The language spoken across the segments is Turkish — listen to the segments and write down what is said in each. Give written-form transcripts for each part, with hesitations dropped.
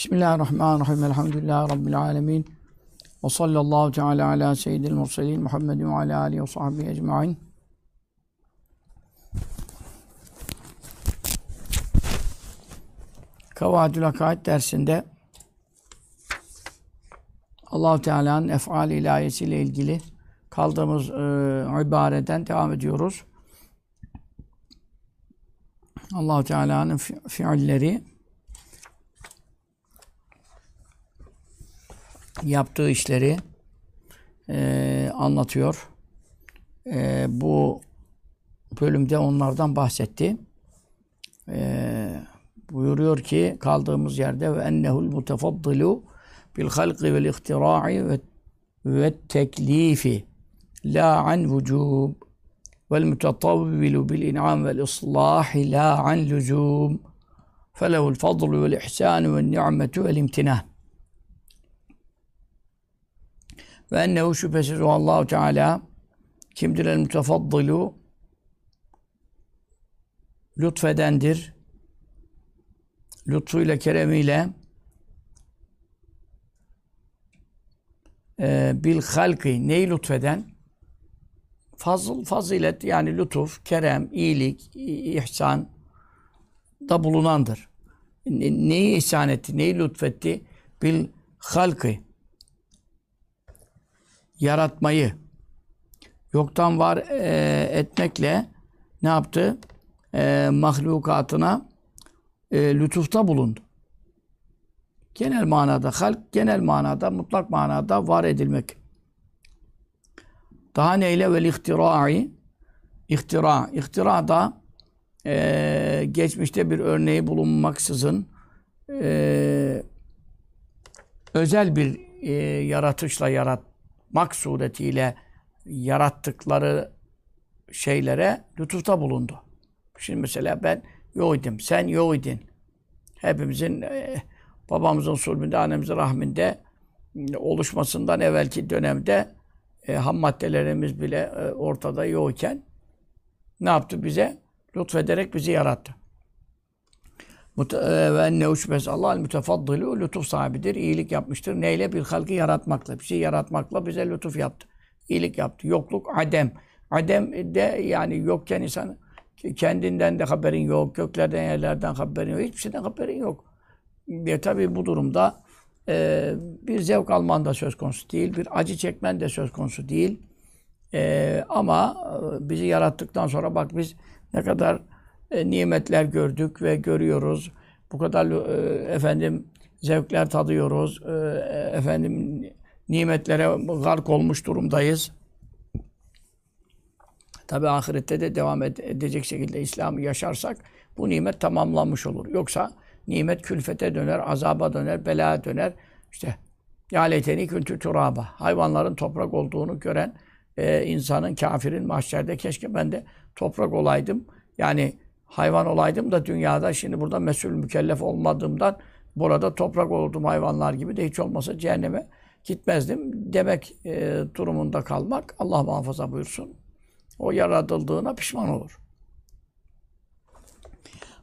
Bismillahirrahmanirrahim. Elhamdülillahi Rabbil alemin. Ve sallallahu teala ala seyyidil murselin Muhammedin ve ala alihi ve sahbihi ecma'in. Kavaidül Akaid dersinde Allah-u Teala'nın ef'al-i ilahiyesiyle ilgili kaldığımız ibareden devam ediyoruz. Allah-u Teala'nın fiilleri, yaptığı işleri anlatıyor. Bu bölümde onlardan bahsetti. Buyuruyor ki kaldığımız yerde ve ennehu'l mutafaddilu bil halqi vel ihtira'i ve teklifi la an vücub vel mutatavvilu bil in'am vel islahi la an lüzum felehu'l fadlu vel ihsanu vel ni'metu vel imtina. Ve ennehu şüphesiz o Allah-u Teala kimdir? El mütefaddilu lütfedendir. Lütfuyla, keremiyle bil halki. Neyi lütfeden? Fazıl, fazilet yani lütuf, kerem, iyilik, ihsan da bulunandır. Neyi ihsan etti? Neyi lütfetti? Bil halki. Yaratmayı yoktan var etmekle ne yaptı? Mahlukatına lütufta bulundu. Genel manada halk, genel manada, mutlak manada var edilmek. Daha neyle? Vel ihtira'i, ihtira. İhtira da geçmişte bir örneği bulunmaksızın özel bir yaratışla maksudetiyle yarattıkları şeylere lütufta bulundu. Şimdi mesela ben yok idim, sen yok idin. Hepimizin babamızın sulbünde, annemizin rahminde oluşmasından evvelki dönemde ham maddelerimiz bile ortada yokken ne yaptı bize? Lütfederek bizi yarattı. Ve ennehu şüphesiz Allah'l mütefaddilu lütuf sahibidir, iyilik yapmıştır. Neyle? Bir halkı yaratmakla, bir şey yaratmakla bize lütuf yaptı, iyilik yaptı. Yokluk, adem. Adem de yani yokken insan, kendinden de haberin yok, köklerden, yerlerden haberin yok, hiçbir şeyden haberin yok. Tabii bu durumda bir zevk alman da söz konusu değil, bir acı çekmen de söz konusu değil. Ama bizi yarattıktan sonra bak biz ne kadar nimetler gördük ve görüyoruz. Bu kadar zevkler tadıyoruz. Nimetlere gark olmuş durumdayız. Tabii ahirette de devam edecek şekilde İslam'ı yaşarsak bu nimet tamamlanmış olur. Yoksa nimet külfete döner, azaba döner, belaya döner. İşte ya leyteni kuntu turaba. Hayvanların toprak olduğunu gören insanın, kafirin mahşerde keşke ben de toprak olaydım. Yani hayvan olaydım da dünyada, şimdi burada mesul mükellef olmadığımdan burada toprak olurdum hayvanlar gibi, de hiç olmasa cehenneme gitmezdim demek durumunda kalmak, Allah muhafaza buyursun. O yaratıldığına pişman olur.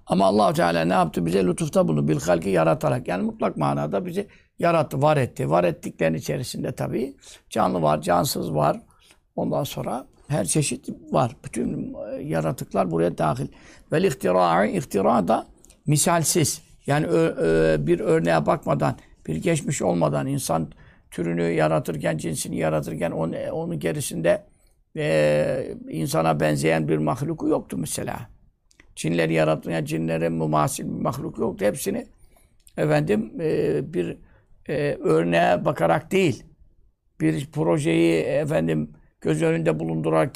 Ama Allah Teala ne yaptı? Bize lütufta bulundu. Bil halki, yaratarak. Yani mutlak manada bizi yarattı, var etti. Var ettiklerinin içerisinde tabii canlı var, cansız var. Ondan sonra her çeşit var. Bütün yaratıklar buraya dahil. Vel ihtira'i, ihtira da misalsiz. Yani bir örneğe bakmadan, bir geçmiş olmadan insan türünü yaratırken, cinsini yaratırken onun gerisinde insana benzeyen bir mahluku yoktu mesela. Cinleri yaratırken cinlere mumasil bir mahluk yoktu. Hepsini bir örneğe bakarak değil, bir projeyi göz önünde bulundurarak,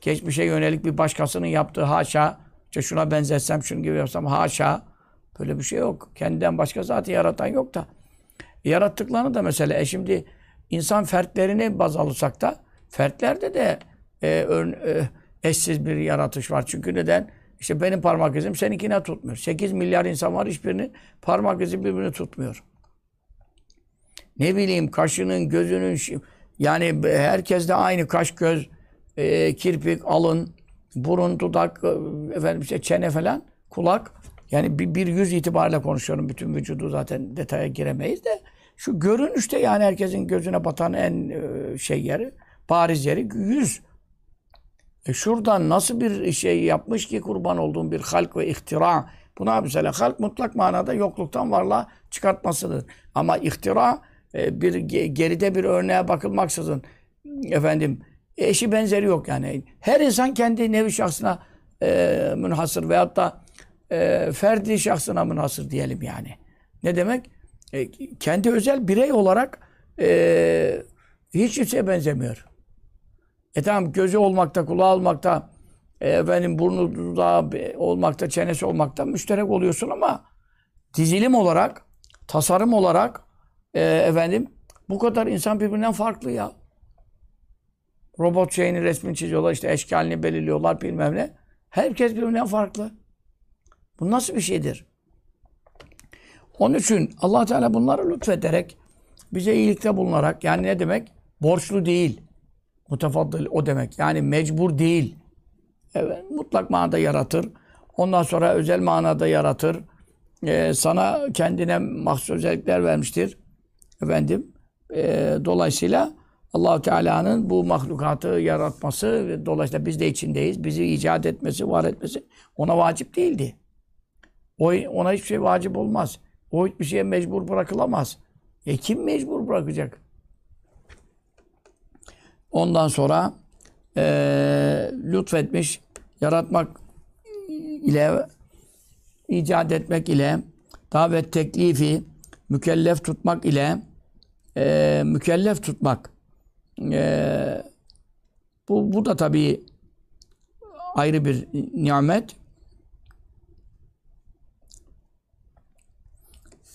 geçmişe yönelik bir başkasının yaptığı, haşa, işte şuna benzetsem, şunu gibi yapsam, haşa, böyle bir şey yok. Kendinden başka zaten yaratan yok da. Yarattıklarını da mesela, şimdi insan fertlerini baz alırsak da, fertlerde de eşsiz bir yaratış var. Çünkü neden? İşte benim parmak izim seninkine tutmuyor. 8 milyar insan var, hiçbirinin parmak izi birbirini tutmuyor. Ne bileyim, kaşının, gözünün... Yani herkes de aynı kaş, göz, kirpik, alın, burun, dudak, çene falan, kulak. Yani bir yüz itibariyle konuşuyorum. Bütün vücudu zaten detaya giremeyiz de. Şu görünüşte yani herkesin gözüne batan en şey yeri, bariz yeri yüz. Şuradan nasıl bir şey yapmış ki kurban olduğum bir halk ve ihtira. Buna mesela halk mutlak manada yokluktan varlığa çıkartmasıdır. Ama ihtira bir geride bir örneğe bakılmaksızın efendim eşi benzeri yok yani. Her insan kendi nevi şahsına münhasır veyahut da ferdi şahsına münhasır diyelim yani. Ne demek? Kendi özel birey olarak hiç kimseye benzemiyor. Tamam gözü olmakta, kulağı olmakta, burnu dudağı olmakta, çenesi olmakta müşterek oluyorsun ama dizilim olarak, tasarım olarak bu kadar insan birbirinden farklı ya. Robot şeyini, resmini çiziyorlar, işte eşkalini belirliyorlar bilmem ne. Herkes birbirinden farklı. Bu nasıl bir şeydir? Onun için Allah Teala bunları lütfederek, bize iyilikte bulunarak, yani ne demek? Borçlu değil. Mutefaddil o demek. Yani mecbur değil. Evet, mutlak manada yaratır. Ondan sonra özel manada yaratır. Sana kendine mahsus özellikler vermiştir. Dolayısıyla Allah Teala'nın bu mahlukatı yaratması, dolayısıyla biz de içindeyiz. Bizi icat etmesi, var etmesi ona vacip değildi. Ona hiçbir şey vacip olmaz. O hiçbir şeye mecbur bırakılamaz. Kim mecbur bırakacak? Ondan sonra lütfetmiş, yaratmak ile, icat etmek ile, davet teklifi, mükellef tutmak ile, mükellef tutmak. Bu da tabii ayrı bir nimet.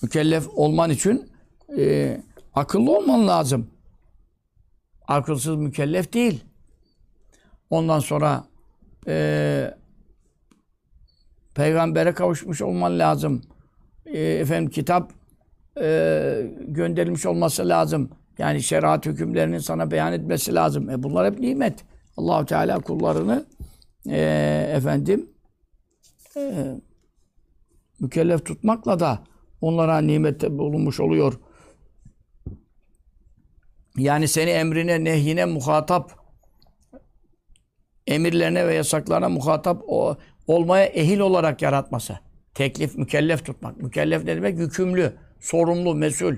Mükellef olman için akıllı olman lazım. Akılsız mükellef değil. Ondan sonra peygambere kavuşmuş olman lazım. Kitap gönderilmiş olması lazım. Yani şeriat hükümlerinin sana beyan etmesi lazım. Bunlar hep nimet. Allah-u Teala kullarını mükellef tutmakla da onlara nimette bulunmuş oluyor. Yani seni emrine, nehyine muhatap, emirlerine ve yasaklarına muhatap olmaya ehil olarak yaratması. Teklif, mükellef tutmak. Mükellef ne demek? Yükümlü, sorumlu, mesul.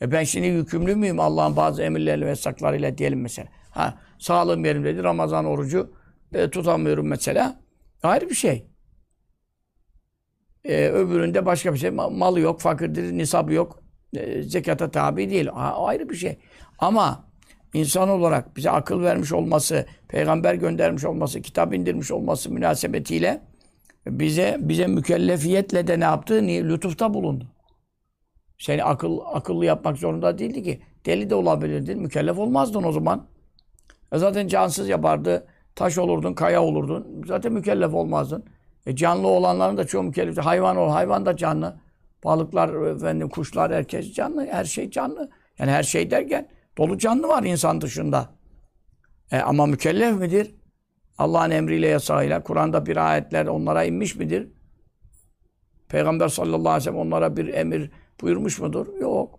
Ben şimdi yükümlü müyüm Allah'ın bazı emirleriyle ve yasaklarıyla diyelim mesela. Sağlığım yerimdedir, Ramazan orucu tutamıyorum mesela. Ayrı bir şey. Öbüründe başka bir şey. Malı yok, fakirdir, nisabı yok. Zekata tabi değil. Ayrı bir şey. Ama insan olarak bize akıl vermiş olması, peygamber göndermiş olması, kitap indirmiş olması münasebetiyle bize mükellefiyetle de ne yaptı? Lütufta bulundu. Seni akıllı yapmak zorunda değildi ki. Deli de olabilirdin. Mükellef olmazdın o zaman. Zaten cansız yapardı. Taş olurdun, kaya olurdun. Zaten mükellef olmazdın. Canlı olanların da çoğu mükellef. Hayvan da canlı. Balıklar, kuşlar, herkes canlı. Her şey canlı. Yani her şey derken dolu canlı var insan dışında. Ama mükellef midir? Allah'ın emriyle, yasağıyla. Kur'an'da bir ayetler onlara inmiş midir? Peygamber sallallahu aleyhi ve sellem onlara bir emir buyurmuş mudur? Yok.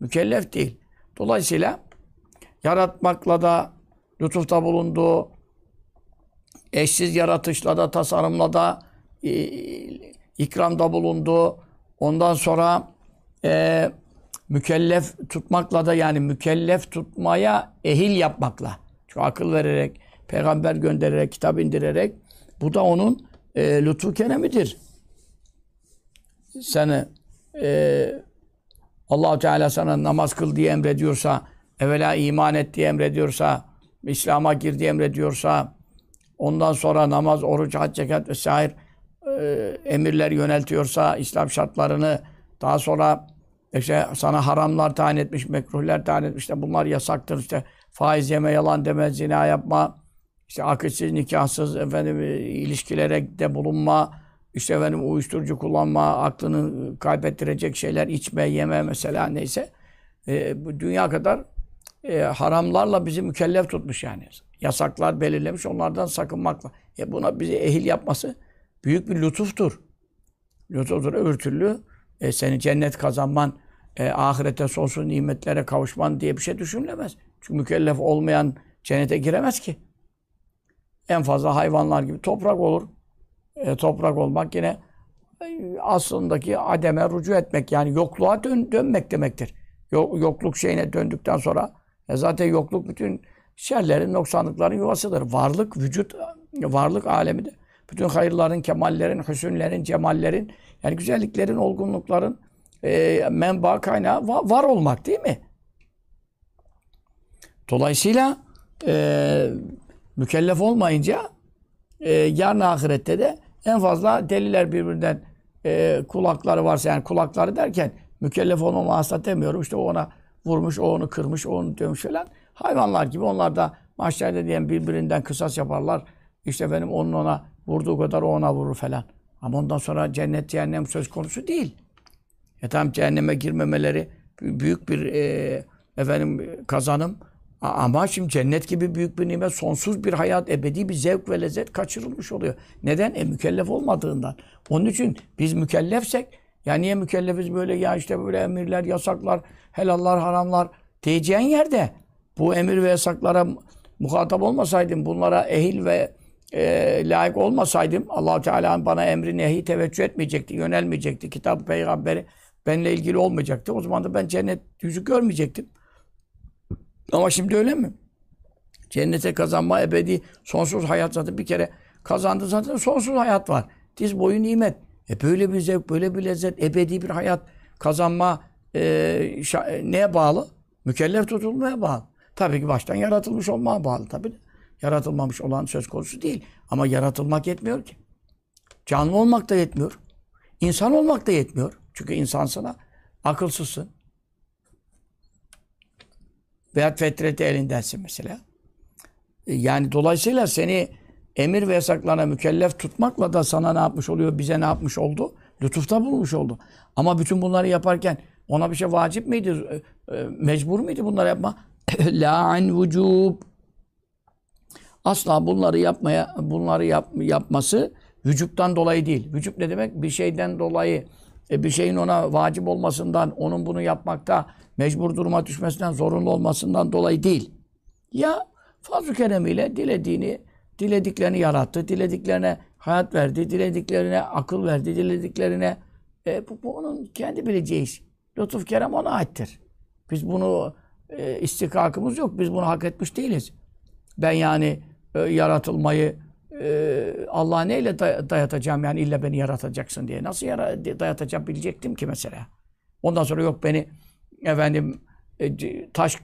Mükellef değil. Dolayısıyla yaratmakla da lütufta bulundu. Eşsiz yaratışla da, tasarımla da ikramda bulundu. Ondan sonra mükellef tutmakla da, yani mükellef tutmaya ehil yapmakla. Çünkü akıl vererek, peygamber göndererek, kitap indirerek bu da onun lütfu keremidir. Seni Allah-u Teala sana namaz kıl diye emrediyorsa, evvela iman et diye emrediyorsa, İslam'a gir diye emrediyorsa, ondan sonra namaz, oruç, hac, zekat vesaire emirler yöneltiyorsa, İslam şartlarını, daha sonra sana haramlar tayin etmiş, mekruhler tayin etmiş, bunlar yasaktır, faiz yeme, yalan deme, zina yapma, akıtsız, nikahsız ilişkilere de bulunma, uyuşturucu kullanma, aklını kaybettirecek şeyler, içme, yeme mesela, neyse. Dünya kadar haramlarla bizi mükellef tutmuş yani. Yasaklar belirlemiş, onlardan sakınmakla. Buna bizi ehil yapması büyük bir lütuftur. Yoksa öbür türlü seni cennet kazanman, ahirette sonsuz nimetlere kavuşman diye bir şey düşünülemez. Çünkü mükellef olmayan cennete giremez ki. En fazla hayvanlar gibi toprak olur. Toprak olmak yine aslındaki ademe rücu etmek, yani yokluğa dönmek demektir. Yokluk şeyine döndükten sonra zaten yokluk bütün şerlerin, noksanlıkların yuvasıdır. Varlık, vücut, varlık alemidir. Bütün hayırların, kemallerin, hüsünlerin, cemallerin, yani güzelliklerin, olgunlukların menba kaynağı var olmak değil mi? Dolayısıyla mükellef olmayınca yarın ahirette de en fazla deliler birbirinden kulakları varsa, yani kulakları derken mükellef olmama hasta demiyorum. İşte o ona vurmuş, o onu kırmış, o onu dövmüş falan. Hayvanlar gibi onlar da mahşerde diyen birbirinden kısas yaparlar. İşte benim onun ona vurduğu kadar o ona vurur falan. Ama ondan sonra cennet, cehennem söz konusu değil. Tam cehenneme girmemeleri büyük bir kazanım. Ama şimdi cennet gibi büyük bir nimet, sonsuz bir hayat, ebedi bir zevk ve lezzet kaçırılmış oluyor. Neden? Mükellef olmadığından. Onun için biz mükellefsek, ya niye mükellefiz böyle, ya işte böyle emirler, yasaklar, helallar, haramlar diyeceğin yerde bu emir ve yasaklara muhatap olmasaydım, bunlara ehil ve layık olmasaydım, Allah-u Teala'nın bana emri, nehi teveccüh etmeyecekti, yönelmeyecekti, kitab-ı peygamberi benimle ilgili olmayacaktı. O zaman da ben cennet yüzü görmeyecektim. Ama şimdi öyle mi? Cennete kazanma, ebedi, sonsuz hayat, zaten bir kere kazandı zaten sonsuz hayat var. Diz boyu nimet. Böyle bir zevk, böyle bir lezzet, ebedi bir hayat kazanma neye bağlı? Mükellef tutulmaya bağlı. Tabii ki baştan yaratılmış olmaya bağlı tabii. Yaratılmamış olan söz konusu değil. Ama yaratılmak yetmiyor ki. Canlı olmak da yetmiyor. İnsan olmak da yetmiyor. Çünkü insansına akılsızsın. Veyahut fetreti elindensin mesela. Yani dolayısıyla seni emir ve yasaklarına mükellef tutmakla da sana ne yapmış oluyor, bize ne yapmış oldu? Lütufta bulmuş oldu. Ama bütün bunları yaparken ona bir şey vacip miydi? Mecbur muydu bunları yapma? La'an vücub. Asla bunları yapmaya, yapması vücuttan dolayı değil. Vücut ne demek? Bir şeyden dolayı, bir şeyin ona vacip olmasından, onun bunu yapmakta mecbur duruma düşmesinden, zorunlu olmasından dolayı değil. Ya fazl-ı keremiyle dilediklerini yarattı, dilediklerine hayat verdi, dilediklerine akıl verdi, dilediklerine bu onun kendi bileceği iş. Lütuf kerem ona aittir. Biz bunu istikakımız yok, biz bunu hak etmiş değiliz. Ben yani yaratılmayı Allah'a neyle dayatacağım, yani illa beni yaratacaksın diye. Nasıl dayatacağım bilecektim ki mesela. Ondan sonra yok beni taş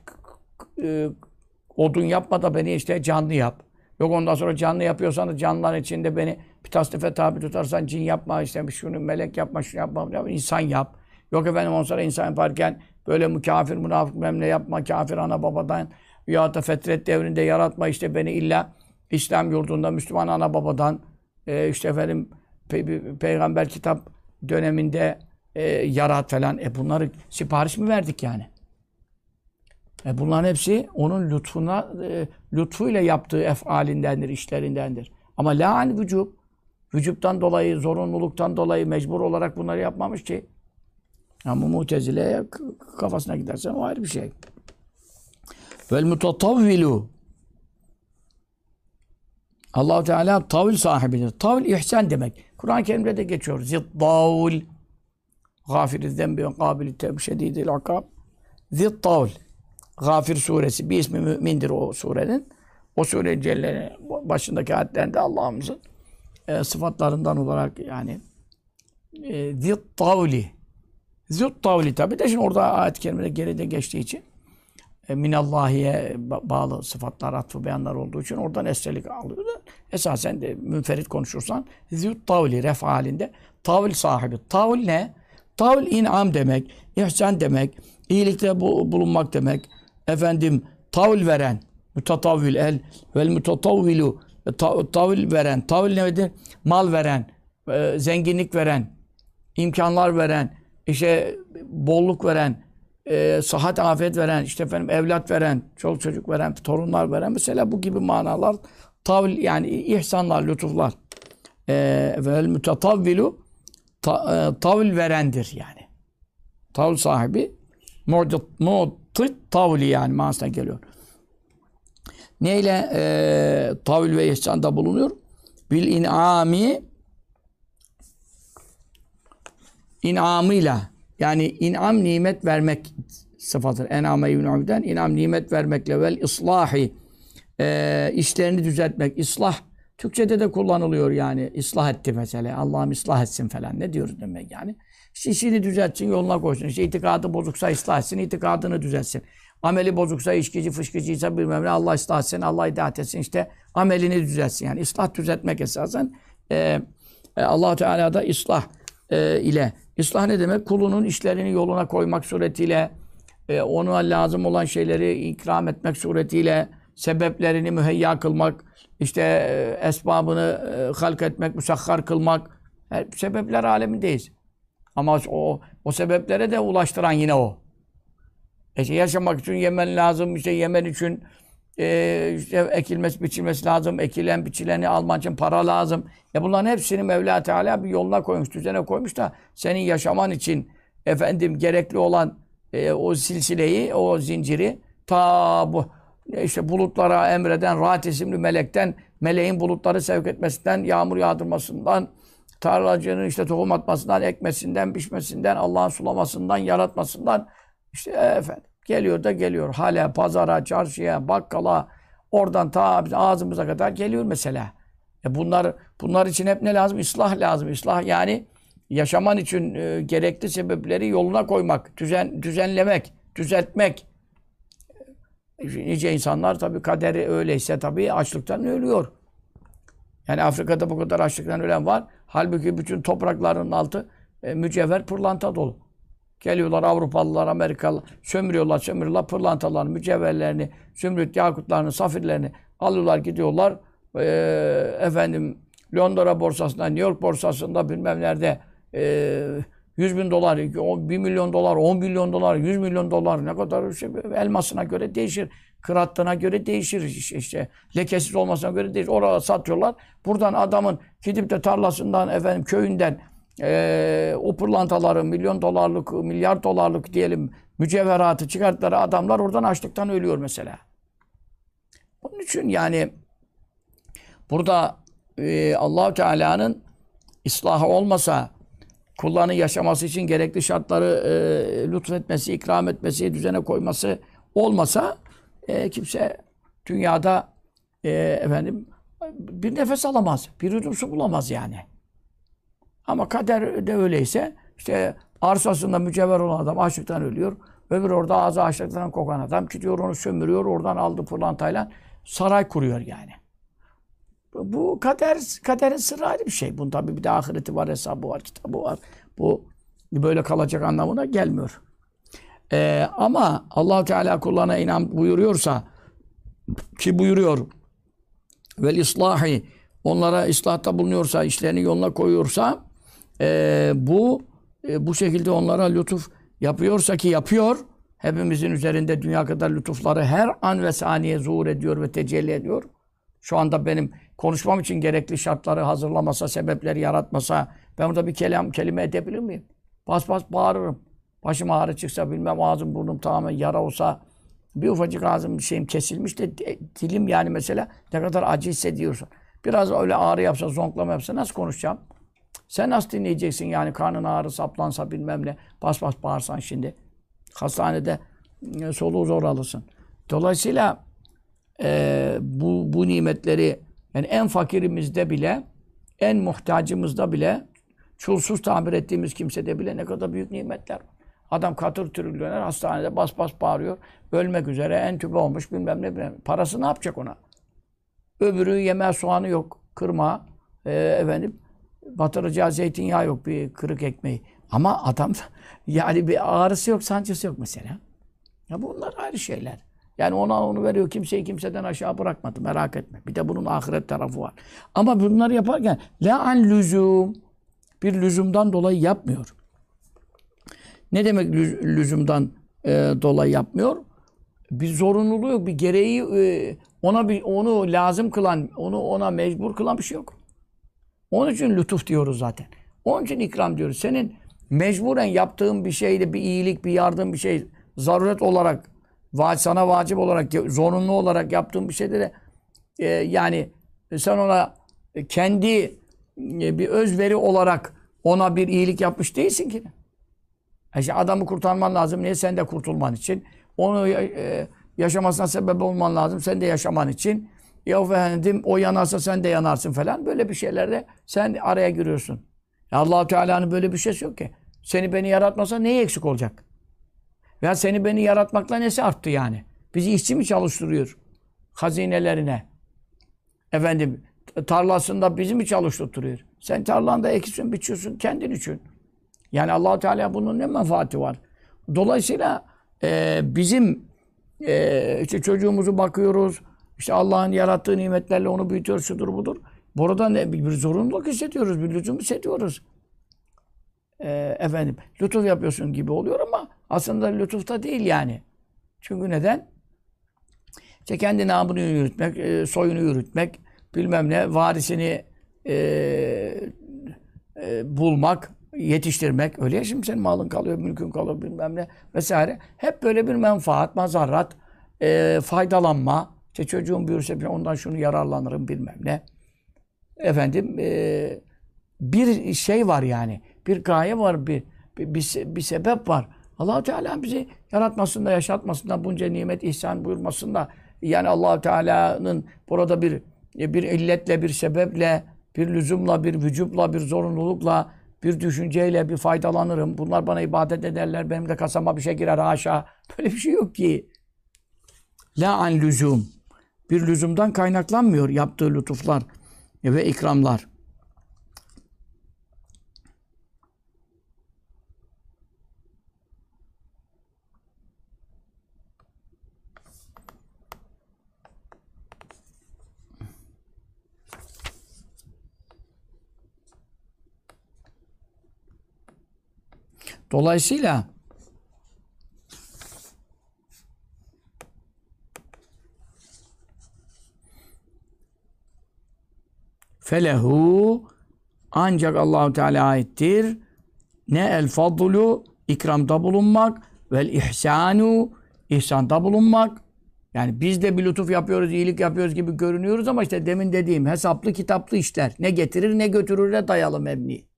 odun yapma da beni işte canlı yap. Yok ondan sonra canlı yapıyorsan da canlıların içinde beni bir tasnife tabi tutarsan cin yapma, işte şunu melek yapma, şunu yapma, insan yap. Yok ondan sonra insan yaparken böyle kafir, münafık memle yapma, kafir ana babadan ya da fetret devrinde yaratma, işte beni illa İslam yurdunda, Müslüman ana babadan, işte peygamber kitap döneminde yarat falan. Bunları sipariş mi verdik yani? Bunların hepsi onun lütfuna, lütfuyla yaptığı efalindendir, işlerindendir. Ama la'an vücub, vücuttan dolayı, zorunluluktan dolayı mecbur olarak bunları yapmamış ki. Ama Mu'tezile'ye kafasına gidersen o ayrı bir şey. Vel mutatavvilu. Allah-u Teala tavil sahibidir. Tavil ihsan demek. Kur'an-ı Kerim'de de geçiyor. Zittavl. Gafir-i zembi, kabili tevb, şedid-i akab. Zittavl. Gafir suresi. Bir ismi mümindir o surenin. O surenin başındaki ayetlerinde Allah'ımızın sıfatlarından olarak yani zittavli. Zittavli tabi de şimdi orada ayet-i kerimede geride geçtiği için minallahi'ye bağlı sıfatlar, atfı beyanlar olduğu için oradan esrelik alıyor da esasen de münferit konuşursan züttavli ref halinde tavil sahibi. Tavil ne? Tavil in'am demek, ihsan demek, iyilikte bulunmak demek. Tavil veren, mutatavvil el vel mutatavvilu, tavil veren. Tavil nedir? Mal veren, zenginlik veren, imkanlar veren, işte bolluk veren, sıhhat, afiyet veren, işte evlat veren, çoluk çocuk veren, torunlar veren, mesela bu gibi manalar tavil yani ihsanlar, lütuflar. Vel mutatavvilu tavil verendir yani. Tavil sahibi mu'tit tavli yani manasına geliyor. Neyle tavil ve ihsanda bulunuyor? Bil in'ami, in'amıyla, yani in'am nimet vermek sıfatıdır. En'ame yun'am'den in'am nimet vermekle vel islahi, işlerini düzeltmek, islah. Türkçe'de de kullanılıyor yani. İslah etti mesela. Allah'ım ıslah etsin falan. Ne diyoruz demek yani? İşte işini düzeltsin, yoluna koysun. İşte itikadı bozuksa ıslah etsin, itikadını düzeltsin. Ameli bozuksa, içkici, fışkıcıysa bilmem ne, Allah ıslah etsin, Allah idat etsin. İşte amelini düzeltsin. Yani ıslah düzeltmek esasen Allah-u Teala'da ıslah ile. İslah ne demek? Kulunun işlerini yoluna koymak suretiyle, ona lazım olan şeyleri ikram etmek suretiyle, sebeplerini müheyya kılmak, işte esbabını halk etmek, musahhar kılmak. Sebepler alemindeyiz. Ama o sebeplere de ulaştıran yine o. İşte yaşamak için yemen lazım, işte yemen için işte ekilmesi, biçilmesi lazım, ekilen, biçileni alman için para lazım. Bunların hepsini Mevla Teala bir yoluna koymuş, düzene koymuş da senin yaşaman için efendim gerekli olan o silsileyi, o zinciri ta bu işte bulutlara emreden Rahat isimli melekten, meleğin bulutları sevk etmesinden, yağmur yağdırmasından, tarlacının işte tohum atmasından, ekmesinden, biçmesinden, Allah'ın sulamasından, yaratmasından, işte efendim geliyor da geliyor. Hale, pazara, çarşıya, bakkala, oradan ta ağzımıza kadar geliyor mesela. Bunlar için hep ne lazım? İslah lazım. İslah yani yaşaman için gerekli sebepleri yoluna koymak, düzenlemek, düzeltmek. Nice insanlar tabii kaderi öyleyse tabii açlıktan ölüyor. Yani Afrika'da bu kadar açlıktan ölen var. Halbuki bütün topraklarının altı mücevher, pırlanta dolu. Geliyorlar Avrupalılar, Amerikalılar, sömürüyorlar pırlantalarını, mücevherlerini, zümrüt, yakutlarını, safirlerini alıyorlar, gidiyorlar. Efendim Londra borsasında, New York borsasında bilmem nerede 100.000 dolar, 1 milyon dolar, 10 milyon dolar, 100 milyon dolar ne kadar şey, elmasına göre değişir, kıraatına göre değişir, işte lekesiz olmasına göre değişir. Orada satıyorlar. Buradan adamın gidip de tarlasından, efendim köyünden o pırlantaları, milyon dolarlık, milyar dolarlık diyelim mücevheratı çıkarttıkları adamlar oradan açlıktan ölüyor mesela. Onun için yani burada Allah-u Teala'nın ıslahı olmasa, kullarının yaşaması için gerekli şartları lütfetmesi, ikram etmesi, düzene koyması olmasa kimse dünyada efendim bir nefes alamaz, bir yudum su bulamaz yani. Ama kader de öyleyse işte arsasında mücevher olan adam açlıktan ölüyor. Öbür orada ağzı açlıktan kokan adam gidiyor, onu sömürüyor, oradan aldığı pırlantayla saray kuruyor yani. Bu kaderin sırrı ayrı bir şey. Bunun tabii bir de ahireti var, hesabı var, kitabı var. Bu böyle kalacak anlamına gelmiyor. Ama Allah-u Teala kullarına inan buyuruyorsa ki buyuruyor vel islahi, onlara ıslahta bulunuyorsa, işlerini yoluna koyuyorsa bu şekilde onlara lütuf yapıyorsa ki yapıyor, hepimizin üzerinde dünya kadar lütufları her an ve saniye zuhur ediyor ve tecelli ediyor. Şu anda benim konuşmam için gerekli şartları hazırlamasa, sebepleri yaratmasa, ben burada bir kelime edebilir miyim? Bas bağırırım. Başım ağrı çıksa, bilmem ağzım burnum tamamen yara olsa, bir ufacık ağzım bir şeyim kesilmiş de dilim yani mesela ne kadar acı hissediyorsun. Biraz öyle ağrı yapsa, zonklama yapsa nasıl konuşacağım? Sen nasıl dinleyeceksin yani karnın ağrı saplansa bilmem ne, bas bağırsan şimdi. Hastanede soluğu zor alırsın. Dolayısıyla bu nimetleri yani en fakirimizde bile, en muhtacımızda bile, çulsuz tamir ettiğimiz kimsede bile ne kadar büyük nimetler var. Adam katır türlü döner, hastanede bas bağırıyor, ölmek üzere, entübe olmuş bilmem ne bilmem. Parası ne yapacak ona? Öbürü yemeğe soğanı yok, kırma, efendim batıracağı zeytinyağı yok, bir kırık ekmeği. Ama adam yani bir ağrısı yok, sancısı yok mesela. Ya bunlar ayrı şeyler. Yani ona onu veriyor. Kimseyi kimseden aşağı bırakmadı. Merak etme. Bir de bunun ahiret tarafı var. Ama bunları yaparken la an lüzum, bir lüzumdan dolayı yapmıyor. Ne demek lüzumdan dolayı yapmıyor? Bir zorunluluğu yok. Bir gereği onu lazım kılan, onu ona mecbur kılan bir şey yok. Onun için lütuf diyoruz zaten. Onun için ikram diyoruz. Senin mecburen yaptığın bir şeyde bir iyilik, bir yardım, bir şey zaruret olarak, sana vacip olarak, zorunlu olarak yaptığın bir şeyde de yani sen ona kendi bir özveri olarak ona bir iyilik yapmış değilsin ki. İşte adamı kurtarman lazım. Niye? Sen de kurtulman için. Onu yaşamasına sebep olman lazım. Sen de yaşaman için. Ya efendim o yanarsa sen de yanarsın falan. Böyle bir şeylerde sen araya giriyorsun. Allah-u Teala'nın böyle bir şeysi yok ki. Seni beni yaratmasa neyi eksik olacak? Veya seni beni yaratmakla nesi arttı yani? Bizi işçi mi çalıştırıyor? Hazinelerine. Efendim tarlasında bizi mi çalıştırıyor? Sen tarlanda ekiyorsun, biçiyorsun kendin için. Yani Allah-u Teala bunun ne menfaati var? Dolayısıyla bizim işte çocuğumuzu bakıyoruz. İşte Allah'ın yarattığı nimetlerle onu büyütüyoruz, şudur budur. Burada bir zorunluluk hissediyoruz, bir lüzum hissediyoruz. Efendim, lütuf yapıyorsun gibi oluyor ama aslında lütuf da değil yani. Çünkü neden? İşte kendi namını yürütmek, soyunu yürütmek, bilmem ne, varisini bulmak, yetiştirmek. Öyle ya, şimdi senin malın kalıyor, mülkün kalıyor, bilmem ne vesaire. Hep böyle bir menfaat, mazarrat, faydalanma. İşte çocuğum büyürse ondan şunu yararlanırım, bilmem ne. Efendim bir şey var yani. Bir gaye var, bir sebep var. Allah-u Teala bizi yaratmasında, yaşatmasında, bunca nimet, ihsan buyurmasında, yani Allah-u Teala'nın burada bir illetle, bir sebeple, bir lüzumla, bir vücubla, bir zorunlulukla, bir düşünceyle bir faydalanırım. Bunlar bana ibadet ederler, benim de kasama bir şey girer, haşa. Böyle bir şey yok ki. La an lüzum. Bir lüzumdan kaynaklanmıyor yaptığı lütuflar ve ikramlar. Dolayısıyla felehu, ancak Allahu Teala aittir. Ne el fadlu, ikramda bulunmak, vel ihsanu, ihsanda bulunmak. Yani biz de bir lütuf yapıyoruz, iyilik yapıyoruz gibi görünüyoruz ama işte demin dediğim hesaplı kitaplı işler. Ne getirir ne götürüre dayalı mebni.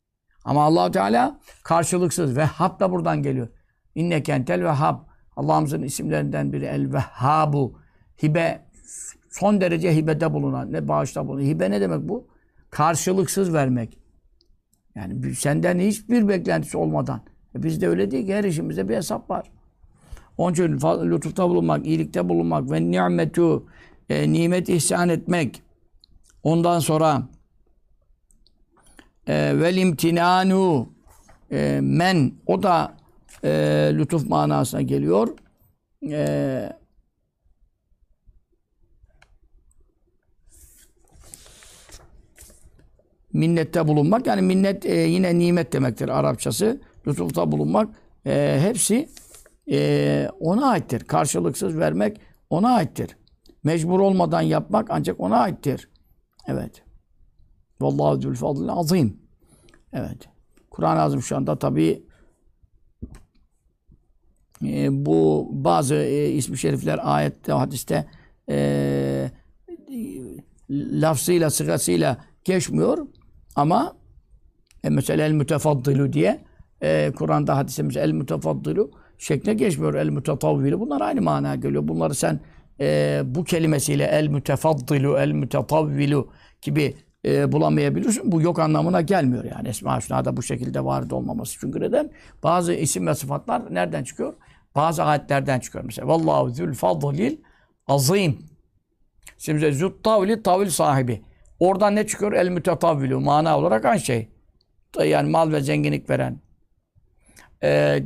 Ama Allahu Teala karşılıksız. Vehhab da buradan geliyor. İnne kentel vehhab. Allah'ımızın isimlerinden biri el vehhabu. Hibe, son derece hibede bulunan, ne bağışta bulunan. Hibe ne demek bu? Karşılıksız vermek. Yani senden hiçbir beklentisi olmadan. Bizde öyle değil ki, her işimizde bir hesap var. Onun için lütufta bulunmak, iyilikte bulunmak ve ni'metu, nimet ihsan etmek. Ondan sonra vel imtinanu men, o da lütuf manasına geliyor. Minnette bulunmak, yani minnet yine nimet demektir Arapçası. Lütufta bulunmak hepsi ona aittir. Karşılıksız vermek ona aittir. Mecbur olmadan yapmak ancak ona aittir. Evet. Vallahu zülfadlil azim. Evet. Kur'an-ı Azim şu anda tabii bu bazı ismi şerifler ayette, hadiste lafzıyla, sıgasıyla geçmiyor ama mesela el-mütefaddilu diye Kur'an'da, hadisimiz el-mütefaddilu şekline geçmiyor. El-mütetavvilu, bunlar aynı manaya geliyor. Bunları sen bu kelimesiyle el-mütefaddilu, el-mütetavvilu gibi bulamayabilirsin. Bu yok anlamına gelmiyor yani. Esma-i Hüsna'da bu şekilde varid olmaması. Çünkü neden? Bazı isim ve sıfatlar nereden çıkıyor? Bazı ayetlerden çıkıyor. Mesela Vallahu zülfadlil azim. Şimdi züttavli, tavil sahibi. Oradan ne çıkıyor? El mütetavvilu. Mana olarak aynı şey. Yani mal ve zenginlik veren.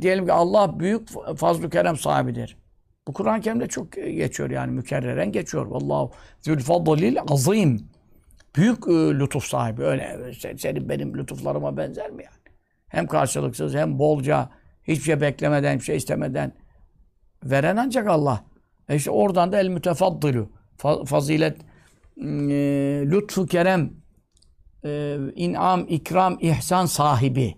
Diyelim ki Allah büyük fazl-ı kerem sahibidir. Bu Kur'an-ı Kerim'de çok geçiyor yani. Mükerreren geçiyor. Vallahu zülfadlil azim. Büyük lütuf sahibi. Öyle senin benim lütuflarıma benzer mi yani? Hem karşılıksız hem bolca, hiçbir şey beklemeden, hiçbir şey istemeden veren ancak Allah. İşte oradan da el mütefaddilu. Fazilet, lütfu kerem in'am, ikram, ihsan sahibi.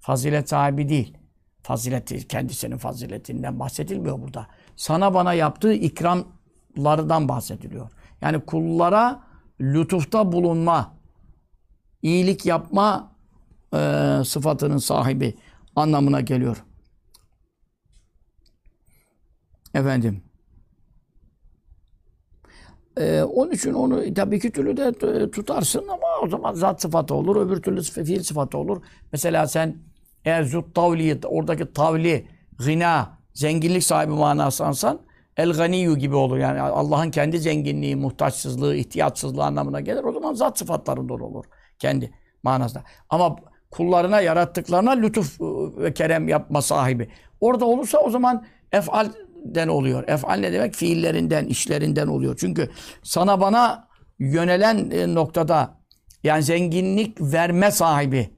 Fazilet sahibi değil. Fazileti, kendisinin faziletinden bahsedilmiyor burada. Sana bana yaptığı ikramlardan bahsediliyor. Yani kullara lütufta bulunma, iyilik yapma sıfatının sahibi anlamına geliyor. Efendim. Onun için onu tabii iki türlü de tutarsın ama o zaman zat sıfatı olur, öbür türlü fiil sıfatı olur. Mesela sen eğer zut tavli, oradaki tavli, gina, zenginlik sahibi manasınsan el-ganiyyu gibi olur. Yani Allah'ın kendi zenginliği, muhtaçsızlığı, ihtiyatsızlığı anlamına gelir. O zaman zat sıfatlarında olur. Kendi manasında. Ama kullarına, yarattıklarına lütuf ve kerem yapma sahibi. Orada olursa o zaman ef'alden oluyor. Ef'al ne demek? Fiillerinden, işlerinden oluyor. Çünkü sana bana yönelen noktada yani zenginlik verme sahibi,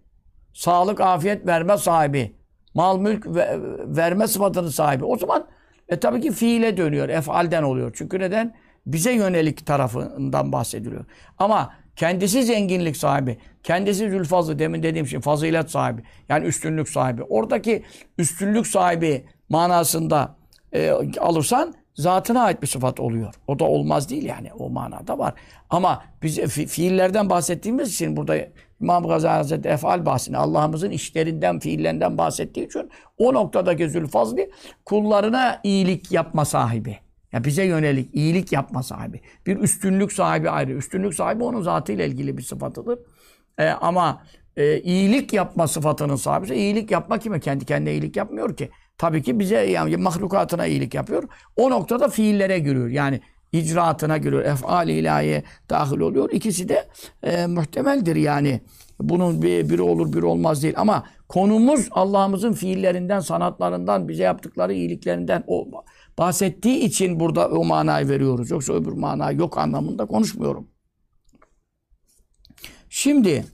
sağlık, afiyet verme sahibi, mal, mülk verme sıfatının sahibi. O zaman tabii ki fiile dönüyor, ef'alden oluyor. Çünkü neden? Bize yönelik tarafından bahsediliyor. Ama kendisi zenginlik sahibi, kendisi zülfazlı, demin dediğim şey fazilet sahibi, yani üstünlük sahibi. Oradaki üstünlük sahibi manasında alırsan zatına ait bir sıfat oluyor. O da olmaz değil yani, o manada var. Ama biz fiillerden bahsettiğimiz için burada İmam Gazali Hazretleri efal bahsini, Allah'ımızın işlerinden, fiillerinden bahsettiği için o noktadaki zülfazlı kullarına iyilik yapma sahibi. Ya bize yönelik iyilik yapma sahibi. Bir üstünlük sahibi ayrı. Üstünlük sahibi onun zatıyla ilgili bir sıfatıdır. Ama iyilik yapma sıfatının sahibi. İyilik yapma kime? Kendi kendine iyilik yapmıyor ki. Tabii ki bize, yani mahlukatına iyilik yapıyor. O noktada fiillere giriyor. Yani icraatına giriyor. Ef'al-i ilahiye dahil oluyor. İkisi de muhtemeldir yani. Bunun biri olur, biri olmaz değil. Ama konumuz Allah'ımızın fiillerinden, sanatlarından, bize yaptıkları iyiliklerinden bahsettiği için burada o manayı veriyoruz. Yoksa öbür mana yok anlamında konuşmuyorum. Şimdi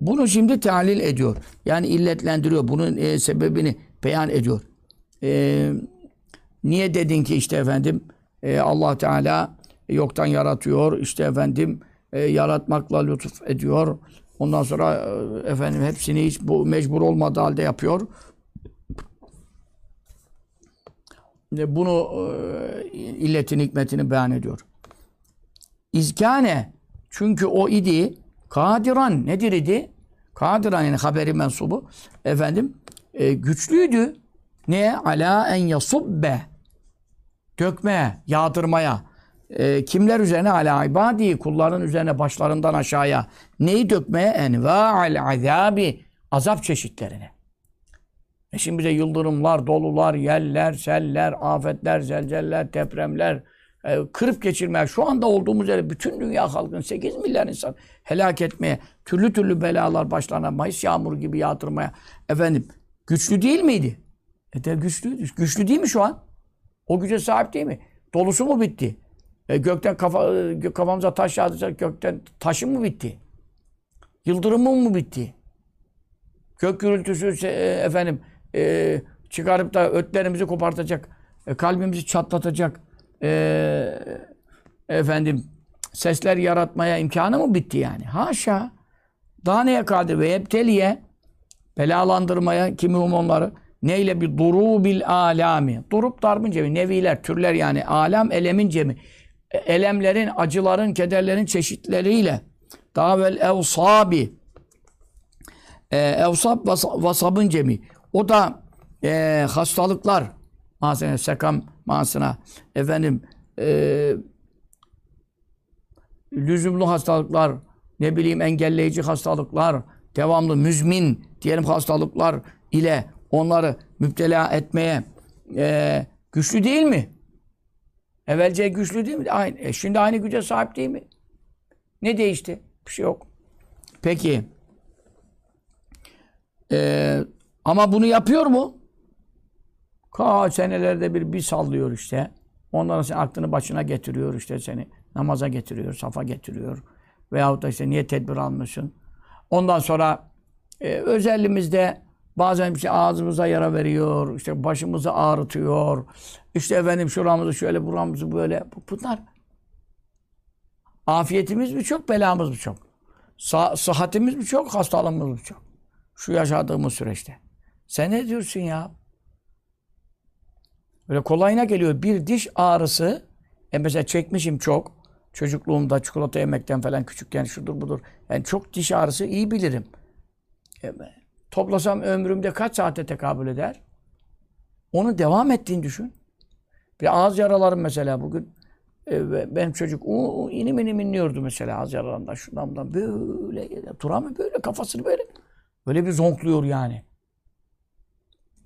bunu şimdi tehlil ediyor. Yani illetlendiriyor. Bunun sebebini beyan ediyor. Niye dedin ki işte efendim Allah Teala yoktan yaratıyor. İşte efendim yaratmakla lütuf ediyor. Ondan sonra efendim hepsini hiç bu mecbur olmadığı halde yapıyor. Bunu illetin hikmetini beyan ediyor. İzkâne, çünkü o idi kadiran, nedir idi? Kadiran yani haberi mensubu efendim güçlüydü. Neye? Alâ en yasubbe, dökmeye, yağdırmaya. Kimler üzerine? Ala ibadi, kulların üzerine, başlarından aşağıya. Neyi dökmeye? Enva'al azabi, azap çeşitlerine. Şimdi bize yıldırımlar, dolular, yeller, seller, afetler, zelzeller, depremler, kırıp geçirmeye, şu anda olduğumuz yere bütün dünya halkını, 8 milyar insan helak etmeye, türlü türlü belalar başlarına, Mayıs yağmuru gibi yağdırmaya. Efendim, güçlü değil miydi? Güçlüydü. Güçlü değil mi şu an? O güce sahip değil mi? Dolusu mu bitti? Gökten kafamıza taş yağdıracak, gökten taşı mı bitti? Yıldırımı mı bitti? Gök gürültüsü efendim çıkarıp da ötlerimizi kopartacak, kalbimizi çatlatacak efendim sesler yaratmaya imkanı mı bitti yani? Haşa. Daha neye kadir? Ve ebteliye, belalandırmaya kimihum onları. Neyle? Bir durubil alami. Durup darbın cemi. Neviler, türler yani. Alam, elemin cemi. Elemlerin, acıların, kederlerin çeşitleriyle. Daha vel evsabi. Evsab, vasabın cemi. O da hastalıklar. Mahsene, sekam mahsına. Efendim, lüzumlu hastalıklar, ne bileyim engelleyici hastalıklar, devamlı müzmin diyelim hastalıklar ile onları müptela etmeye güçlü değil mi? Evvelce güçlü değil mi? Aynı. Şimdi aynı güce sahip değil mi? Ne değişti? Bir şey yok. Peki. Ama bunu yapıyor mu? Kaç senelerde bir sallıyor işte. Onların aklını başına getiriyor işte seni. Namaza getiriyor, safa getiriyor. Veyahut da işte niye tedbir almışsın? Ondan sonra özelimizde Bazen işte ağzımıza yara veriyor, işte başımızı ağrıtıyor, işte efendim şuramızı şöyle, buramızı böyle. Bunlar afiyetimiz mi çok, belamız mı çok? Sıhhatimiz mi çok, hastalığımız mı çok? Şu yaşadığımız süreçte. Sen ne diyorsun ya? Böyle kolayına geliyor. Bir diş ağrısı, mesela çekmişim çok. Çocukluğumda çikolata yemekten falan, küçükken şudur budur. Yani çok diş ağrısı iyi bilirim. Toplasam ömrümde kaç saate tekabül eder? Onun devam ettiğini düşün. Bir ağız yaralarım mesela bugün. Benim çocuk inim inliyordu mesela ağız yaralarından, şundan bundan. Böyle, Turan böyle kafasını böyle. Böyle bir zonkluyor yani.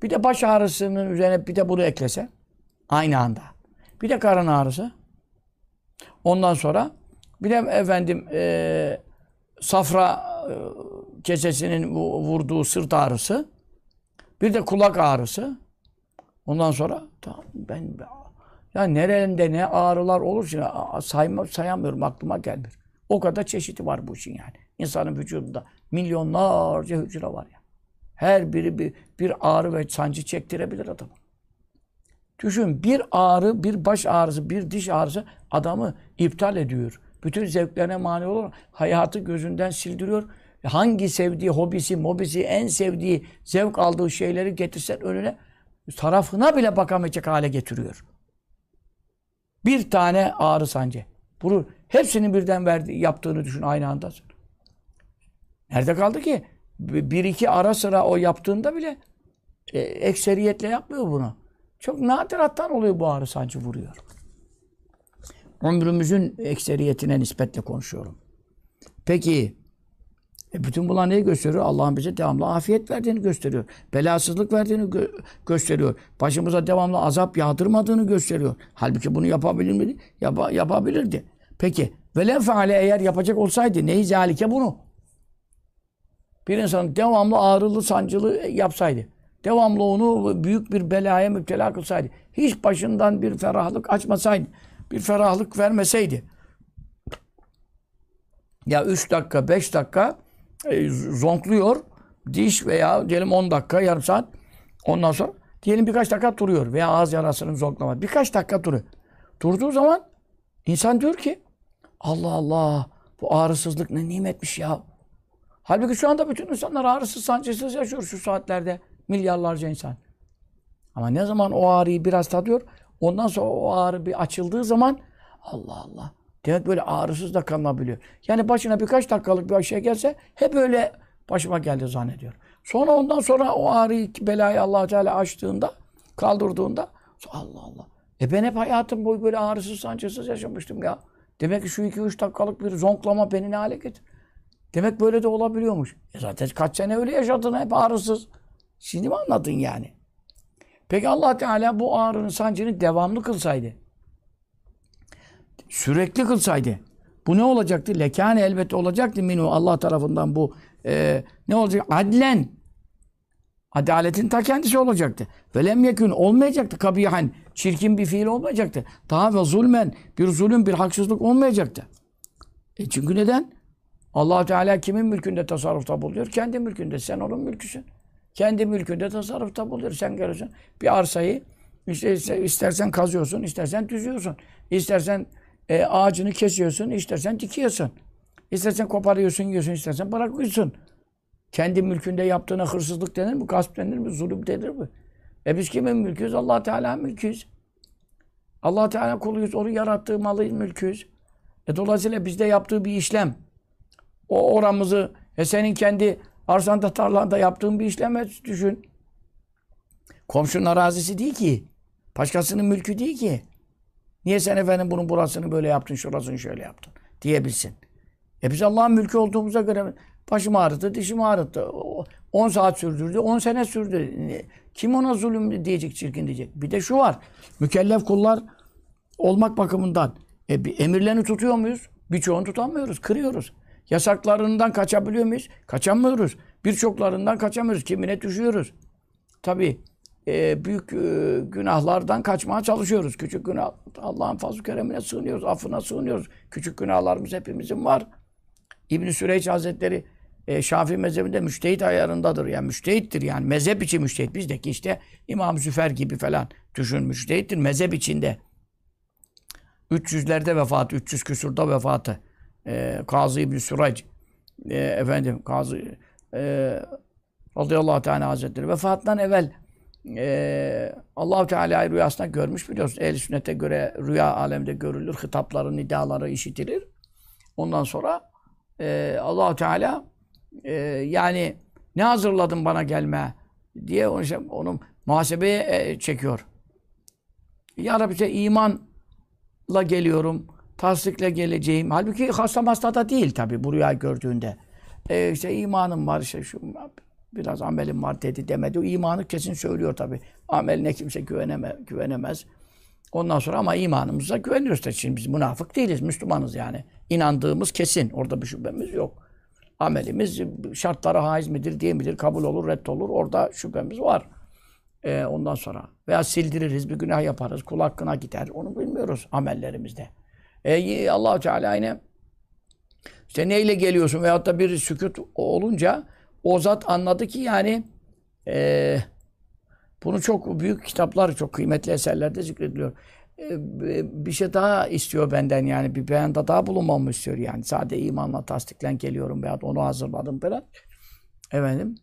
Bir de baş ağrısının üzerine bir de bunu eklese. Aynı anda. Bir de karın ağrısı. Ondan sonra bir de efendim safra kesesinin vurduğu sırt ağrısı. Bir de kulak ağrısı. Ondan sonra tamam, ben ya nerede ne ağrılar olur ki sayamıyorum, aklıma gelmiyor. O kadar çeşidi var bu işin yani. İnsanın vücudunda milyonlarca hücre var ya. Her biri bir ağrı ve sancı çektirebilir adamı. Düşün, bir ağrı, bir baş ağrısı, bir diş ağrısı adamı iptal ediyor. Bütün zevklerine mani olur. Hayatı gözünden sildiriyor. Hangi sevdiği, hobisi, mobisi, en sevdiği, zevk aldığı şeyleri getirsen önüne, tarafına bile bakamayacak hale getiriyor. Bir tane ağrı sancı. Bunu hepsini birden yaptığını düşün aynı anda. Nerede kaldı ki? Bir iki ara sıra o yaptığında bile ekseriyetle yapmıyor bunu. Çok nadirattan oluyor bu ağrı sancı vuruyor. Ömrümüzün ekseriyetine nispetle konuşuyorum. Peki bütün bunlar neyi gösteriyor? Allah'ın bize devamlı afiyet verdiğini gösteriyor. Belasızlık verdiğini gösteriyor. Başımıza devamlı azap yağdırmadığını gösteriyor. Halbuki bunu yapabilir miydi? Yapabilirdi. Peki velev feale, eğer yapacak olsaydı, neyi zalike bunu? Bir insan devamlı ağrılı sancılı yapsaydı, devamlı onu büyük bir belaya müptela kılsaydı, hiç başından bir ferahlık açmasaydı, bir ferahlık vermeseydi, ya 3 dakika, 5 dakika zonkluyor, diş veya diyelim 10 dakika, yarım saat, ondan sonra diyelim birkaç dakika duruyor veya ağız yarasının zonklaması, birkaç dakika duruyor. Durduğu zaman insan diyor ki, Allah Allah, bu ağrısızlık ne nimetmiş ya. Halbuki şu anda bütün insanlar ağrısız, sancısız yaşıyor şu saatlerde. Milyarlarca insan. Ama ne zaman o ağrıyı biraz tadıyor, ondan sonra o ağrı bir açıldığı zaman Allah Allah. Demek böyle ağrısız da kalınabiliyor. Yani başına birkaç dakikalık bir şey gelse hep öyle başıma geldi zannediyor. Sonra ondan sonra o ağrıyı, belayı Allah Teala açtığında, kaldırdığında Allah Allah. Ben hep hayatım boyu böyle ağrısız, sancısız yaşamıştım ya. Demek ki şu 2-3 dakikalık bir zonklama beni ne hale getir. Demek böyle de olabiliyormuş. Zaten kaç sene öyle yaşadın hep ağrısız. Şimdi mi anladın yani? Peki Allah Teala bu ağrının, sancının devamlı kılsaydı, sürekli kılsaydı, bu ne olacaktı? Lekâne, elbette olacaktı minu, Allah tarafından bu ne olacak? Adlen, adaletin ta kendisi olacaktı. Velem yekûn, olmayacaktı. Kabihan, çirkin bir fiil olmayacaktı. Daha ve zulmen, bir zulüm, bir haksızlık olmayacaktı. Çünkü neden? Allah Teala kimin mülkünde tasarrufta buluyor? Kendi mülkünde. Sen onun mülküsün. Kendi mülkünde tasarrufta buluyor. Sen görüyorsun bir arsayı, istersen kazıyorsun, istersen düzüyorsun. İstersen ağacını kesiyorsun, istersen dikiyorsun. İstersen koparıyorsun, yiyorsun, istersen bırakıyorsun. Kendi mülkünde yaptığına hırsızlık denir mi? Gasp denir mi? Zulüm denir mi? Biz kimin mülküyüz? Allah Teala mülküyüz. Allah Teala kuluyuz. Onu yarattığı malı mülküyüz. Dolayısıyla bizde yaptığı bir işlem, o oramızı, senin kendi arsanda, tarlanda yaptığın bir işleme düşün. Komşunun arazisi değil ki. Başkasının mülkü değil ki. Niye sen efendim bunun burasını böyle yaptın, şurasını şöyle yaptın diyebilsin. Biz Allah'ın mülkü olduğumuza göre başım ağrıttı, dişim ağrıttı. 10 saat sürdürdü, 10 sene sürdü. Kim ona zulüm diyecek, çirkin diyecek. Bir de şu var. Mükellef kullar olmak bakımından emirlerini tutuyor muyuz? Birçoğunu tutamıyoruz, kırıyoruz. Yasaklarından kaçabiliyor muyuz? Kaçamıyoruz. Birçoklarından kaçamıyoruz. Kimine düşüyoruz? Tabii büyük günahlardan kaçmaya çalışıyoruz. Küçük günah, Allah'ın fazl-ı keremine sığınıyoruz, affına sığınıyoruz. Küçük günahlarımız hepimizin var. İbn-i Süreyç Hazretleri Şafii mezhebinde müştehit ayarındadır. Yani müştehittir yani. Mezhep içi müştehit. Bizdeki işte İmam Züfer gibi falan düşün, müştehittir. Mezhep içinde 300'lerde vefatı, 300 küsurda vefatı. Kazı İbn-i Süreç, efendim Kazı radıyallahu teala hazretleri vefatından evvel Allah-u Teala'yı rüyasında görmüş, biliyorsunuz. Ehl-i sünnete göre rüya alemde görülür. Hitapları, nidaları işitilir. Ondan sonra Allah-u Teala yani ne hazırladın bana gelme diye onu muhasebeye çekiyor. Ya Rabbi işte imanla geliyorum, tasdikle geleceğim. Halbuki hasta değil tabii bu rüyayı gördüğünde. İşte imanım var, işte şu biraz amelim var dedi demedi. O imanı kesin söylüyor tabii. Ameline kimse güvenemez. Ondan sonra ama imanımıza güveniyoruz da. Şimdi biz münafık değiliz, Müslümanız yani. İnandığımız kesin. Orada bir şüphemiz yok. Amelimiz şartlara haiz midir, değil midir, kabul olur, reddolur. Orada şüphemiz var. Ondan sonra veya sildiririz, bir günah yaparız, kul hakkına gider. Onu bilmiyoruz amellerimizde. Allah-u Teala yine işte neyle geliyorsun veyahut da bir sükut olunca o zat anladı ki yani bunu çok büyük kitaplar, çok kıymetli eserlerde zikrediliyor. Bir şey daha istiyor benden yani. Bir beyanda daha bulunmamı istiyor yani. Sadece imanla tasdikle geliyorum veyahut onu hazırladım falan. Efendim.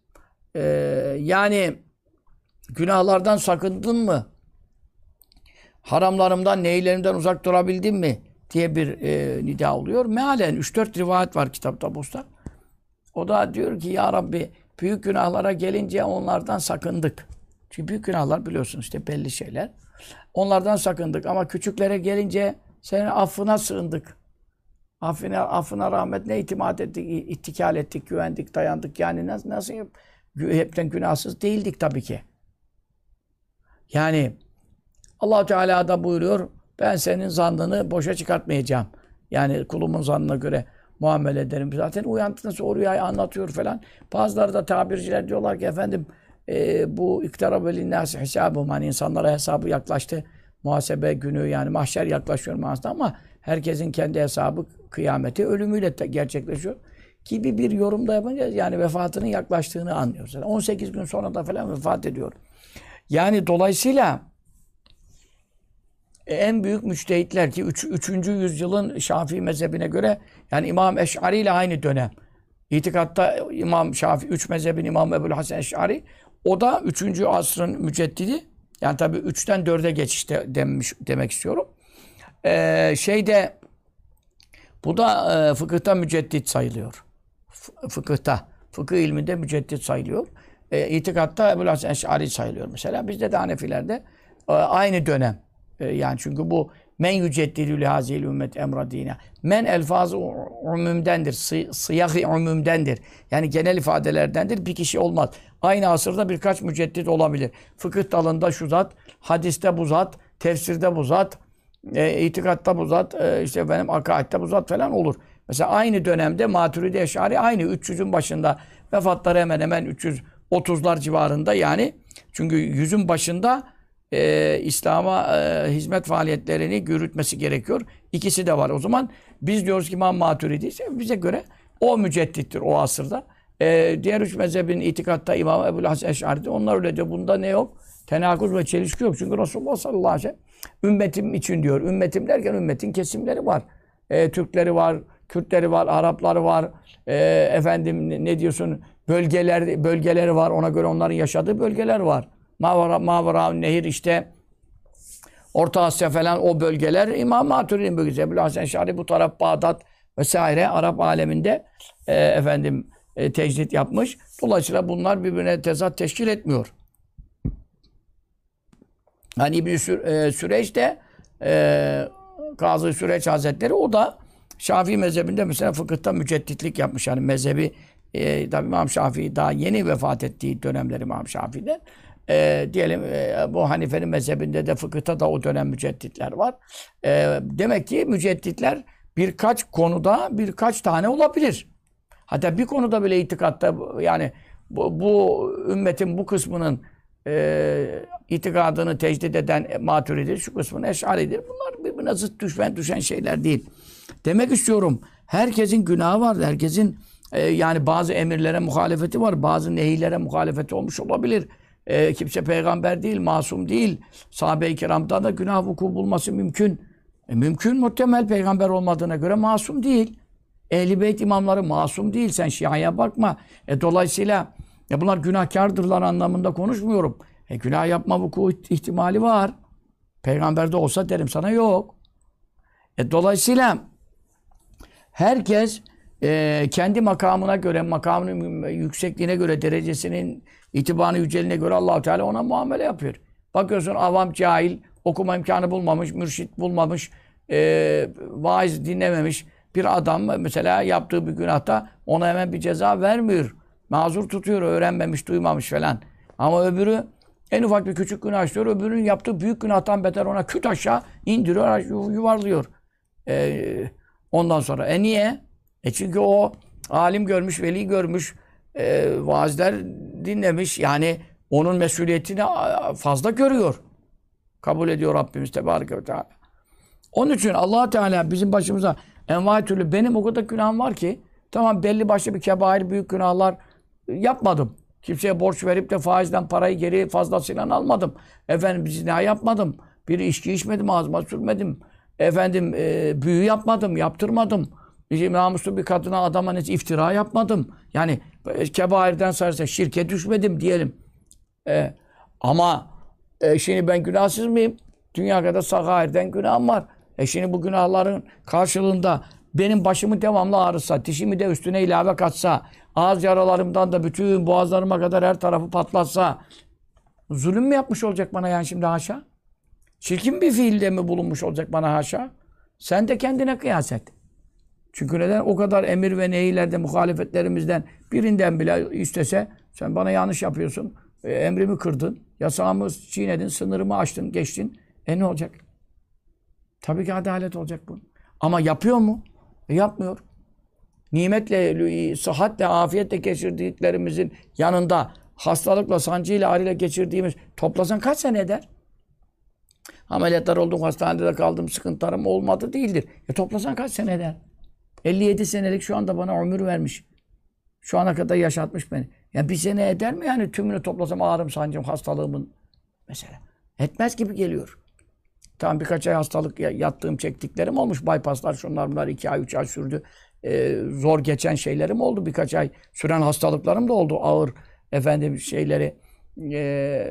Yani günahlardan sakındın mı? Haramlarımdan, neylerimden uzak durabildin mi? Diye bir nida oluyor. Mealen 3-4 rivayet var kitapta, busta. O da diyor ki ya Rabbi büyük günahlara gelince onlardan sakındık. Çünkü büyük günahlar biliyorsunuz işte belli şeyler. Onlardan sakındık ama küçüklere gelince senin affına sığındık. Affına rahmetine itimat ettik, ittikal ettik, güvendik, dayandık. Yani nasıl hepten günahsız değildik tabii ki. Yani Allah Teala da buyuruyor ben senin zannını boşa çıkartmayacağım. Yani kulumun zannına göre muamele ederim. Zaten uyandığınız o rüyayı anlatıyor falan. Bazıları da tabirciler diyorlar ki efendim bu iktarabel linnâsi hesâbuhum, hani insanlara hesabı yaklaştı. Muhasebe günü yani mahşer yaklaşıyor manasında ama herkesin kendi hesabı kıyameti ölümüyle gerçekleşiyor gibi bir yorumda yapınca yani vefatının yaklaştığını anlıyoruz. Yani 18 gün sonra da falan vefat ediyor. Yani dolayısıyla en büyük müçtehitler ki 3. yüzyılın Şafii mezhebine göre yani İmam Eş'ari ile aynı dönem. İtikatta İmam Şafii 3 mezhebin İmam Ebu'l-Hasan Eş'ari, o da 3. asrın müceddidi. Yani tabii 3'ten 4'e geçişte demek istiyorum. Bu da fıkıhta müceddit sayılıyor. Fıkıh ilminde müceddit sayılıyor. İtikatta Ebu'l-Hasan Eş'ari sayılıyor mesela. Bizde de Hanefilerde aynı dönem. Yani çünkü bu men yüceddilü lihazil ümmet emra dine. Men elfazı umumdendir. Sıyak-ı umumdendir. Yani genel ifadelerdendir. Bir kişi olmaz. Aynı asırda birkaç müceddit olabilir. Fıkıh dalında şu zat, hadiste bu zat, tefsirde bu zat, itikatta bu zat, işte benim akaidde bu zat falan olur. Mesela aynı dönemde Maturidi Eş'ari aynı 300'ün başında, vefatları hemen hemen 330'lar civarında yani. Çünkü 100'ün başında İslam'a hizmet faaliyetlerini yürütmesi gerekiyor. İkisi de var. O zaman biz diyoruz ki İmam Maturidiyse bize göre o müceddittir o asırda. Diğer üç mezhebin itikatta İmam Ebu'l-Hasan Eş'ari. Onlar öyle diyor. Bunda ne yok? Tenakuz ve çelişki yok. Çünkü Resulullah sallallahu aleyhi ve sellem ümmetim için diyor. Ümmetim derken ümmetin kesimleri var. Türkleri var, Kürtleri var, Arapları var. Efendim ne diyorsun? Bölgeleri var. Ona göre onların yaşadığı bölgeler var. Mavara Nehir işte Orta Asya falan o bölgeler İmam Maturidi'nin bölgesi. Ebu'l-Hasan Eş'ari bu taraf Bağdat vesaire Arap aleminde tecdit yapmış. Dolayısıyla bunlar birbirine tezat teşkil etmiyor. Hani İbn-i Süreç de Kazı Süreç Hazretleri, o da Şafii mezhebinde mesela fıkıhta mücedditlik yapmış. Yani mezhebi tabii İmam Şafii daha yeni vefat ettiği dönemleri İmam Şafii'de. Diyelim bu Hanife'nin mezhebinde de fıkıhta da o dönem mücedditler var. Demek ki mücedditler birkaç konuda birkaç tane olabilir. Hatta bir konuda bile itikatta yani bu ümmetin bu kısmının itikadını tecdid eden Maturididir, şu kısmının Eş'aridir. Bunlar birbirine zıt düşen şeyler değil. Demek istiyorum herkesin günahı var, herkesin yani bazı emirlere muhalefeti var, bazı nehilere muhalefeti olmuş olabilir. Kimse peygamber değil, masum değil. Sahabe-i kiramda da günah vuku bulması mümkün. Mümkün, muhtemel peygamber olmadığına göre masum değil. Ehl-i Beyt imamları masum değil. Sen Şia'ya bakma. Dolayısıyla bunlar günahkardırlar anlamında konuşmuyorum. Günah yapma vuku ihtimali var. Peygamberde olsa derim sana yok. Dolayısıyla herkes kendi makamına göre, makamının yüksekliğine göre, derecesinin itibarını yüceliğine göre Allah-u Teala ona muamele yapıyor. Bakıyorsun avam cahil, okuma imkanı bulmamış, mürşit bulmamış, vaiz dinlememiş bir adam mesela yaptığı bir günahta ona hemen bir ceza vermiyor. Mazur tutuyor, öğrenmemiş, duymamış falan. Ama öbürü en ufak bir küçük günah işliyor, öbürünün yaptığı büyük günahtan beter ona küt aşağı indiriyor, yuvarlıyor. Ondan sonra niye? Çünkü o alim görmüş, veli görmüş, vaazler dinlemiş. Yani onun mesuliyetini fazla görüyor. Kabul ediyor Rabbimiz Tebareke ve Teala. Onun için Allah Teala bizim başımıza envai türlü, benim o kadar günahım var ki, tamam belli başlı bir kebair, büyük günahlar yapmadım. Kimseye borç verip de faizden parayı geri fazlasıyla almadım. Efendim zina yapmadım. Bir içki içmedim, ağzıma sürmedim. Efendim büyü yapmadım, yaptırmadım. Namuslu bir kadına, adama iftira yapmadım. Yani kebairden sayarsa şirke düşmedim diyelim. Ama şimdi ben günahsız mıyım? Dünya kadar sagairden günahım var. Şimdi bu günahların karşılığında benim başımı devamlı ağrıtsa, dişimi de üstüne ilave katsa, ağız yaralarımdan da bütün boğazlarıma kadar her tarafı patlatsa, zulüm mü yapmış olacak bana yani şimdi haşa? Çirkin bir fiilde mi bulunmuş olacak bana haşa? Sen de kendine kıyas et. Çünkü neden? O kadar emir ve nehilerde, muhalefetlerimizden birinden bile istese, sen bana yanlış yapıyorsun, emrimi kırdın, yasağımı çiğnedin, sınırımı aştın, geçtin. Ne olacak? Tabii ki adalet olacak bu. Ama yapıyor mu? Yapmıyor. Nimetle, sıhhatle, afiyetle geçirdiklerimizin yanında hastalıkla, sancıyla, ağrıyla geçirdiğimiz toplasan kaç sene eder? Ameliyatlar oldum, hastanede kaldım, sıkıntılarım olmadı değildir. Toplasan kaç sene eder? 57 senelik şu anda bana ömür vermiş. Şu ana kadar yaşatmış beni. Ya bir sene eder mi yani tümünü toplasam ağrım, sancım, hastalığımın mesela? Etmez gibi geliyor. Tam birkaç ay hastalık yattığım, çektiklerim olmuş. Bypasslar, şunlar bunlar 2 ay 3 ay sürdü. Zor geçen şeylerim oldu. Birkaç ay süren hastalıklarım da oldu. Ağır efendim şeyleri,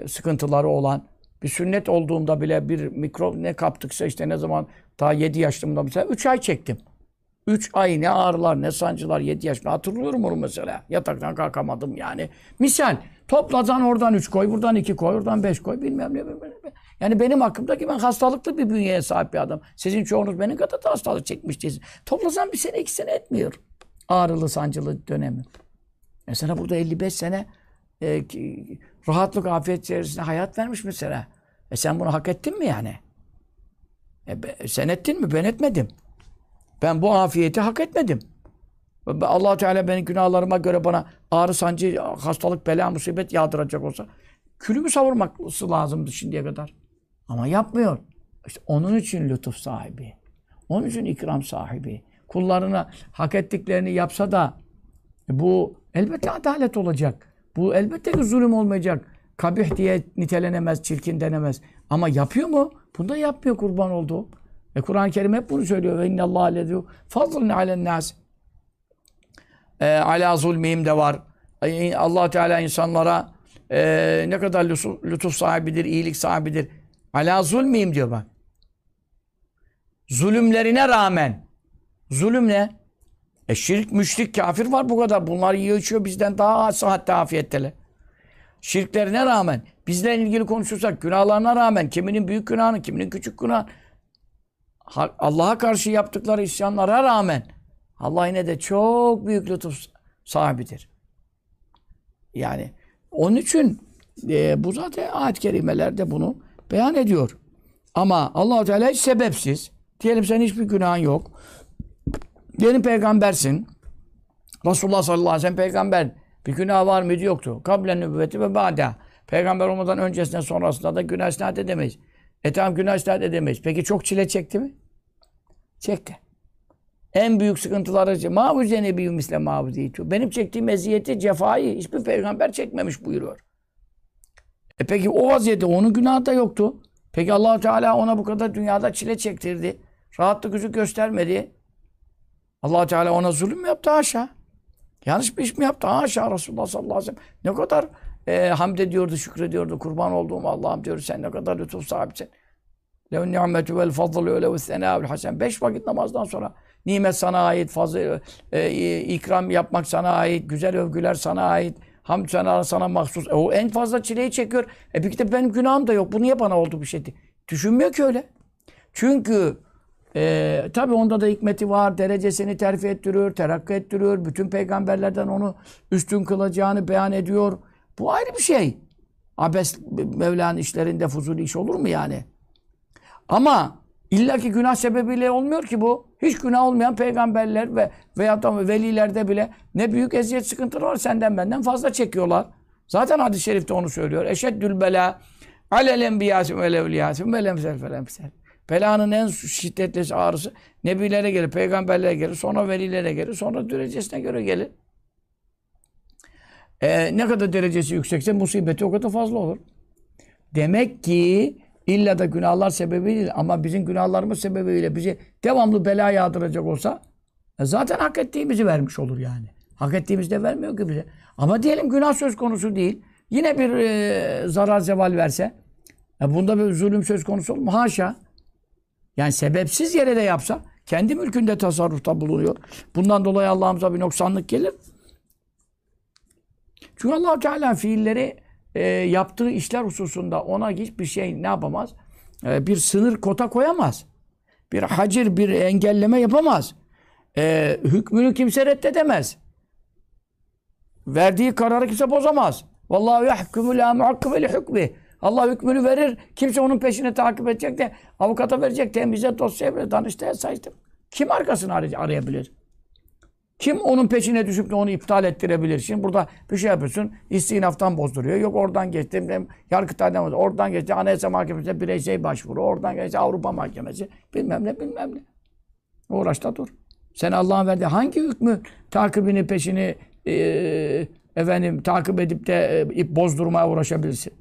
sıkıntıları olan. Bir sünnet olduğumda bile bir mikrop ne kaptıksa işte ne zaman daha 7 yaşımda mesela 3 ay çektim. 3 ay ne ağrılar, ne sancılar, 7 yaşında hatırlıyorum onu mesela. Yataktan kalkamadım yani. Misal, toplasan oradan 3 koy, buradan 2 koy, oradan 5 koy, bilmem ne, bilmem ne. Yani benim hakkımda ki ben hastalıklı bir bünyeye sahip bir adam. Sizin çoğunuz benim kadar da hastalık çekmiştiniz. Toplasan 1 sene 2 sene etmiyor. Ağrılı, sancılı dönemi. Mesela burada 55 sene rahatlık, afiyet içerisinde hayat vermiş mesela. Sen bunu hak ettin mi yani? Sen ettin mi? Ben etmedim. Ben bu afiyeti hak etmedim. Allah Teala benim günahlarıma göre bana ağrı, sancı, hastalık, bela, musibet yağdıracak olsa külümü savurması lazımdı şimdiye kadar. Ama yapmıyor. İşte onun için lütuf sahibi. Onun için ikram sahibi. Kullarına hak ettiklerini yapsa da bu elbette adalet olacak. Bu elbette ki zulüm olmayacak. Kabih diye nitelenemez, çirkin denemez. Ama yapıyor mu? Bunda yapmıyor kurban olduğu. Kur'an-ı Kerim hep bunu söylüyor. Ve inna Allah lezî fazlun alen nas. Ala zulmihim de var. Allah Teala insanlara ne kadar lütuf sahibidir, iyilik sahibidir. Ala zulmihim diyor bak. Zulümlerine rağmen. Zulüm ne? Şirk, müşrik, kafir var bu kadar. Bunlar yiyor, içiyor bizden daha sıhhatte, afiyetteler. Şirklerine rağmen, bizle ilgili konuşursak günahlarına rağmen, kiminin büyük günahını, kiminin küçük günahını, Allah'a karşı yaptıkları isyanlara rağmen Allah yine de çok büyük lütuf sahibidir. Yani onun için bu zaten ayet-i kerimelerde bunu beyan ediyor. Ama Allah-u Teala hiç sebepsiz. Diyelim senin hiçbir günahın yok. Diyelim peygambersin. Resulullah sallallahu aleyhi ve sellem peygamber. Bir günah var mıydı? Yoktu. Kablen nübüvveti ve ba'da. Peygamber olmadan öncesine sonrasında da günah isnat edemeyiz. Tamam günah isnat edemeyiz. Peki çok çile çekti mi? Çekti. En büyük sıkıntıları mâvüze nebiyyum misle mâvüze. Benim çektiğim eziyeti, cefayı hiçbir peygamber çekmemiş buyuruyor. E peki o vaziyette onun günahı da yoktu. Peki Allah Teala ona bu kadar dünyada çile çektirdi. Rahatlık yüzü göstermedi. Allah Teala ona zulüm mü yaptı? Haşa. Yanlış bir iş mi yaptı? Haşa. Resulullah sallallahu aleyhi ve sellem ne kadar hamd ediyordu, şükrediyordu. Kurban olduğum Allah'ım diyor, sen ne kadar lütuf sahibisin. Lev ni'metü vel fadlü lev senâül hasen. 5 vakit namazdan sonra nimet sana ait, fazla ikram yapmak sana ait, güzel övgüler sana ait, hamd sana mahsus. O en fazla çileyi çekiyor. Peki de benim günahım da yok. Bu niye bana oldu bir şey diye. Düşünmüyor ki öyle. Çünkü tabii onda da hikmeti var. Derecesini terfi ettiriyor, terakki ettiriyor. Bütün peygamberlerden onu üstün kılacağını beyan ediyor. Bu ayrı bir şey. Abes Mevla'nın işlerinde fuzuli iş olur mu yani? Ama illaki günah sebebiyle olmuyor ki bu. Hiç günah olmayan peygamberler veyahut da velilerde bile ne büyük eziyet sıkıntıları var, senden benden fazla çekiyorlar. Zaten hadis-i şerifte onu söylüyor. Eşeddül bela alel enbiyâsü vel evliyâsü vel emsel fel emsel. Belanın en şiddetli ağrısı nebilere gelir, peygamberlere gelir, sonra velilere gelir, sonra derecesine göre gelir. Ne kadar derecesi yüksekse musibeti o kadar fazla olur. Demek ki İlla da günahlar sebebiyle, ama bizim günahlarımız sebebiyle bizi devamlı bela yağdıracak olsa zaten hak ettiğimizi vermiş olur yani. Hak ettiğimizi de vermiyor ki bize. Ama diyelim günah söz konusu değil. Yine bir zarar zeval verse, bunda bir zulüm söz konusu olur mu? Haşa. Yani sebepsiz yere de yapsa kendi mülkünde tasarrufta bulunuyor. Bundan dolayı Allah'ımıza bir noksanlık gelir. Çünkü Allah-u Teala fiilleri yaptığı işler hususunda ona hiçbir şey ne yapamaz? Bir sınır kota koyamaz. Bir hacir, bir engelleme yapamaz. Hükmünü kimse reddedemez. Verdiği kararı kimse bozamaz. Vallahu yahkumu la muakkibe li hükmi. Allah hükmünü verir. Kimse onun peşine takip edecek de avukata verecek de bize dosyaya bile danıştaya saydım. Kim arkasını arayabilir? Kim onun peşine düşüp de onu iptal ettirebilir? Şimdi burada bir şey yapıyorsun, istinaftan bozduruyor. Yok oradan geçti, Yargıtay'dan bozduruyor. Oradan geçti, Anayasa Mahkemesi'ne bireysel başvuru. Oradan geçti, Avrupa Mahkemesi. Bilmem ne, bilmem ne. Uğraş da dur. Sen Allah'ın verdiği hangi hükmü takibini, peşini takip edip de bozdurmaya uğraşabilirsin?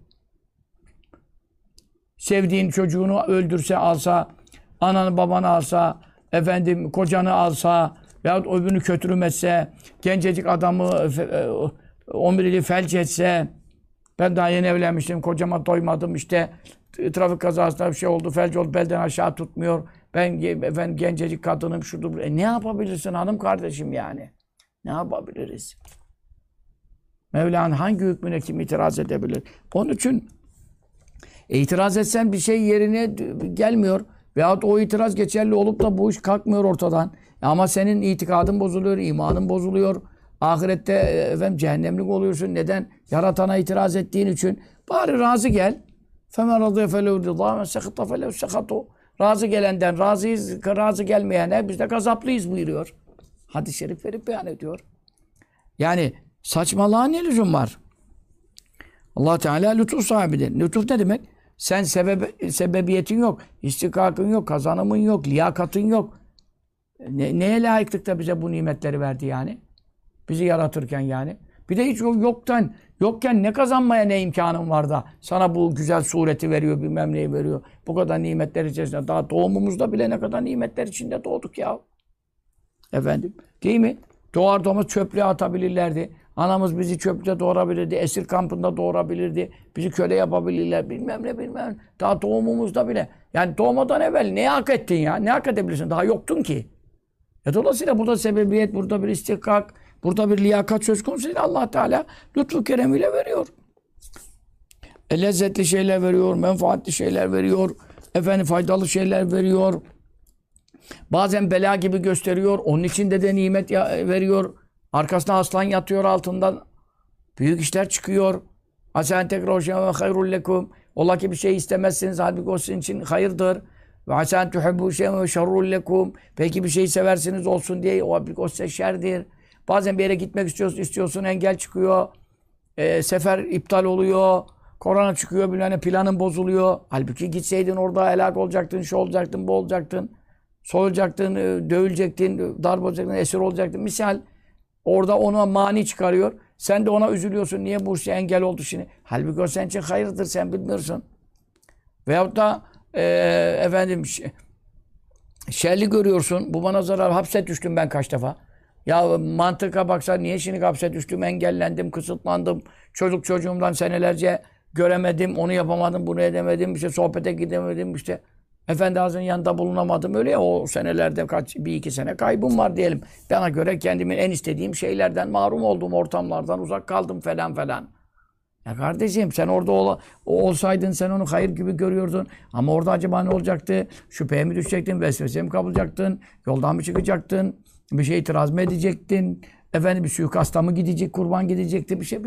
Sevdiğin çocuğunu öldürse, alsa, ananı babanı alsa, kocanı alsa, veyahut öbürünü kötürümetse, gencecik adamı 11'li felç etse, ben daha yeni evlenmiştim, kocama doymadım işte, trafik kazasında bir şey oldu, felç oldu, belden aşağı tutmuyor, ben gencecik kadınım, şudur, ne yapabilirsin hanım kardeşim yani? Ne yapabiliriz? Mevla'nın hangi hükmüne kim itiraz edebilir? Onun için itiraz etsen bir şey yerine gelmiyor. Veyahut o itiraz geçerli olup da bu iş kalkmıyor ortadan. Ama senin itikadın bozuluyor, imanın bozuluyor. Ahirette cehennemlik oluyorsun. Neden? Yaratana itiraz ettiğin için. Bari razı gel. Razı gelenden razıyız, razı gelmeyene biz de gazaplıyız buyuruyor. Hadis-i şerif verip beyan ediyor. Yani saçmalığa ne lüzum var? Allah Teala lütuf sahibidir. Lütuf ne demek? Sen sebebiyetin yok, istikakın yok, kazanımın yok, liyakatın yok. Neye layıklıkta bize bu nimetleri verdi yani? Bizi yaratırken yani. Bir de hiç yokken ne kazanmaya ne imkanın var da sana bu güzel sureti veriyor, bilmem neyi veriyor. Bu kadar nimetler içerisinde, daha doğumumuzda bile ne kadar nimetler içinde doğduk ya. Değil mi? Doğar doğmaz çöplüğe atabilirlerdi. Anamız bizi çöpte doğurabilirdi, esir kampında doğurabilirdi, bizi köle yapabilirler, bilmem ne bilmem ne. Daha doğumumuzda bile. Yani doğmadan evvel ne hak ettin ya? Ne hak edebilirsin? Daha yoktun ki. Dolayısıyla burada sebebiyet, burada bir istihkak, burada bir liyakat söz konusu değil. Allah Teala lütfu keremiyle veriyor. Lezzetli şeyler veriyor, menfaatli şeyler veriyor, faydalı şeyler veriyor. Bazen bela gibi gösteriyor, onun içinde de nimet veriyor. Arkasına aslan yatıyor, altından büyük işler çıkıyor. Asen tekroşen ve hayrul lekum. Ola ki bir şey istemezsiniz, halbuki o sizin için hayırdır. Ve asen tuhibbu şeyen ve şerrul lekum. Peki bir şeyi seversiniz olsun diye, halbuki o size şerdir. Bazen bir yere gitmek istiyorsun, engel çıkıyor. Sefer iptal oluyor. Korona çıkıyor, bilmem ne, planın bozuluyor. Halbuki gitseydin orada helak olacaktın, şu olacaktın, bu olacaktın. soyulacaktın, dövülecektin, darp olacaktın, esir olacaktın. Misal orada ona mani çıkarıyor. Sen de ona üzülüyorsun. Niye bu şey engel oldu şimdi? Halbuki o senin için hayırdır. Sen bilmiyorsun. Veyahut da efendim şerli görüyorsun. Bu bana zarar. Hapse düştüm ben kaç defa. Ya mantıka baksan niye şimdi hapse düştüm? Engellendim, kısıtlandım. Çocuk çocuğumdan senelerce göremedim. Onu yapamadım, bunu edemedim. İşte sohbete gidemedim. İşte Efendi Hazretleri'nin yanında bulunamadım. Öyle ya, o senelerde bir iki sene kaybım var diyelim. Bana göre kendimin en istediğim şeylerden mahrum oldum. Ortamlardan uzak kaldım falan falan. Ya kardeşim sen orada olsaydın sen onu hayır gibi görüyordun. Ama orada acaba ne olacaktı? Şüpheye mi düşecektin? Vesveseye mi kapılacaktın? Yoldan mı çıkacaktın? Bir şey itiraz mı edecektin? Efendim bir suikasta mı gidecek? Kurban gidecekti? Bir şey.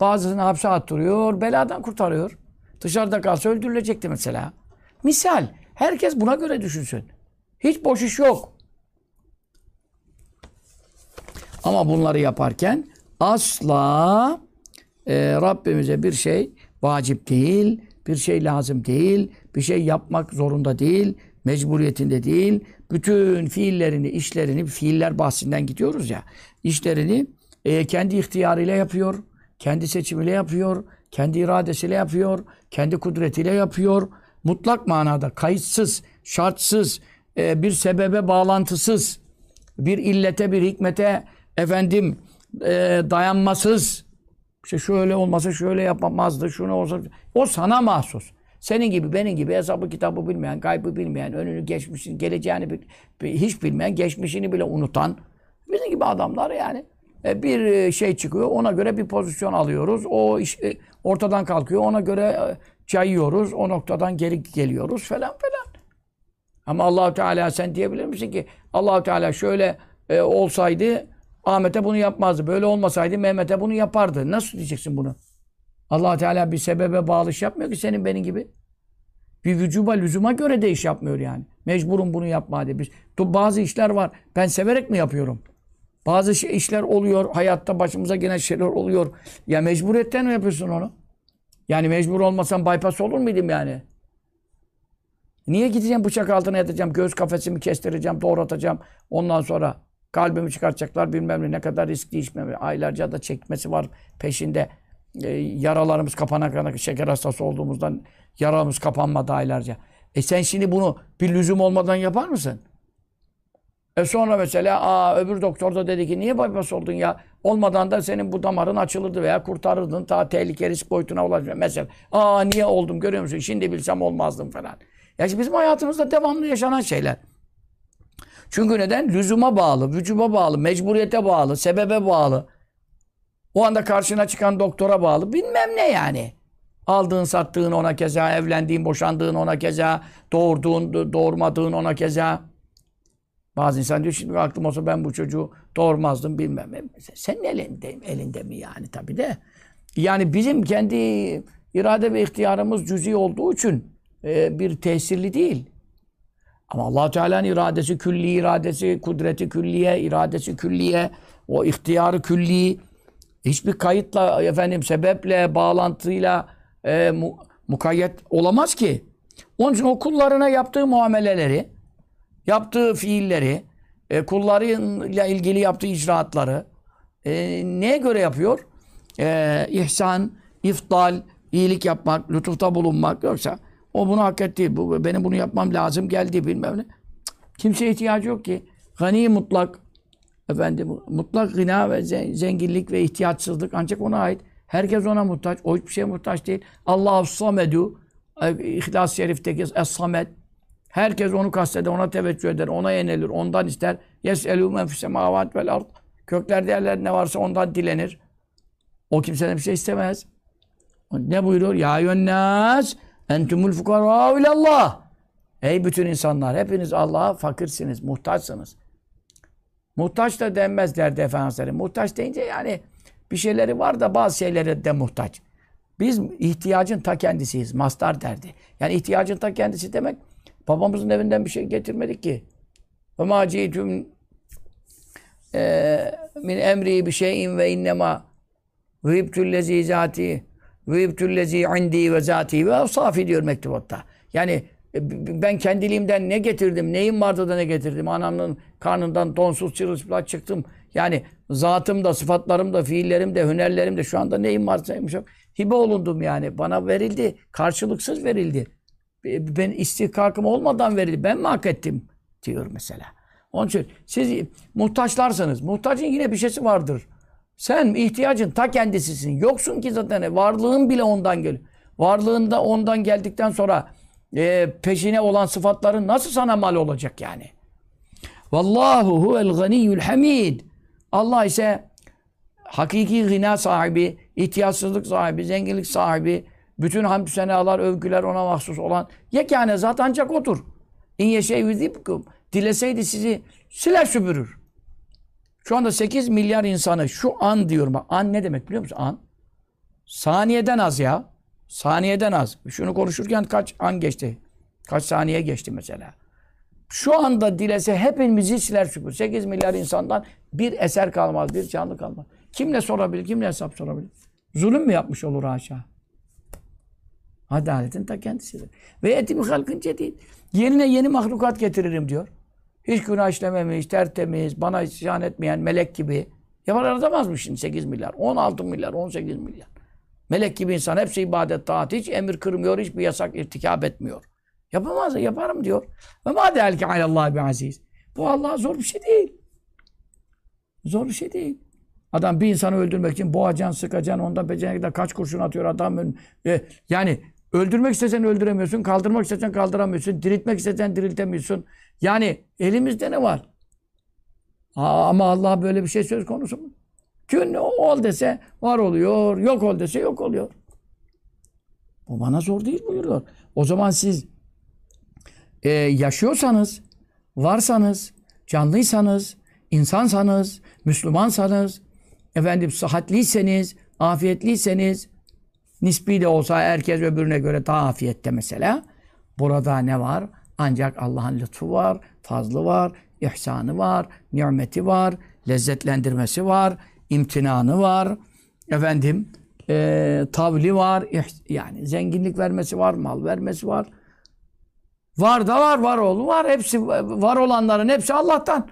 Bazısını hapse attırıyor. Beladan kurtarıyor. Dışarıda kalsa öldürülecekti mesela. Misal. Herkes buna göre düşünsün. Hiç boş iş yok. Ama bunları yaparken asla Rabbimize bir şey vacip değil, bir şey lazım değil, bir şey yapmak zorunda değil, mecburiyetinde değil. Bütün fiillerini, işlerini, fiiller bahsinden gidiyoruz ya, işlerini kendi ihtiyarıyla yapıyor, kendi seçimiyle yapıyor, kendi iradesiyle yapıyor, kendi kudretiyle yapıyor. Mutlak manada kayıtsız, şartsız, bir sebebe bağlantısız, bir illete, bir hikmete efendim dayanmasız. İşte şöyle olmasa şöyle yapamazdı, şunu olsa. O sana mahsus. Senin gibi, benim gibi hesabı kitabı bilmeyen, kaybı bilmeyen, önünü geçmişini, geleceğini hiç bilmeyen, geçmişini bile unutan bizim gibi adamlar yani. Bir şey çıkıyor, ona göre bir pozisyon alıyoruz. O iş ortadan kalkıyor, ona göre cayıyoruz, o noktadan geri geliyoruz falan falan. Ama Allah-u Teala, sen diyebilir misin ki Allah-u Teala şöyle olsaydı Ahmet'e bunu yapmazdı, böyle olmasaydı Mehmet'e bunu yapardı. Nasıl diyeceksin bunu? Allah Teala bir sebebe bağlış yapmıyor ki senin benim gibi. Bir vücuba, lüzuma göre de iş yapmıyor yani. Mecburum bunu yapma diye. Bazı işler var. Ben severek mi yapıyorum? Bazı işler oluyor. Hayatta başımıza gelen şeyler oluyor. Ya mecburiyetten mi yapıyorsun onu? Yani mecbur olmasam bypass olur muydum yani? Niye gideceğim bıçak altına yatacağım? Göğüs kafesimi kestireceğim, doğratacağım. Ondan sonra kalbimi çıkartacaklar, bilmem ne kadar riskli içmem. Aylarca da çekmesi var peşinde. Yaralarımız kapana kadar, şeker hastası olduğumuzdan yaralarımız kapanmadı aylarca. Sen şimdi bunu bir lüzum olmadan yapar mısın? Sonra mesela öbür doktor da dedi ki niye bypass oldun ya? Olmadan da senin bu damarın açılırdı veya kurtarırdın. Ta tehlike risk boyutuna ulaşır. Mesela niye oldum görüyor musun? Şimdi bilsem olmazdım falan. Ya şimdi bizim hayatımızda devamlı yaşanan şeyler. Çünkü neden? Lüzuma bağlı, vücuba bağlı, mecburiyete bağlı, sebebe bağlı. O anda karşına çıkan doktora bağlı. Bilmem ne yani. Aldığın, sattığın ona keza, evlendiğin, boşandığın ona keza, doğurduğun, doğurmadığın ona keza. Bazı insan diyor, şimdi aklım olsa ben bu çocuğu doğurmazdım bilmem. Senin elinde mi yani tabii de. Yani bizim kendi irade ve ihtiyarımız cüz'i olduğu için bir tesirli değil. Ama Allah Teala'nın iradesi külli, iradesi kudreti külliye, iradesi külliye, o ihtiyarı külli. Hiçbir kayıtla, efendim sebeple, bağlantıyla mukayyet olamaz ki. Onun için o kullarına yaptığı muameleleri, yaptığı fiilleri, kullarıyla ilgili yaptığı icraatları neye göre yapıyor? İhsan, iftal, iyilik yapmak, lütufta bulunmak. Yoksa o bunu hak etti, benim bunu yapmam lazım geldi bilmem ne. Kimseye ihtiyacı yok ki. Gani mutlak. Efendim, mutlak gına ve zenginlik ve ihtiyaçsızlık ancak ona ait. Herkes ona muhtaç. O hiçbir şeye muhtaç değil. Allahu Samedu, İhlas-ı Şerif'teki Es-Samed. Herkes onu kasteder, ona teveccüh eder, ona yönelir, ondan ister. Yes'elû men fis-semâvâti vel-ard. Köklerde yerler ne varsa ondan dilenir. O kimseden bir şey istemez. Ne buyuruyor? Ya yönnâs entumul fukarâ ilallah. Ey bütün insanlar, hepiniz Allah'a fakirsiniz, muhtaçsınız. Muhtaç da denmez derdi Efendimiz'e. Muhtaç deyince yani bir şeyleri var da bazı şeylere de muhtaç. Biz ihtiyacın ta kendisiyiz. Mastar derdi. Yani ihtiyacın ta kendisi demek, babamızın evinden bir şey getirmedik ki. Ve mâ ci'tum min emri bi şey'in ve innemâ gıybtüllezî zâti gıybtüllezî indî ve zâti ve sâfi diyor mektubatta. Yani Ben kendiliğimden ne getirdim? Neyim vardı da ne getirdim? Anamın karnından donsuz çırılçıplak çıktım. Yani zatım da, sıfatlarım da, fiillerim de, hünerlerim de şu anda neyim varsa hibe olundum yani. Bana verildi. Karşılıksız verildi. Ben istihkakım olmadan verildi. Ben mi hak ettim? Diyor mesela. Onun için siz muhtaçlarsınız. Muhtacın yine bir şeysi vardır. Sen ihtiyacın ta kendisisin. Yoksun ki zaten. Varlığın bile ondan geliyor. Varlığında ondan geldikten sonra peşine olan sıfatların nasıl sana mal olacak yani? Vallahu huvel ganiyyul hamid. Allah ise hakiki gina sahibi, ihtiyaçsızlık sahibi, zenginlik sahibi, bütün hamdü senalar, övgüler ona mahsus olan yekâne zat ancak odur. İn yeşe'yüzibkum. Dileseydi sizi siler süpürür. Şu anda 8 milyar insanı şu an diyorum. An ne demek biliyor musun? An. Saniyeden az ya. Saniyeden az. Şunu konuşurken kaç an geçti? Kaç saniye geçti mesela? Şu anda dilese hepimizi siler süpürür. 8 milyar insandan bir eser kalmaz, bir canlı kalmaz. Kimle sorabilir, kimle hesap sorabilir? Zulüm mü yapmış olur haşa? Adaletin ta kendisidir. Ve yetimi halkın cedid. Yerine yeni mahlukat getiririm diyor. Hiç günah işlememiş, tertemiz, bana isyan etmeyen melek gibi. Yapar aratamaz mı şimdi 8 milyar, 16 milyar, 18 milyar? Melek gibi insan, hepsi ibadet, taat, hiç emir kırmıyor, hiçbir yasak irtikap etmiyor. Yapamaz, yaparım diyor. Ve mâ deelke alallâhi bi'aziz. Bu Allah'a zor bir şey değil. Zor bir şey değil. Adam bir insanı öldürmek için boğacaksın, sıkacaksın, ondan becerene kadar kaç kurşun atıyor adam. Yani öldürmek istesen öldüremiyorsun, kaldırmak istesen kaldıramıyorsun, diriltmek istesen diriltemiyorsun. Yani elimizde ne var? Ama Allah böyle bir şey söz konusu mu? Kün ol dese var oluyor, yok ol dese yok oluyor. Bu bana zor değil buyuruyor. O zaman siz yaşıyorsanız, varsanız, canlıysanız, insansanız, Müslümansanız, efendim sıhhatliyseniz, afiyetliyseniz, nispi de olsa herkes öbürüne göre daha afiyette mesela. Burada ne var? Ancak Allah'ın lütfu var, fazlı var, ihsanı var, nimeti var, lezzetlendirmesi var, imtinanı var, efendim tavli var, yani zenginlik vermesi var, mal vermesi var. Var da var, var oğlu var. Hepsi var, olanların hepsi Allah'tan.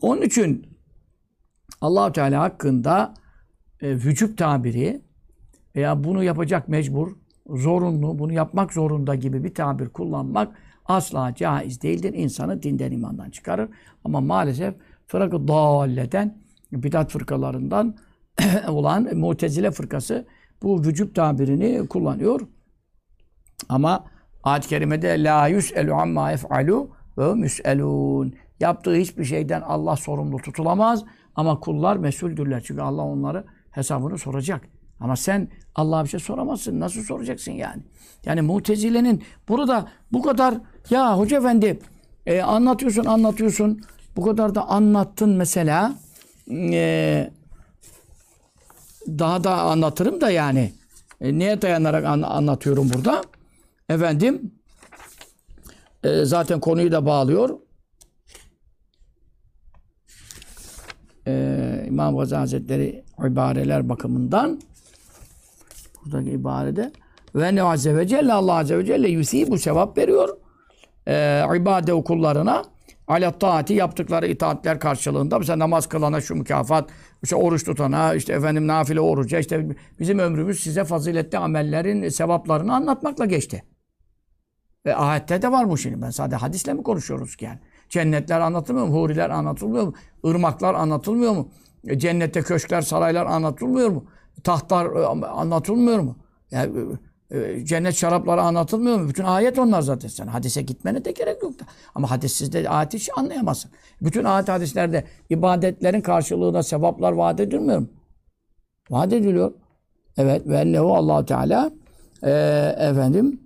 Onun için Allah-u Teala hakkında vücub tabiri veya bunu yapacak mecbur, zorunlu, bunu yapmak zorunda gibi bir tabir kullanmak asla caiz değildir. İnsanı dinden, imandan çıkarır. Ama maalesef fırak-ı dâlleden, bidat fırkalarından olan Mu'tezile fırkası bu vücub tabirini kullanıyor. Ama ayet-i kerimede la yus'elu amma yef'alu ve müs'elûn. Yaptığı hiçbir şeyden Allah sorumlu tutulamaz ama kullar mesuldürler. Çünkü Allah onları hesabını soracak. Ama sen Allah'a bir şey soramazsın. Nasıl soracaksın yani? Yani Mu'tezile'nin burada bu kadar ya hoca efendi anlatıyorsun bu kadar da anlattın mesela daha da anlatırım da yani neye dayanarak anlatıyorum burada? Efendim zaten konuyu da bağlıyor. İmam Gazali Hazretleri ibareler bakımından buradaki ibarede ve ne azze ve celle Allah azze ve celle yusibu sevap veriyor ibadev kullarına ala taati yaptıkları itaatler karşılığında mesela namaz kılana şu mükafat, işte oruç tutana, işte efendim nafile oruca, işte bizim ömrümüz size faziletli amellerin sevaplarını anlatmakla geçti. Ayette de var bu şimdi. Ben sadece hadisle mi konuşuyoruz ki yani? Cennetler anlatılmıyor mu? Huriler anlatılmıyor mu? Irmaklar anlatılmıyor mu? Cennette köşkler, saraylar anlatılmıyor mu? Tahtlar anlatılmıyor mu? Yani, cennet şarapları anlatılmıyor mu? Bütün ayet onlar zaten. Sen hadise gitmene de gerek yok da. Ama hadissiz de ayet hiç anlayamazsın. Bütün ayet hadislerde ibadetlerin karşılığında sevaplar vaat edilmiyor mu? Vaat ediliyor. Evet. Ve ennehu Allah-u Teala efendim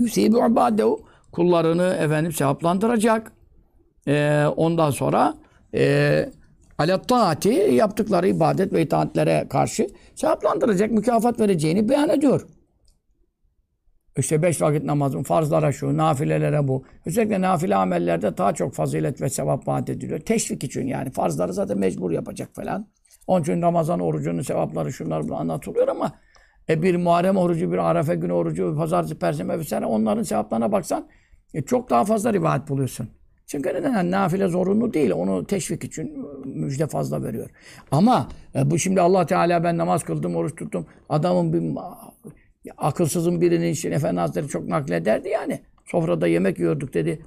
yusibu ibadehu kullarını efendim sevaplandıracak. Ondan sonra ala taati yaptıkları ibadet ve itaatlere karşı sevaplandıracak, mükafat vereceğini beyan ediyor. İşte 5 vakit namazın farzlara şu, nafilelere bu. Özellikle nafile amellerde daha çok fazilet ve sevap vaat ediliyor. Teşvik için yani farzları zaten mecbur yapacak falan. Onun için Ramazan orucunun sevapları şunlar bunu anlatılıyor ama bir Muharrem orucu, bir Arafa günü orucu, pazartesi, perşembe vesaire onların sevaplarına baksan çok daha fazla rivayet buluyorsun. Çünkü neden? Yani nafile zorunlu değil. Onu teşvik için müjde fazla veriyor. Ama bu şimdi Allah Teala ben namaz kıldım, oruç tuttum. Adamın bir akılsızın birinin için Efendi Hazretleri çok naklederdi yani. Sofrada yemek yiyorduk dedi.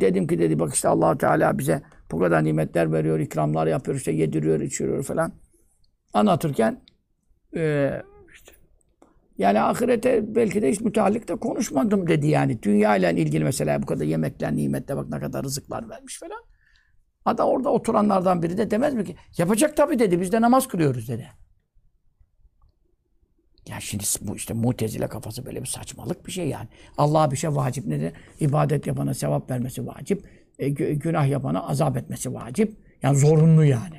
Dedim ki dedi bak işte Allah Teala bize bu kadar nimetler veriyor, ikramlar yapıyor, işte yediriyor, içiriyor falan. Anlatırken işte, yani ahirete belki de hiç müteallik de konuşmadım dedi yani. Dünya ile ilgili mesela bu kadar yemekle, nimetle bak ne kadar rızıklar vermiş falan. Hatta orada oturanlardan biri de demez mi ki? Yapacak tabii dedi, biz de namaz kılıyoruz dedi. Ya şimdi bu işte Mutezile kafası böyle bir saçmalık bir şey yani. Allah'a bir şey vacip nedir? İbadet yapana sevap vermesi vacip. Günah yapana azap etmesi vacip. Yani zorunlu yani.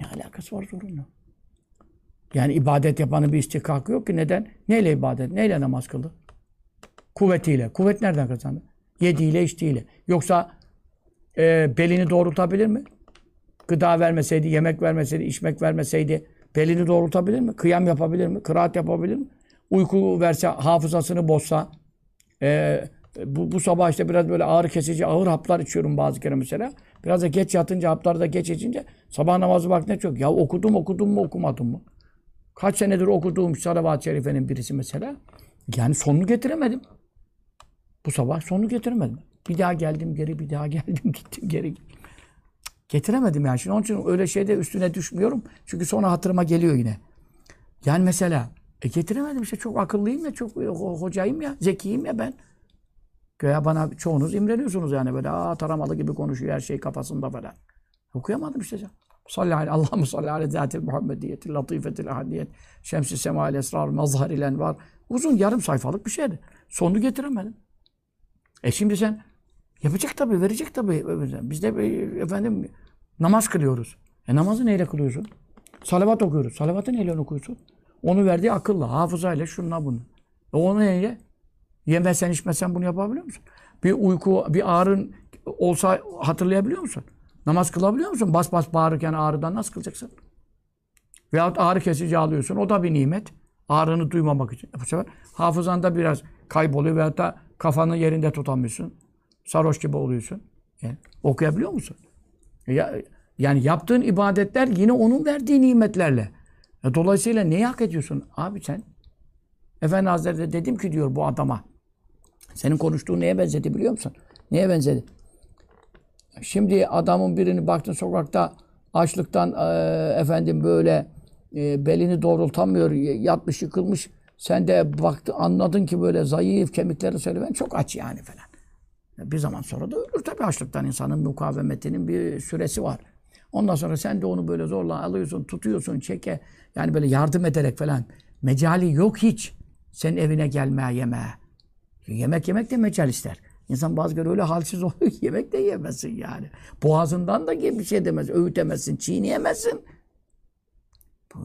Ne alakası var zorunlu? Yani ibadet yapanın bir istihkakı yok ki. Neden? Neyle ibadet? Neyle namaz kıldı? Kuvvetiyle. Kuvvet nereden kazandı? Yediğiyle, içtiğiyle. Yoksa belini doğrultabilir mi? Gıda vermeseydi, yemek vermeseydi, içmek vermeseydi belini doğrultabilir mi? Kıyam yapabilir mi? Kıraat yapabilir mi? Uyku verse, hafızasını bozsa, bu sabah işte biraz böyle ağır kesici, ağır haplar içiyorum bazı kere mesela. Biraz da geç yatınca, hapları da geç içince sabah namazı vaktine çok. Ya okudum mu, okumadım mı? Kaç senedir okuduğum Salavat-ı Şerife'nin birisi mesela. Yani sonunu getiremedim. Bu sabah sonunu getiremedim. Bir daha geldim geri, bir daha geldim gittim geri. Getiremedim yani. Şimdi onun için öyle şeyde üstüne düşmüyorum. Çünkü sonra hatırıma geliyor yine. Yani mesela getiremedim işte çok akıllıyım ya, çok hocayım ya, zekiyim ya ben. Göya bana çoğunuz imreniyorsunuz yani böyle taramalı gibi konuşuyor her şey kafasında falan. Okuyamadım işte. Allah'ım salli ala zâtil muhammediyetil latifetil ahadiyet şems-i semâil esrar mazharil envar. Uzun yarım sayfalık bir şeydi. Sonunu getiremedim. Şimdi sen yapacak tabii, verecek tabii. Biz de efendim namaz kılıyoruz. Namazı neyle kılıyorsun? Salavat okuyoruz. Salavatı neyle okuyorsun? Onu verdiği akılla, hafızayla, şununla bunu. Onu neyle? Yemesen, içmesen bunu yapabiliyor musun? Bir uyku, bir ağrın olsa hatırlayabiliyor musun? Namaz kılabiliyor musun? Bas bas bağırırken ağrıdan nasıl kılacaksın? Veyahut ağrı kesici alıyorsun. O da bir nimet. Ağrını duymamak için. Bu sefer hafızanda biraz kayboluyor veyahut da kafanı yerinde tutamıyorsun. Sarhoş gibi oluyorsun. Yani okuyabiliyor musun? Yani yaptığın ibadetler yine onun verdiği nimetlerle. Dolayısıyla neyi hak ediyorsun? Abi sen, Efendi Hazretleri dedim ki diyor bu adama, senin konuştuğun neye benzedi biliyor musun? Neye benzedi? Şimdi adamın birini baktın sokakta açlıktan efendim böyle belini doğrultamıyor, yatmış yıkılmış. Sen de baktın anladın ki böyle zayıf kemikleri söylemen çok aç yani falan. Bir zaman sonra da ölür tabii açlıktan, insanın mukavemetinin bir süresi var. Ondan sonra sen de onu böyle zorla alıyorsun, tutuyorsun, çeke yani böyle yardım ederek falan. Mecali yok hiç. Senin evine gelmeye, yemeğe. Yemek de mecal ister. İnsan bazı kere öyle halsiz oluyor ki yemek de yemesin yani. Boğazından da bir şey demez, öğütemezsin, çiğneyemezsin.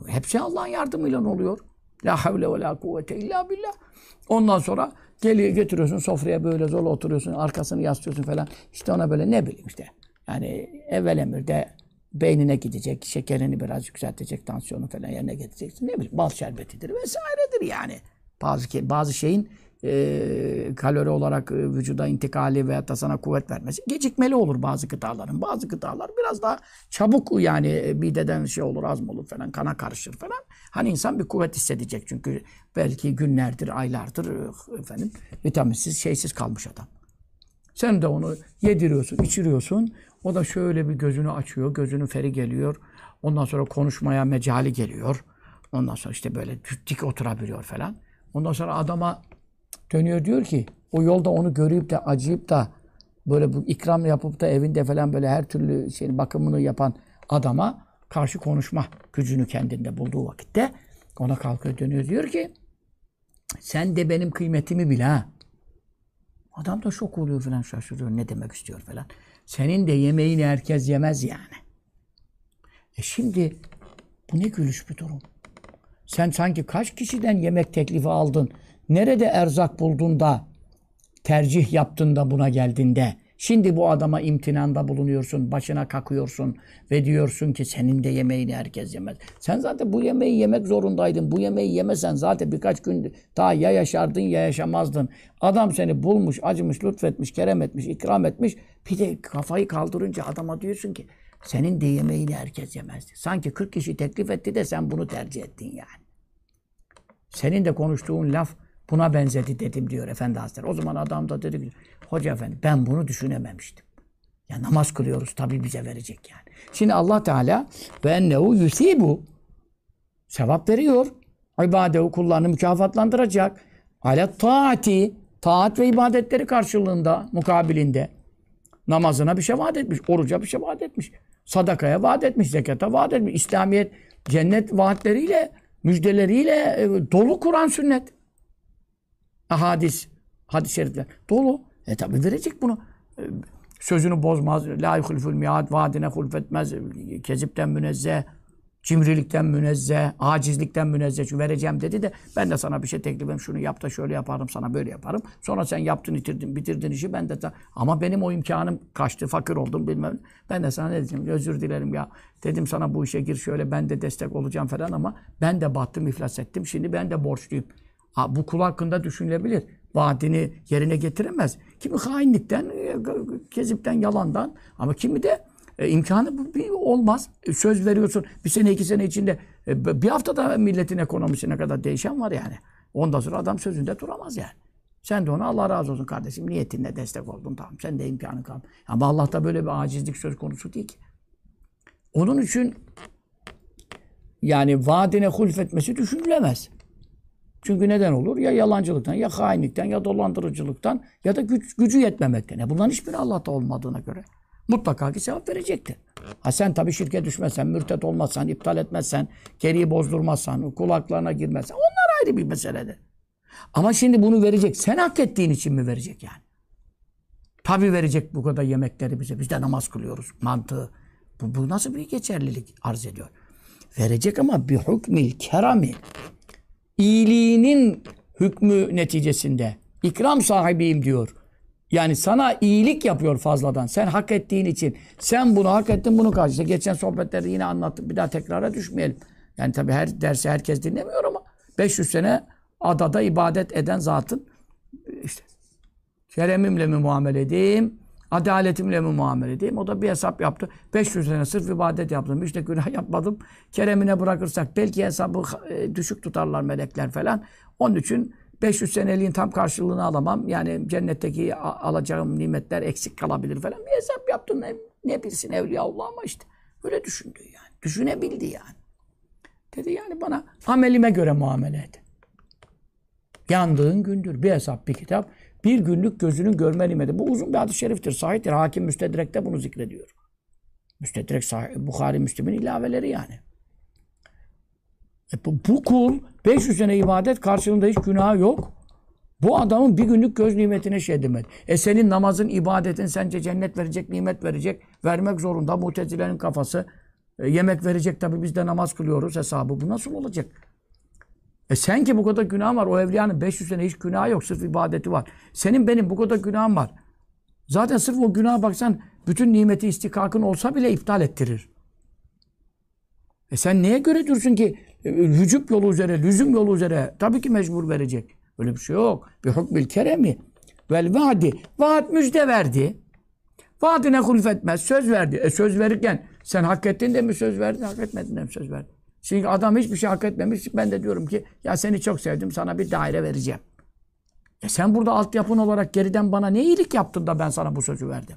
Hepsi Allah'ın yardımıyla oluyor. La havle ve la kuvvete illa billah. Ondan sonra geliyor, götürüyorsun sofraya böyle zorla oturuyorsun, arkasını yaslıyorsun falan. İşte ona böyle ne bileyim işte. Yani evvel emirde beynine gidecek, şekerini biraz yükseltecek, tansiyonu falan yerine getireceksin. Ne bileyim bal şerbetidir vesairedir yani. Bazı şeyin kalori olarak vücuda intikali veyahut da sana kuvvet vermesi gecikmeli olur bazı gıdaların. Bazı gıdalar biraz daha çabuk yani mideden şey olur, azm olur falan, kana karışır falan. Hani insan bir kuvvet hissedecek çünkü belki günlerdir, aylardır efendim vitaminsiz, şeysiz kalmış adam. Sen de onu yediriyorsun, içiriyorsun. O da şöyle bir gözünü açıyor, gözünün feri geliyor. Ondan sonra konuşmaya mecali geliyor. Ondan sonra işte böyle dik oturabiliyor falan. Ondan sonra adama dönüyor diyor ki, o yolda onu görüp de acıyıp da böyle bu ikram yapıp da evinde falan böyle her türlü şeyin bakımını yapan adama karşı konuşma gücünü kendinde bulduğu vakitte ona kalkıyor dönüyor diyor ki, sen de benim kıymetimi bil ha. Adam da şok oluyor falan, şaşırıyor ne demek istiyor falan. Senin de yemeğini herkes yemez yani. Şimdi bu ne gülüş bir durum. Sen sanki kaç kişiden yemek teklifi aldın? Nerede erzak buldun da, tercih yaptın da buna geldiğinde Şimdi bu adama imtinanda bulunuyorsun, başına kakıyorsun ve diyorsun ki senin de yemeğini herkes yemez. Sen zaten bu yemeği yemek zorundaydın. Bu yemeği yemesen zaten birkaç gün daha ya yaşardın ya yaşamazdın. Adam seni bulmuş, acımış, lütfetmiş, kerem etmiş, ikram etmiş. Bir de kafayı kaldırınca adama diyorsun ki senin de yemeğini herkes yemezdi. Sanki 40 kişi teklif etti de sen bunu tercih ettin yani. Senin de konuştuğun laf buna benzedi dedim diyor Efendi Hazretleri. O zaman adam da dedi ki Hoca Efendi ben bunu düşünememiştim. Ya namaz kılıyoruz tabii bize verecek yani. Şimdi Allah Teala ve ennehu yusibu sevap veriyor. İbadehu kullarını mükafatlandıracak. Alet taati taat ve ibadetleri karşılığında mukabilinde namazına bir şey vaat etmiş. Oruca bir şey vaat etmiş. Sadakaya vaat etmiş. Zekata vaat etmiş. İslamiyet cennet vaatleriyle müjdeleriyle dolu Kur'an sünnet. Hadis-i şerifler dolu. Tabi verecek bunu. Sözünü bozmaz. La yuhliful miad vaadine hulfetmez. Kezipten münezzeh. Cimrilikten münezzeh. Acizlikten münezzeh. Şu vereceğim dedi de ben de sana bir şey teklif edeyim. Şunu yap da şöyle yaparım. Sana böyle yaparım. Sonra sen yaptın, bitirdin işi. Ben de ama benim o imkanım kaçtı. Fakir oldum bilmem. Ben de sana ne dedim? Özür dilerim ya. Dedim sana bu işe gir şöyle. Ben de destek olacağım falan ama ben de battım, iflas ettim. Şimdi ben de borçluyum. Ha, bu kul hakkında düşünülebilir. Vaadini yerine getiremez. Kimi hainlikten, kezipten, yalandan ama kimi de imkanı olmaz. Söz veriyorsun. Bir sene, iki sene içinde bir haftada milletin ekonomisine kadar değişen var yani. Ondan sonra adam sözünde duramaz yani. Sen de ona Allah razı olsun kardeşim. Niyetinle destek oldun. Tamam sen de imkanı kaldı. Ama Allah'ta böyle bir acizlik söz konusu değil ki. Onun için yani vaadine hulf etmesi düşünülemez. Çünkü neden olur? Ya yalancılıktan, ya hainlikten, ya dolandırıcılıktan, ya da gücü yetmemekten. Bunların hiçbiri Allah'ta olmadığına göre mutlaka ki sevap verecektir. Ha sen tabii şirke düşmezsen, mürtet olmazsan, iptal etmezsen, geriyi bozdurmazsan, kulaklarına girmezsen onlar ayrı bir meseledir. Ama şimdi bunu verecek. Sen hak ettiğin için mi verecek yani? Tabii verecek bu kadar yemekleri bize. Biz de namaz kılıyoruz. Mantığı. Bu nasıl bir geçerlilik arz ediyor? Verecek ama bi hükmil kerami. İyiliğinin hükmü neticesinde ikram sahibiyim diyor. Yani sana iyilik yapıyor fazladan. Sen hak ettiğin için. Sen bunu hak ettin, bunu karşılaştın. Geçen sohbetlerde yine anlattım. Bir daha tekrara düşmeyelim. Yani tabii her dersi herkes dinlemiyor ama 500 sene adada ibadet eden zatın işte keremimle mi muamele edeyim, adaletimle mi muamele edeyim? O da bir hesap yaptı. 500 sene sırf ibadet yaptım. Hiç de günah yapmadım. Keremine bırakırsak belki hesabı düşük tutarlar melekler falan. Onun için 500 seneliğin tam karşılığını alamam. Yani cennetteki alacağım nimetler eksik kalabilir falan. Bir hesap yaptım. Ne bilsin Evliyaullah ama işte. Öyle düşündü yani. Düşünebildi yani. Dedi yani bana amelime göre muamele et. Yandığın gündür. Bir hesap, bir kitap. Bir günlük gözünün görme nimeti. Bu uzun bir hadis-i şeriftir. Sahihtir. Hakim Müstedrek'te bunu zikrediyor. Müstedrek, Buhari, Müslim'in ilaveleri yani. Bu kul 500 sene ibadet karşılığında hiç günahı yok. Bu adamın bir günlük göz nimetine şey demedi. Senin namazın, ibadetin sence cennet verecek, nimet verecek. Vermek zorunda. Mutezile'nin kafası. Yemek verecek tabii biz de namaz kılıyoruz hesabı. Bu nasıl olacak? Sen ki bu kadar günah var. O evliyanın 500 sene hiç günahı yok. Sırf ibadeti var. Senin benim bu kadar günahım var. Zaten sırf o günaha baksan bütün nimeti istikakın olsa bile iptal ettirir. Sen neye göre dursun ki vücub yolu üzere, lüzum yolu üzere tabii ki mecbur verecek. Öyle bir şey yok. Bi hukmil keremi vel vaadi. Vaat müjde verdi. Vaadine hulf etmez. Söz verdi. Söz verirken sen hak ettin de mi söz verdin, hak etmedin de mi söz verdin? Çünkü adam hiçbir şey hak etmemiş. Ben de diyorum ki ya seni çok sevdim sana bir daire vereceğim. Sen burada altyapın olarak geriden bana ne iyilik yaptın da ben sana bu sözü verdim.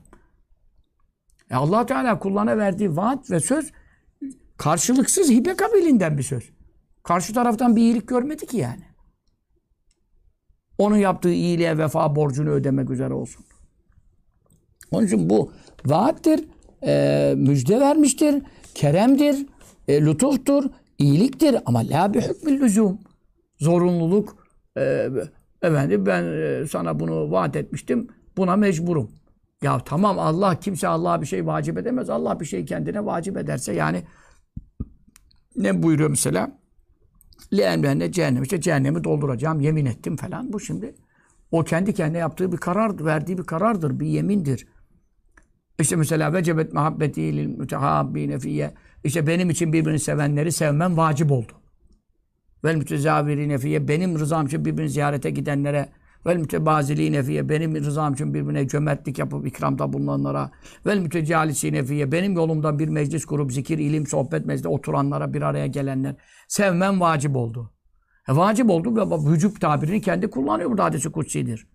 Allah Teala kullarına verdiği vaat ve söz karşılıksız hibe kabilinden bir söz. Karşı taraftan bir iyilik görmedi ki yani. Onun yaptığı iyiliğe vefa borcunu ödemek üzere olsun. Onun için bu vaattir, müjde vermiştir, keremdir. Lütuftur, iyiliktir ama la bi hükmil lüzum. Zorunluluk, efendim ben sana bunu vaat etmiştim, buna mecburum. Ya tamam Allah, kimse Allah'a bir şey vacip edemez. Allah bir şey kendine vacip ederse yani ne buyuruyor mesela? Le'emrenne cehennem, işte cehennemi dolduracağım, yemin ettim falan. Bu şimdi o kendi kendine yaptığı bir karar, verdiği bir karardır, bir yemindir. İşte mesela vecebet muhabbeti lil mütehabbine fiyye. İşte benim için birbirini sevenleri sevmem vacip oldu. Vel mütezavirine fiyye. Benim rızam için birbirini ziyarete gidenlere. Vel mütebaziline fiyye. Benim rızam için birbirine cömertlik yapıp ikramda bulunanlara. Vel mütecalisine fiyye. Benim yolumdan bir meclis kurup zikir, ilim, sohbet meclisinde oturanlara, bir araya gelenler. Sevmem vacip oldu. Vacip oldu ve vücub tabirini kendi kullanıyor. Burada hadis-i kutsidir.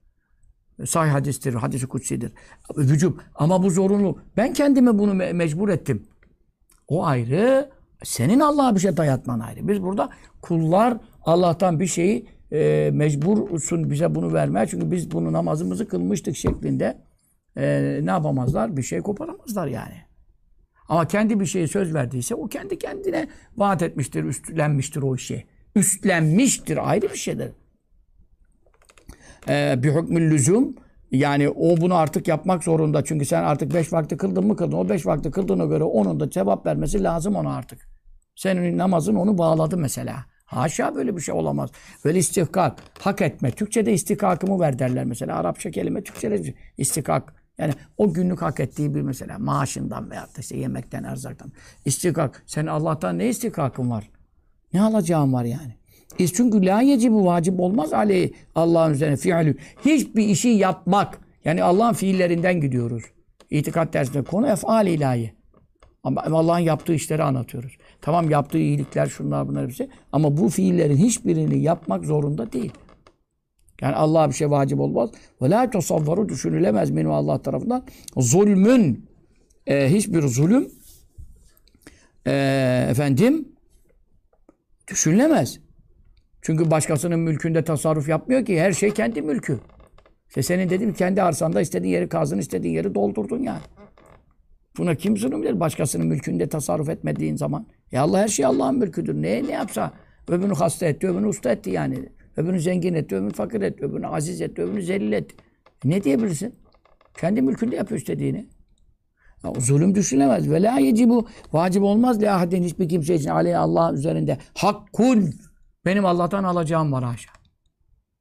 Sahih hadistir, hadis-i kutsidir. Vücub. Ama bu zorunlu. Ben kendime bunu mecbur ettim. O ayrı. Senin Allah'a bir şey dayatman ayrı. Biz burada kullar Allah'tan bir şeyi mecbursun bize bunu vermeye. Çünkü biz bunu namazımızı kılmıştık şeklinde ne yapamazlar? Bir şey koparamazlar yani. Ama kendi bir şeye söz verdiyse o kendi kendine vaat etmiştir, üstlenmiştir o işi. Üstlenmiştir. Ayrı bir şeydir. Bir hükmül lüzum. Yani o bunu artık yapmak zorunda. Çünkü sen artık 5 vakti kıldın mı kıldın. O 5 vakti kıldığına göre onun da cevap vermesi lazım ona artık. Senin namazın onu bağladı mesela. Haşa böyle bir şey olamaz. Vel istihkak. Hak etme. Türkçe'de istihkakımı ver derler mesela. Arapça kelime Türkçe'de istihkak. Yani o günlük hak ettiği bir mesela maaşından veyahut da işte yemekten, erzaktan. İstihkak. Senin Allah'tan ne istihkakın var? Ne alacağım var yani? Çünkü la yecibu vacip olmaz aleyh Allah'ın üzerine fiilü. Hiçbir işi yapmak. Yani Allah'ın fiillerinden gidiyoruz. İtikat dersinde konu ef'al ilahi. Ama Allah'ın yaptığı işleri anlatıyoruz. Tamam yaptığı iyilikler şunlar bunlar hepsi. Ama bu fiillerin hiçbirini yapmak zorunda değil. Yani Allah'a bir şey vacip olmaz. Ve la tasavvaru düşünülemez minhu Allah tarafından. Zulmün. Hiçbir zulüm. Efendim. Düşünülemez. Çünkü başkasının mülkünde tasarruf yapmıyor ki. Her şey kendi mülkü. İşte senin dedim kendi arsanda istediğin yeri kazdın, istediğin yeri doldurdun yani. Buna kim zulüm der? Başkasının mülkünde tasarruf etmediğin zaman. Allah her şey Allah'ın mülküdür. Ne yapsa? Öbürünü hasta etti, öbürünü usta etti yani. Öbürünü zengin etti, öbürünü fakir etti, öbürünü aziz etti, öbürünü zelil etti. Ne diyebilirsin? Kendi mülkünde yapıyor istediğini. Ya, zulüm düşünemez. Ve la yecibu vacip olmaz li ahadin hiçbir kimse için aleyh Allah üzerinde. Hakkun. Benim Allah'tan alacağım var haşa.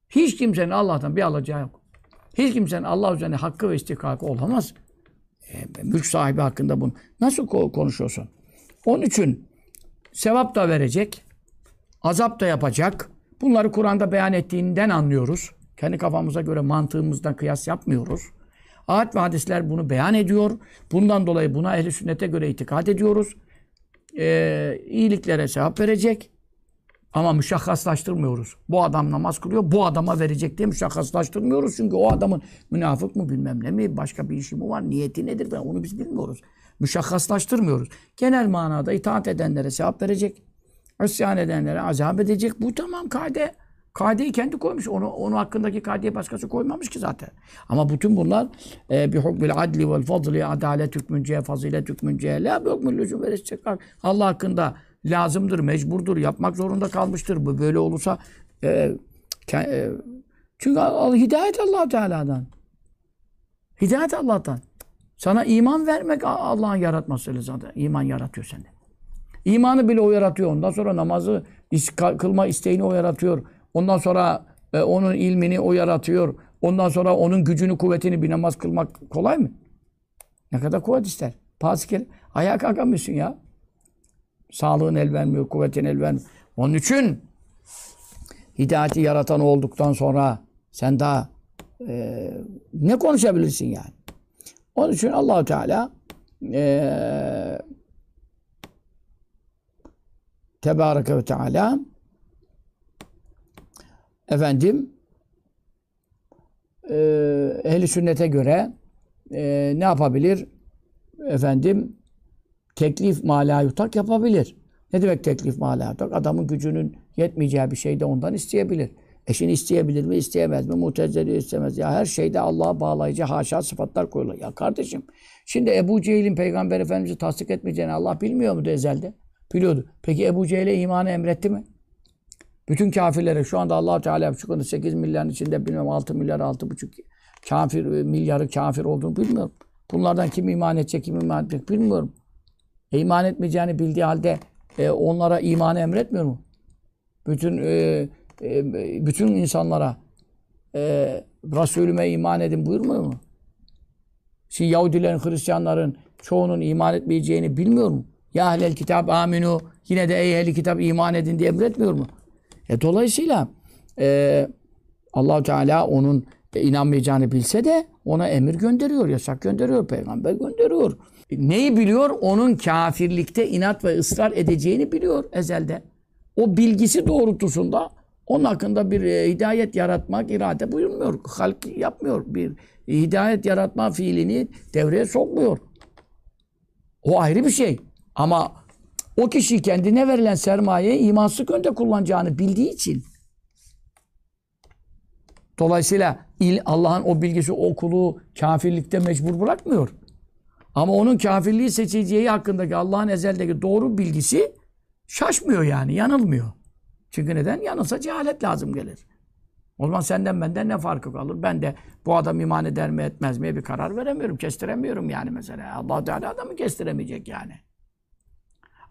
Hiç kimsenin Allah'tan bir alacağı yok. Hiç kimsenin Allah üzerine hakkı ve istihkakı olamaz. Mülk sahibi hakkında bunu nasıl konuşuyorsun? Onun için sevap da verecek, azap da yapacak. Bunları Kur'an'da beyan ettiğinden anlıyoruz. Kendi kafamıza göre mantığımızdan kıyas yapmıyoruz. Ayet ve hadisler bunu beyan ediyor. Bundan dolayı buna ehl-i sünnete göre itikad ediyoruz. İyiliklere sevap verecek. Ama müşahhaslaştırmıyoruz. Bu adam namaz kılıyor, bu adama verecek diye müşahhaslaştırmıyoruz. Çünkü o adamın münafık mı bilmem ne mi, başka bir işi mi var, niyeti nedir, onu biz bilmiyoruz. Müşahhaslaştırmıyoruz. Genel manada itaat edenlere sevap verecek, isyan edenlere azap edecek. Bu tamam kaide. Kaideyi kendi koymuş. Onun hakkındaki kaideyi başkası koymamış ki zaten. Ama bütün bunlar بِحُقْبِ الْعَدْلِ وَالْفَضْلِ adalet hükmünce, fazilet hükmünce, la بِحُقْمِ الْلُّزُمْ وَلَسْتِقَارِ Allah hakkında lazımdır, mecburdur, yapmak zorunda kalmıştır. Bu böyle olursa çünkü hidayet Allah Teala'dan. Hidayet Allah'tan. Sana iman vermek Allah'ın yaratmasıyla zaten. İman yaratıyor sende. İmanı bile o yaratıyor. Ondan sonra namazı kılma isteğini o yaratıyor. Ondan sonra onun ilmini o yaratıyor. Ondan sonra onun gücünü, kuvvetini bir namaz kılmak kolay mı? Ne kadar kuvvet ister? Pasikeli. Ayağa kalkamıyorsun ya. Sağlığın el vermiyor, kuvvetin el vermiyor. Onun için hidayeti yaratan olduktan sonra sen daha ne konuşabilirsin yani? Onun için Allah-u Teala Tebareke ve Teala efendim ehl-i sünnete göre ne yapabilir? Efendim teklif mâ yutak yapabilir. Ne demek teklif mâ yutak? Adamın gücünün yetmeyeceği bir şey de ondan isteyebilir. Eşini isteyebilir mi, isteyemez mi? Mu'tezeli istemez. Ya her şeyde Allah'a bağlayıcı haşa sıfatlar koyuyor. Ya kardeşim, şimdi Ebu Cehil'in Peygamber Efendimiz'i tasdik etmeyeceğini Allah bilmiyor muydu ezelde? Biliyordu. Peki Ebu Cehil'e imanı emretti mi? Bütün kafirlere şu anda Allah Teala şu konuda 8 milyarın içinde bilmem 6 milyar 6,5 kafir milyarı kafir olduğunu bilmiyorum. Bunlardan kim iman edecek, kim iman etmeyecek bilmiyorum. İman etmeyeceğini bildiği halde onlara imanı emretmiyor mu? Bütün insanlara Resulüme iman edin buyurmuyor mu? Şimdi Yahudilerin, Hristiyanların çoğunun iman etmeyeceğini bilmiyor mu? Ya ahlel kitab aminu, yine de ey ehli kitap iman edin diye emretmiyor mu? Dolayısıyla Allah-u Teala onun inanmayacağını bilse de ona emir gönderiyor, yasak gönderiyor, peygamber gönderiyor. Neyi biliyor? Onun kafirlikte inat ve ısrar edeceğini biliyor ezelde. O bilgisi doğrultusunda onun hakkında bir hidayet yaratmak irade buyurmuyor. Halk yapmıyor. Bir hidayet yaratma fiilini devreye sokmuyor. O ayrı bir şey. Ama o kişi kendine verilen sermayeyi imansızlık önde kullanacağını bildiği için. Dolayısıyla Allah'ın o bilgisi o kulu kafirlikte mecbur bırakmıyor. Ama onun kafirliği seçeceği hakkındaki Allah'ın ezeldeki doğru bilgisi şaşmıyor yani, yanılmıyor. Çünkü neden? Yanılsa cehalet lazım gelir. O zaman senden benden ne farkı kalır? Ben de bu adam iman eder mi etmez mi bir karar veremiyorum, kestiremiyorum yani mesela. Allah Teala adamı kestiremeyecek yani.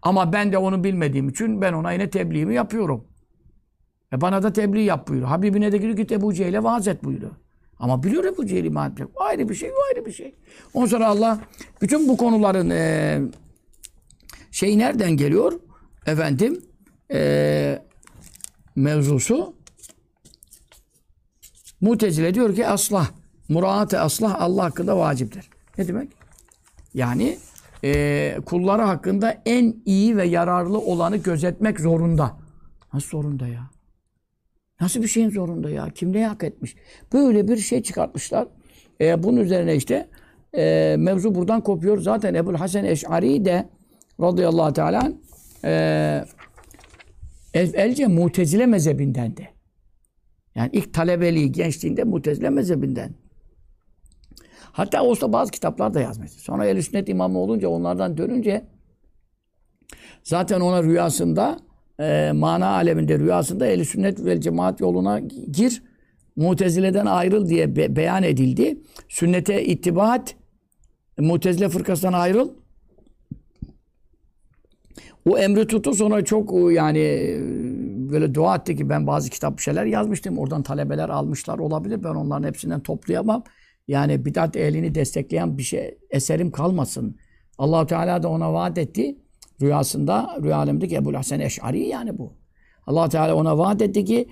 Ama ben de onu bilmediğim için ben ona yine tebliğimi yapıyorum. Bana da tebliğ yap buyuruyor. Habibine de git Ebu Cehil'e vaaz et buyuruyor. Ama biliyor Ebu Cehil'i iman edecek. Ayrı bir şey, ayrı bir şey. Ondan sonra Allah bütün bu konuların şeyi nereden geliyor? Efendim mevzusu Mutezile diyor ki aslah, muraat-ı aslah Allah hakkında vaciptir. Ne demek? Yani kulları hakkında en iyi ve yararlı olanı gözetmek zorunda. Nasıl zorunda ya? Nasıl bir şeyin zorunda ya? Kim neyi hak etmiş? Böyle bir şey çıkartmışlar. Bunun üzerine işte mevzu buradan kopuyor. Zaten Ebu'l-Hasen Eş'ari de radıyallahu teala evvelce Mutezile mezhebinden de. Yani ilk talebeliği, gençliğinde Mutezile mezhebinden. Hatta olsa bazı kitaplar da yazmış. Sonra Ehl-i Sünnet imamı olunca, onlardan dönünce zaten ona rüyasında mana aleminde rüyasında Ehl-i Sünnet ve Cemaat yoluna gir, Mutezile'den ayrıl diye beyan edildi. Sünnete ittiba et, Mutezile fırkasından ayrıl. O emri tuttu, sonra çok yani böyle dua etti ki ben bazı kitap şeyler yazmıştım. Oradan talebeler almışlar olabilir. Ben onların hepsinden toplayamam. Yani bidat ehlini destekleyen bir şey eserim kalmasın. Allah-u Teala da ona vaat etti. Rüyasında, rüya alemindeki Ebu'l-Hasen Eş'ari yani bu. Allah Teala ona vaat etti ki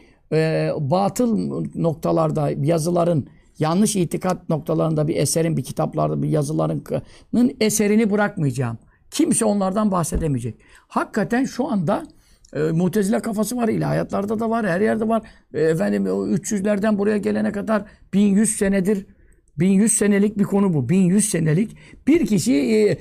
batıl noktalarda yazıların, yanlış itikat noktalarında bir eserin, bir kitaplarda bir yazılarının eserini bırakmayacağım. Kimse onlardan bahsedemeyecek. Hakikaten şu anda Mutezile kafası var, ilahiyatlarda da var, her yerde var. Efendim 300'lerden buraya gelene kadar 1100 senedir 1100 senelik bir konu bu. 1100 senelik bir kişi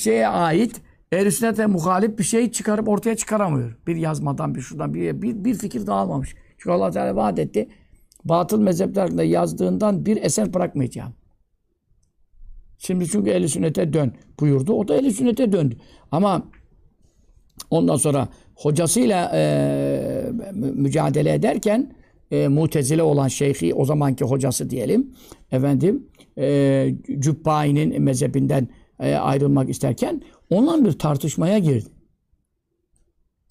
şeye ait Ehl-i Sünnet'e muhalif bir şey çıkarıp ortaya çıkaramıyor. Bir yazmadan, bir şuradan, bir fikir dağılmamış. Çünkü Allah Teala vaat etti. Batıl mezheplerinde yazdığından bir eser bırakmayacağım. Şimdi çünkü Ehl-i Sünnet'e dön buyurdu. O da Ehl-i Sünnet'e döndü. Ama ondan sonra hocasıyla mücadele ederken Mutezile olan şeyhi, o zamanki hocası diyelim, efendim Cübbai'nin mezhebinden ayrılmak isterken onunla bir tartışmaya girdi.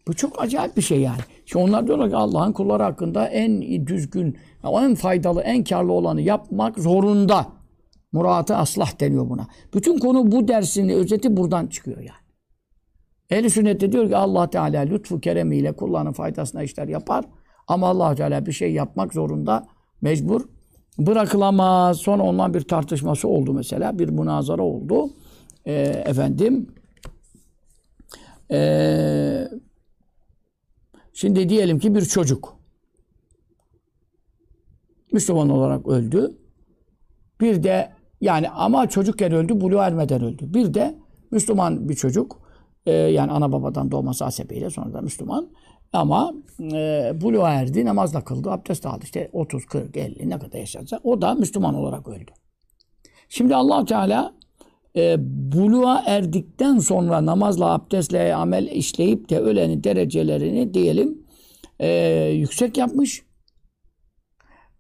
Bu çok acayip bir şey yani. Şimdi onlar diyorlar ki Allah'ın kulları hakkında en düzgün, en faydalı, en karlı olanı yapmak zorunda. Murat-ı aslah deniyor buna. Bütün konu bu dersinin özeti buradan çıkıyor yani. Ehl-i Sünnet'te diyor ki Allah Teala lütfu keremiyle kullarının faydasına işler yapar ama Allah Teala bir şey yapmak zorunda, mecbur bırakılamaz. Sonra ondan bir tartışması oldu mesela, bir münazara oldu. Şimdi diyelim ki bir çocuk Müslüman olarak öldü. Bir de yani ama çocukken öldü, buluğa ermeden öldü. Bir de Müslüman bir çocuk yani ana babadan doğması hasebiyle sonra da Müslüman ama buluğa erdi, namazla kıldı, abdest aldı. İşte 30, 40, 50 ne kadar yaşarsa o da Müslüman olarak öldü. Şimdi Allah Teala buluğa erdikten sonra namazla, abdestle amel işleyip de ölenin derecelerini diyelim yüksek yapmış.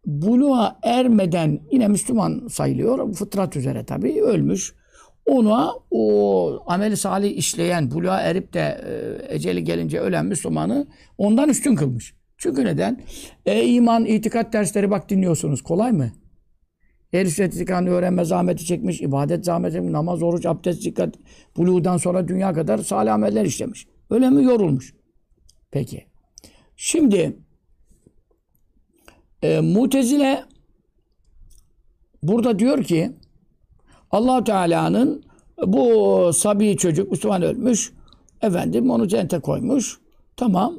Buluğa ermeden yine Müslüman sayılıyor. Fıtrat üzere tabii ölmüş. Ona o amel-i salih işleyen, buluğa erip de eceli gelince ölen Müslümanı ondan üstün kılmış. Çünkü neden? İman, itikat dersleri bak dinliyorsunuz. Kolay mı? Ehl-i sünnet zikrını öğrenme zahmeti çekmiş, ibadet zahmeti çekmiş, namaz, oruç, abdest, zikret, buluğdan sonra dünya kadar salih ameller işlemiş. Öyle mi? Yorulmuş. Peki. Şimdi Mutezile burada diyor ki Allah-u Teala'nın bu sabi çocuk Müslüman ölmüş, efendim onu cennete koymuş, tamam,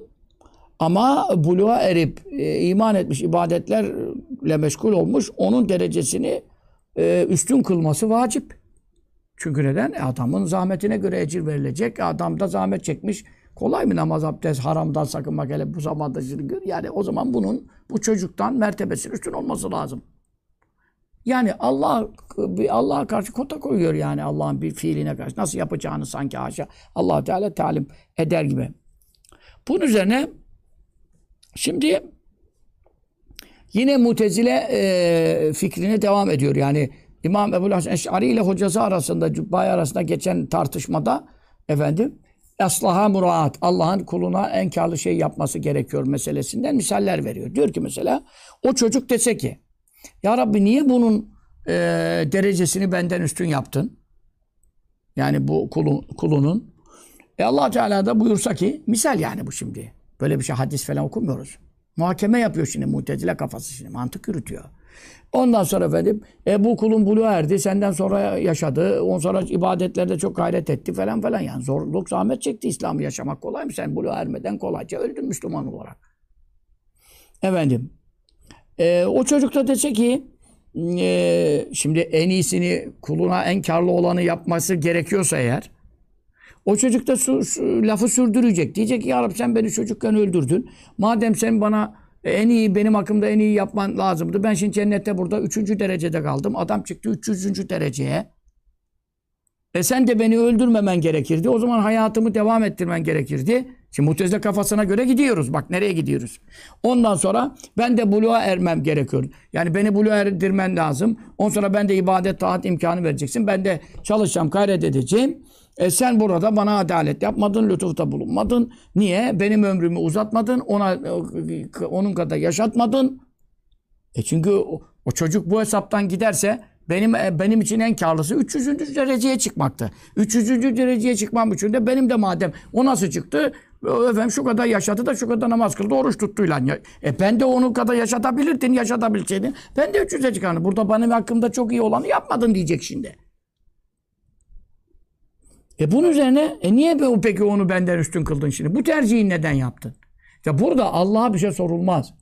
ama buluğa erip iman etmiş, ibadetlerle meşgul olmuş, onun derecesini üstün kılması vacip. Çünkü neden? Adamın zahmetine göre ecir verilecek. Adam da zahmet çekmiş. Kolay mı namaz, abdest, haramdan sakınmak, hele bu zamanda yani o zaman bunun, bu çocuktan mertebesinin üstün olması lazım. Yani Allah'a karşı kota koyuyor yani, Allah'ın bir fiiline karşı. Nasıl yapacağını sanki haşa Allah Teala talim eder gibi. Bunun üzerine şimdi yine Mutezile fikrine devam ediyor. Yani İmam Ebu'l-Hasan Eş'ari ile hocası arasında, Cübbayi arasında geçen tartışmada efendim aslaha muraat, Allah'ın kuluna en karlı şey yapması gerekiyor meselesinden misaller veriyor. Diyor ki mesela o çocuk dese ki ya Rabbi niye bunun derecesini benden üstün yaptın? Yani bu kulunun. Allah Teala da buyursa ki, misal yani bu şimdi. Böyle bir şey, hadis falan okumuyoruz. Muhakeme yapıyor şimdi, Mutezile kafası şimdi, mantık yürütüyor. Ondan sonra efendim, bu kulun buluğa erdi, senden sonra yaşadı, ondan sonra ibadetlerde çok gayret etti falan falan. Yani zorluk, zahmet çekti, İslam'ı yaşamak kolay mı? Sen buluğa ermeden kolayca öldün Müslüman olarak. Efendim, o çocuk da dese ki, şimdi en iyisini, kuluna en karlı olanı yapması gerekiyorsa eğer, o çocuk da lafı sürdürecek. Diyecek ki ya Rabbi sen beni çocukken öldürdün. Madem sen bana en iyi, benim hakkımda en iyi yapman lazımdı. Ben şimdi cennette burada 3. derecede kaldım. Adam çıktı 300. dereceye. Sen de beni öldürmemen gerekirdi. O zaman hayatımı devam ettirmen gerekirdi. Şimdi Mutezile kafasına göre gidiyoruz. Bak nereye gidiyoruz. Ondan sonra ben de buluğa ermem gerekiyor. Yani beni buluğa erdirmen lazım. Ondan sonra ben de ibadet, taat imkanı vereceksin. Ben de çalışacağım, gayret edeceğim. Sen burada bana adalet yapmadın, lütufta bulunmadın. Niye? Benim ömrümü uzatmadın, onun kadar yaşatmadın. Çünkü o çocuk bu hesaptan giderse benim için en karlısı 300. dereceye çıkmaktı. 300. dereceye çıkmam için de benim de madem o nasıl çıktı, efendim şu kadar yaşadı da şu kadar namaz kıldı, oruç tuttuyla. Ben de onun kadar yaşatabilirdin, yaşatabilseydin. Ben de 300'e çıkardım. Burada benim hakkımda çok iyi olanı yapmadın diyecek şimdi. Bunun üzerine niye peki onu benden üstün kıldın şimdi? Bu tercihi neden yaptın? Ya burada Allah'a bir şey sorulmaz.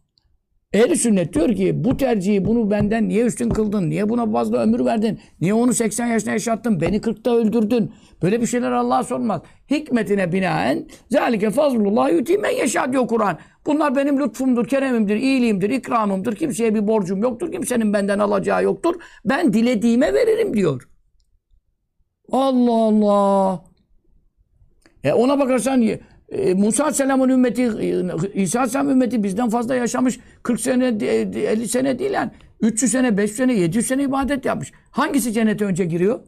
Ehl-i sünnet diyor ki bu tercihi, bunu benden niye üstün kıldın? Niye buna fazla ömür verdin? Niye onu 80 yaşına yaşattın? Beni 40'ta öldürdün. Böyle bir şeyler Allah'a sorulmaz. Hikmetine binaen zalike fazlullah yuti men yeşâ diyor Kur'an. Bunlar benim lütfumdur, keremimdir, iyiliğimdir, ikramımdır. Kimseye bir borcum yoktur. Kimsenin benden alacağı yoktur. Ben dilediğime veririm diyor. Allah Allah. Ona bakarsan Musa Aleyhisselam'ın ümmeti, İsa Aleyhisselam ümmeti bizden fazla yaşamış. 40 sene, 50 sene değil yani. 300 sene, 500 sene, 700 sene ibadet yapmış. Hangisi cennete önce giriyor?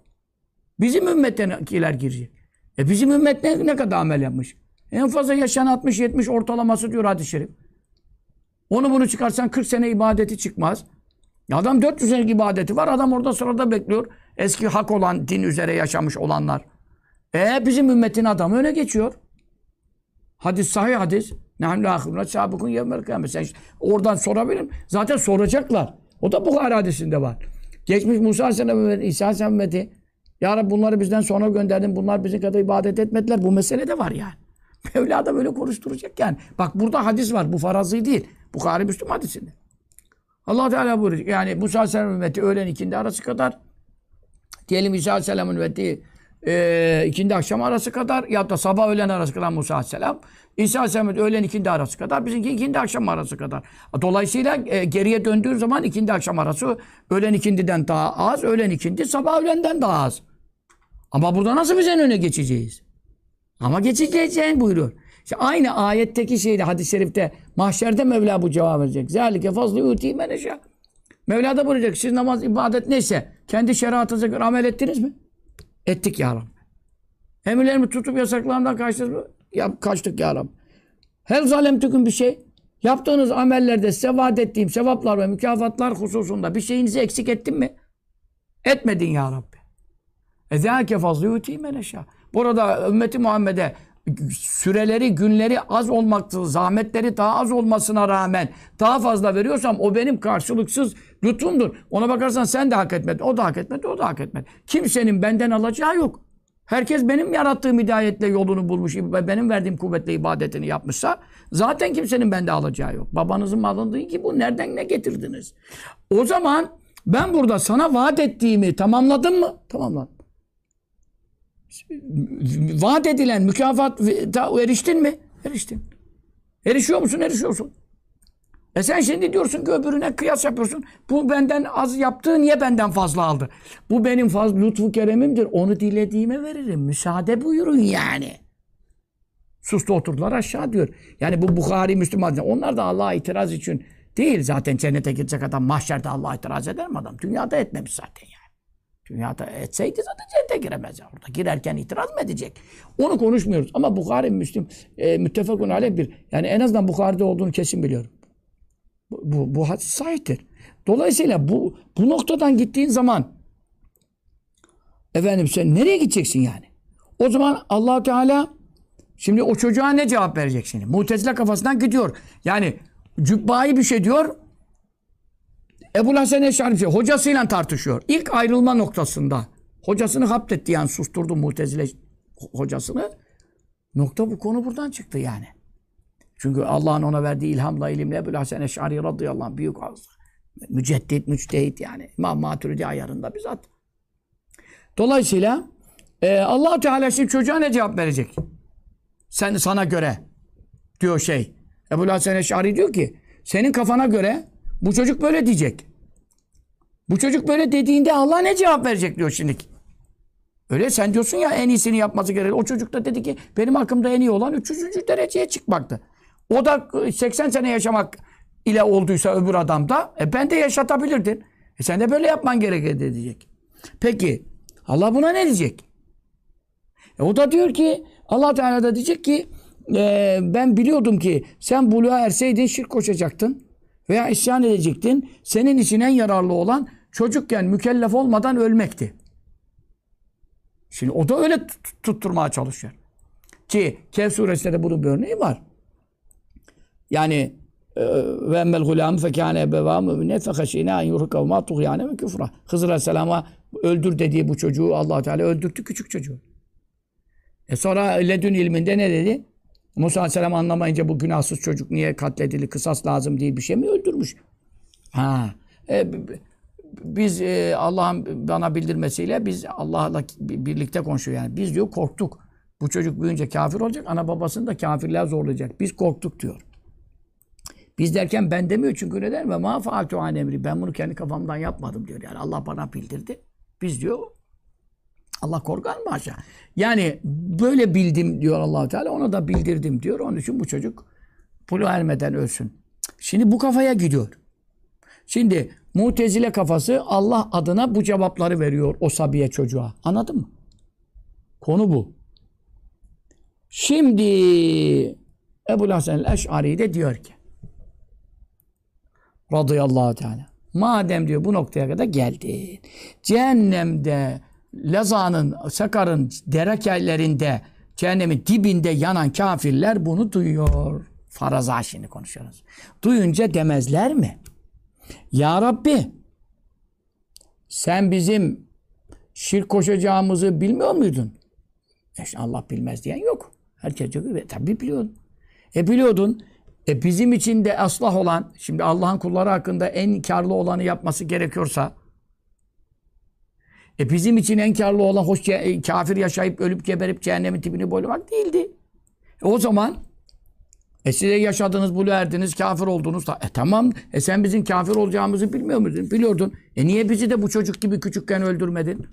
Bizim ümmettenkiler girecek. Bizim ümmet ne kadar amel yapmış? En fazla yaşayan 60-70 ortalaması diyor hadis-i şerif. Onu bunu çıkarsan 40 sene ibadeti çıkmaz. Adam 400 senelik ibadeti var. Adam orada sırada bekliyor. Eski hak olan, din üzere yaşamış olanlar. Bizim ümmetin adamı öne geçiyor. Hadis, sahih hadis. Sen işte oradan sorabilirim. Zaten soracaklar. O da Buhari hadisinde var. Geçmiş Musa Aleyhisselam ve İsa Aleyhisselam ümmeti. Ya Rabbi bunları bizden sonra gönderdin. Bunlar bizim kadar ibadet etmediler. Bu mesele de var yani. Mevla da böyle konuşturacak yani. Bak burada hadis var. Bu farazi değil. Buhari Müslüm hadisinde. Allah Teala buyuruyor. Yani Musa Aleyhisselam ümmeti öğlen ikindi arası kadar, diyelim İsa Aleyhisselam ümmeti ikindi akşam arası kadar ya da sabah öğlen arası kadar Musa Aleyhisselam. İsa Aleyhisselam öğlen ikindi arası kadar, bizimki ikindi akşam arası kadar. Dolayısıyla geriye döndüğün zaman ikindi akşam arası öğlen ikindiden daha az, öğlen ikindi sabah öğlenden daha az. Ama burada nasıl biz en öne geçeceğiz? Ama geçeceğiz buyuruyor. İşte aynı ayetteki şeyde, hadis-i şerifte mahşerde Mevla bu cevap verecek. Zalike fazlu yuti men yeşâ. Mevla da buyuracak, siz namaz, ibadet neyse kendi şeriatınıza göre amel ettiniz mi? Ettik ya Rabbi. Emirlerimi tutup yasaklarından kaçtınız mı? Ya, kaçtık ya Rabbi. Her zalemtükün bir şey. Yaptığınız amellerde size vaat ettiğim sevaplar ve mükafatlar hususunda bir şeyinizi eksik ettin mi? Etmedin ya Rabbi. اَذَاكَ فَضْلُوتِي مَنَشَا. Burada ümmeti Muhammed'e süreleri, günleri az olmaktı, zahmetleri daha az olmasına rağmen daha fazla veriyorsam o benim karşılıksız lütfumdur. Ona bakarsan sen de hak etmedin, o da hak etmedi, o da hak etmedi. Kimsenin benden alacağı yok. Herkes benim yarattığım hidayetle yolunu bulmuş ve benim verdiğim kuvvetle ibadetini yapmışsa zaten kimsenin bende alacağı yok. Babanızın malını değil ki bu, nereden ne getirdiniz? O zaman ben burada sana vaat ettiğimi tamamladım mı? Tamamladım. Vaat edilen mükafat eriştin mi? Eriştin. Erişiyor musun? Erişiyorsun. E sen şimdi diyorsun ki öbürüne kıyas yapıyorsun. Bu benden az yaptığı niye benden fazla aldı? Bu benim fazla lütfu keremimdir. Onu dilediğime veririm. Müsaade buyurun yani. Sustu oturdular aşağı diyor. Yani bu Bukhari, Müslüm hadisi. Onlar da Allah'a itiraz için değil. Zaten cennete girecek adam mahşerde Allah'a itiraz eder mi adam? Dünyada etmemiş zaten yani. Dünyada etseydi zaten cennete giremez. Orada girerken itiraz mı edecek? Onu konuşmuyoruz. Ama Bukhari, Müslüm müttefekun aleyh bir. Yani en azından Bukhari'de olduğunu kesin biliyorum. Bu hadis sahihtir. Dolayısıyla bu noktadan gittiğin zaman efendim sen nereye gideceksin yani? O zaman Allah Teala şimdi o çocuğa ne cevap verecek şimdi? Mu'tezile kafasından gidiyor. Yani cübbayi bir şey diyor. Ebu Hasan Eş'ari bir şey. Hocasıyla tartışıyor. İlk ayrılma noktasında. Hocasını haptetti yani susturdu Mu'tezile hocasını. Nokta bu konu buradan çıktı yani. Çünkü Allah'ın ona verdiği ilhamla, ilimle Ebu Hasan Eş'ari radıyallahu anh büyük ağız. Müceddit, müçtehit yani. İmam Maturidi ayarında bir zat. Dolayısıyla Allah Teala şimdi çocuğa ne cevap verecek? Sana göre diyor şey. Ebu Hasan Eş'ari diyor ki senin kafana göre bu çocuk böyle diyecek. Bu çocuk böyle dediğinde Allah ne cevap verecek diyor şimdi. Öyle sen diyorsun ya en iyisini yapması gerekir. O çocuk da dedi ki benim hakkımda en iyi olan 3. dereceye çıkmaktı. O da 80 sene yaşamak ile olduysa öbür adam da ben de yaşatabilirdin. Sen de böyle yapman gerekir diyecek. Peki Allah buna ne diyecek? O da diyor ki Allah Teala da diyecek ki ben biliyordum ki sen buluğa erseydin şirk koşacaktın veya isyan edecektin. Senin için en yararlı olan çocukken mükellef olmadan ölmekti. Şimdi o da öyle tutturmaya çalışıyor. Ki Kehf suresinde de bunun bir örneği var. Yani ve emmel gulam fe kâne ebevâhu mü'minen fe haşînâ en yuhrikahumâ mâ tuğyânen ve küfrâ. Hızır Aleyhisselam'a öldür dediği bu çocuğu Allah Teala öldürttü, küçük çocuğu. Sonra ledün ilminde ne dedi? Musa Aleyhisselam anlamayınca bu günahsız çocuk niye katledildi, kısas lazım diye bir şey mi öldürmüş? Biz Allah'ın bana bildirmesiyle biz Allah'la birlikte konuşuyor yani. Biz diyor korktuk. Bu çocuk büyüyünce kafir olacak, ana babasını da kafirler zorlayacak. Biz korktuk diyor. Biz derken ben demiyor çünkü neden? Ve ma faatu an emri. Ben bunu kendi kafamdan yapmadım diyor. Yani Allah bana bildirdi. Biz diyor Allah korkar mı aşağı? Yani böyle bildim diyor Allah Teala. Ona da bildirdim diyor. Onun için bu çocuk buluğa ermeden ölsün. Şimdi bu kafaya gidiyor. Şimdi Mu'tezile kafası Allah adına bu cevapları veriyor o sabiye çocuğa. Anladın mı? Konu bu. Şimdi Ebu Hasan el-Eş'ari de diyor ki radıyallahu teala madem diyor bu noktaya kadar geldin, cehennemde Laza'nın, Sakar'ın derekelerinde, cehennemin dibinde yanan kafirler bunu duyuyor. Faraza şimdi konuşuyoruz. Duyunca demezler mi? Ya Rabbi, sen bizim şirk koşacağımızı bilmiyor muydun? İşte Allah bilmez diyen yok. Herkes diyor ki tabii biliyordun. Biliyordun. Bizim için de aslah olan, şimdi Allah'ın kulları hakkında en karlı olanı yapması gerekiyorsa, bizim için en karlı olan hoş kafir yaşayıp ölüp geberip cehennemin tipini boylamak değildi. O zaman size yaşadınız, bulu erdiniz, kafir oldunuz. Tamam, sen bizim kafir olacağımızı bilmiyor muydun? Biliyordun. Niye bizi de bu çocuk gibi küçükken öldürmedin?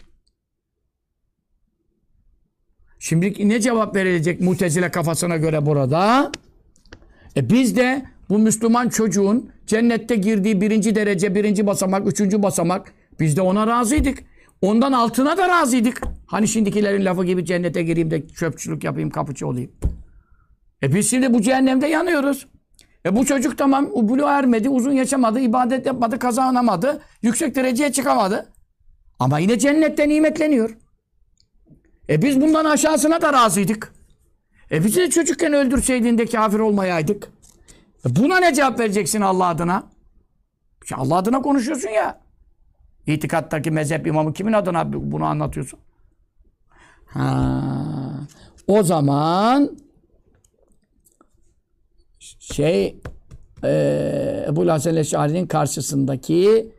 Şimdi ne cevap verilecek Mu'tezile kafasına göre burada? Biz de bu Müslüman çocuğun cennette girdiği 1. derece, 1. basamak, 3. basamak biz de ona razıydık. Ondan altına da razıydık. Hani şimdikilerin lafı gibi cennete gireyim de çöpçülük yapayım, kapıcı olayım. Biz şimdi bu cehennemde yanıyoruz. Bu çocuk tamam buluğa ermedi, uzun yaşamadı, ibadet yapmadı, kazanamadı, yüksek dereceye çıkamadı. Ama yine cennette nimetleniyor. Biz bundan aşağısına da razıydık. Bizi de çocukken öldürseydin de kafir olmayaydık. Buna ne cevap vereceksin Allah adına? Allah adına konuşuyorsun ya. İtikattaki mezhep imamı kimin adına bunu anlatıyorsun? O zaman Ebu'l Hasan el-Eş'ari'nin karşısındaki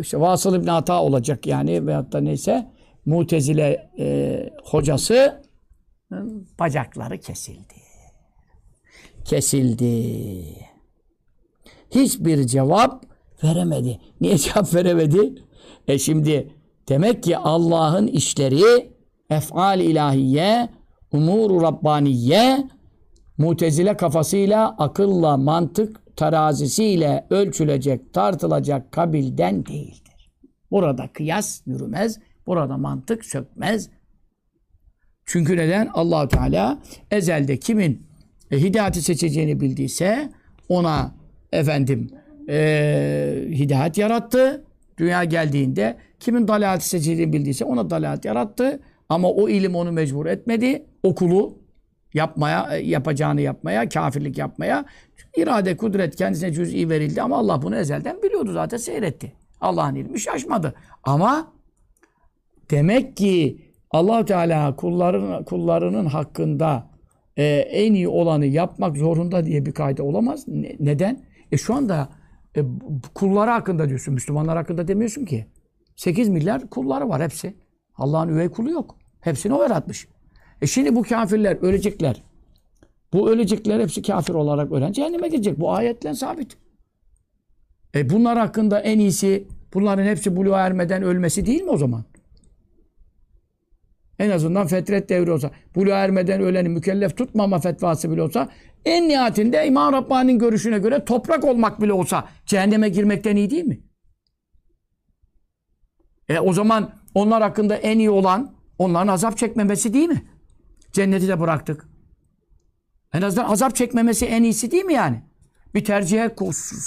işte Vasıl İbni Ata olacak yani veyahut da neyse Mutezile hocası bacakları kesildi. Hiçbir cevap veremedi. Niye cevap veremedi? Şimdi demek ki Allah'ın işleri ef'al ilahiye, umur-u rabbaniye Mutezile kafasıyla, akılla, mantık terazisiyle ölçülecek, tartılacak kabilden değildir. Burada kıyas yürümez, burada mantık sökmez. Çünkü neden? Allah-u Teala ezelde kimin hidayeti seçeceğini bildiyse ona hidayet yarattı. Dünya geldiğinde kimin dalaleti seçeceğini bildiyse ona dalalet yarattı. Ama o ilim onu mecbur etmedi. Okulu yapmaya, yapacağını yapmaya, kafirlik yapmaya. İrade, kudret kendisine cüz'i verildi ama Allah bunu ezelden biliyordu zaten, seyretti. Allah'ın ilmi şaşmadı. Ama demek ki Allah-u Teala kullarının hakkında en iyi olanı yapmak zorunda diye bir kaide olamaz. Neden? Şu anda kulları hakkında diyorsun, Müslümanlar hakkında demiyorsun ki. 8 milyar kulları var hepsi. Allah'ın üvey kulu yok. Hepsini o yaratmış. Şimdi bu kafirler ölecekler. Bu ölecekler hepsi kafir olarak ölen cehenneme gidecek. Bu ayetle sabit. Bunlar hakkında en iyisi bunların hepsi buluğa ermeden ölmesi değil mi o zaman? En azından fetret devri olsa, buluğa ermeden öleni mükellef tutmama fetvası bile olsa, en nihayetinde İmam Rabbani'nin görüşüne göre toprak olmak bile olsa cehenneme girmekten iyi değil mi? O zaman onlar hakkında en iyi olan onların azap çekmemesi değil mi? Cenneti de bıraktık. En azından azap çekmemesi en iyisi değil mi yani? Bir tercihe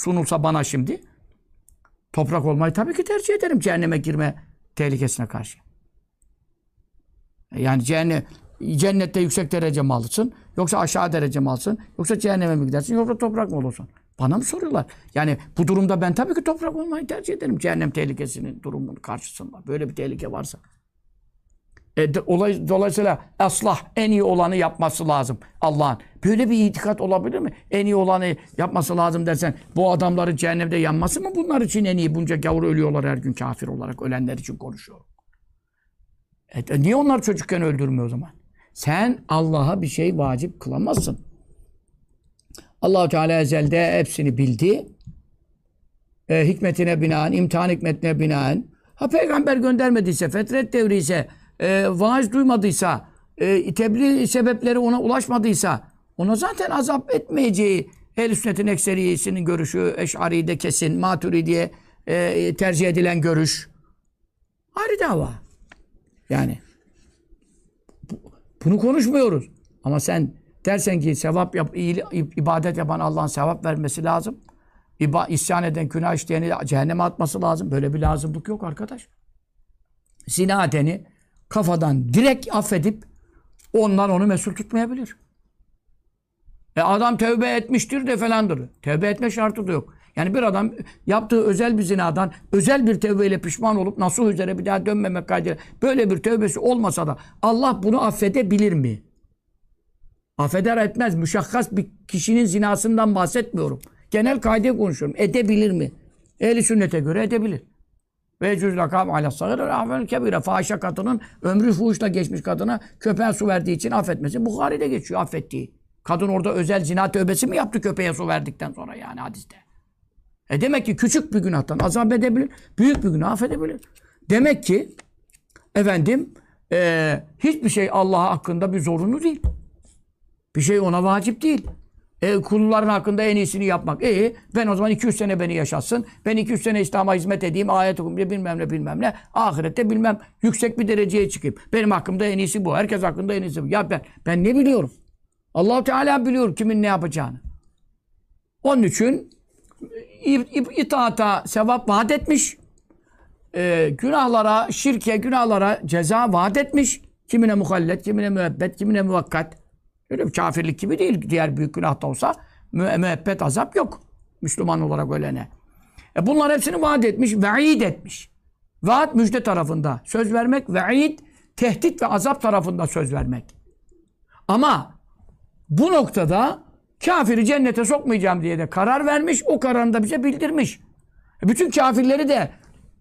sunulsa bana şimdi, toprak olmayı tabii ki tercih ederim cehenneme girme tehlikesine karşı. Yani cennette yüksek derece mi alırsın, yoksa aşağı derece mi alırsın, yoksa cehenneme mi gidersin, yoksa toprak mı olursun? Bana mı soruyorlar? Yani bu durumda ben tabii ki toprak olmayı tercih ederim cehennem tehlikesinin durumunun karşısında. Böyle bir tehlike varsa. Dolayısıyla en iyi olanı yapması lazım Allah'ın. Böyle bir itikat olabilir mi? En iyi olanı yapması lazım dersen bu adamların cehennemde yanması mı bunlar için en iyi? Bunca gavur ölüyorlar her gün kafir olarak. Ölenler için konuşuyorum. Niye onlar çocukken öldürmüyor o zaman? Sen Allah'a bir şey vacip kılamazsın. Allah-u Teala ezelde hepsini bildi. Hikmetine binaen, imtihan hikmetine binaen. Peygamber göndermediyse, fetret devri ise, vaiz duymadıysa, tebliğ sebepleri ona ulaşmadıysa, ona zaten azap etmeyeceği Ehl-i Sünnet'in ekseriyesinin görüşü, Eş'ari'de kesin, Maturidi'ye tercih edilen görüş. Ayrı dava. Yani bunu konuşmuyoruz. Ama sen dersen ki sevap ibadet yapan Allah'ın sevap vermesi lazım. İsyan eden, günah işleyeni cehenneme atması lazım. Böyle bir lazımlık yok arkadaş. Zina edeni kafadan direkt affedip ondan onu mesul tutmayabilir. Adam tövbe etmiştir de falandır. Tövbe etme şartı da yok. Yani bir adam yaptığı özel bir zinadan özel bir tövbeyle pişman olup nasuh üzere bir daha dönmemek kaydıyla böyle bir tövbesi olmasa da Allah bunu affedebilir mi? Affeder etmez. Müşahhas bir kişinin zinasından bahsetmiyorum. Genel kaydıyla konuşuyorum. Edebilir mi? Ehl-i Sünnet'e göre edebilir. Ve cüzlakam alassadır. Affel kebire. Fahişe kadının ömrü fuhuşla geçmiş kadına köpeğe su verdiği için affetmesi. Buhari'de geçiyor affettiği. Kadın orada özel zina tövbesi mi yaptı köpeğe su verdikten sonra yani hadiste? Demek ki küçük bir günahtan azap edebilir, büyük bir günah affedebilir. Demek ki hiçbir şey Allah hakkında bir zorunlu değil. Bir şey ona vacip değil. Kulların hakkında en iyisini yapmak. Ben o zaman 200 sene beni yaşatsın. Ben 200 sene İslam'a hizmet edeyim. Ayet okuyayım diye bilmem ne. Ahirette bilmem yüksek bir dereceye çıkayım. Benim hakkımda en iyisi bu. Herkes hakkında en iyisi bu. Ya ben ne biliyorum? Allah-u Teala biliyor kimin ne yapacağını. Onun için itaata sevap vaat etmiş. Günahlara, şirke, günahlara ceza vaat etmiş. Kimine muhallet, kimine müebbet, kimine muvakkat. Öyle bir kafirlik gibi değil. Diğer büyük günah da olsa müebbet azap yok. Müslüman olarak ölene. Bunlar hepsini vaat etmiş, ve'id etmiş. Vaat müjde tarafında söz vermek, ve'id tehdit ve azap tarafında söz vermek. Ama bu noktada kafiri cennete sokmayacağım diye de karar vermiş, o kararını da bize bildirmiş. Bütün kafirleri de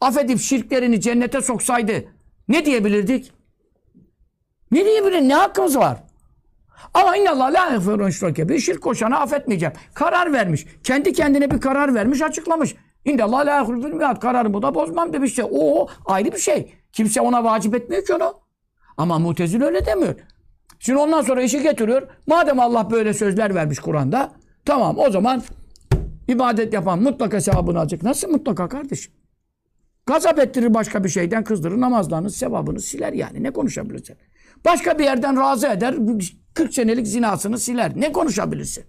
affedip şirklerini cennete soksaydı ne diyebilirdik? Ne diyebilirdik? Ne hakkımız var? Ama innallâhe lâ yagfiru en yüşrake bihi, şirk koşana affetmeyeceğim. Karar vermiş. Kendi kendine bir karar vermiş, açıklamış. İnnallâhe lâ yagfiru fil mi'ad, kararımı da bozmam demiş de. O ayrı bir şey. Kimse ona vacip etmiyor ki onu. Ama Mutezile öyle demiyor. Şimdi ondan sonra işi getiriyor. Madem Allah böyle sözler vermiş Kur'an'da, tamam o zaman ibadet yapan mutlaka hesabını alacak. Nasıl mutlaka kardeşim? Gazap ettirir başka bir şeyden, kızdırır, namazlarınız sevabını siler yani. Ne konuşabilirsin? Başka bir yerden razı eder, 40 senelik zinasını siler. Ne konuşabilirsin?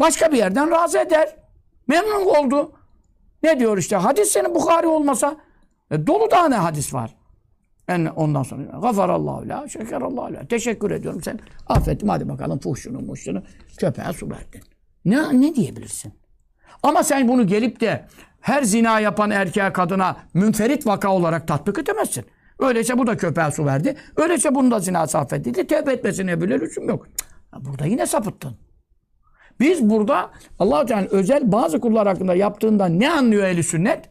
Başka bir yerden razı eder. Memnun oldu. Ne diyor işte? Hadis senin Bukhari olmasa dolu daha ne hadis var? Yani ondan sonra gafarallahu la, şekerallahu la. Teşekkür ediyorum, sen affettim, hadi bakalım fuhşunu muhşunu köpeğe su verdin. Ne diyebilirsin? Ama sen bunu gelip de her zina yapan erkeğe, kadına münferit vaka olarak tatbik edemezsin. Öyleyse bu da köpeğe su verdi. Öyleyse bunu da zinası affedildi. Tevbe etmesine bile lüzum yok. Burada yine sapıttın. Biz burada Allah-u Teala'nın özel bazı kullar hakkında yaptığından ne anlıyor ehl-i sünnet?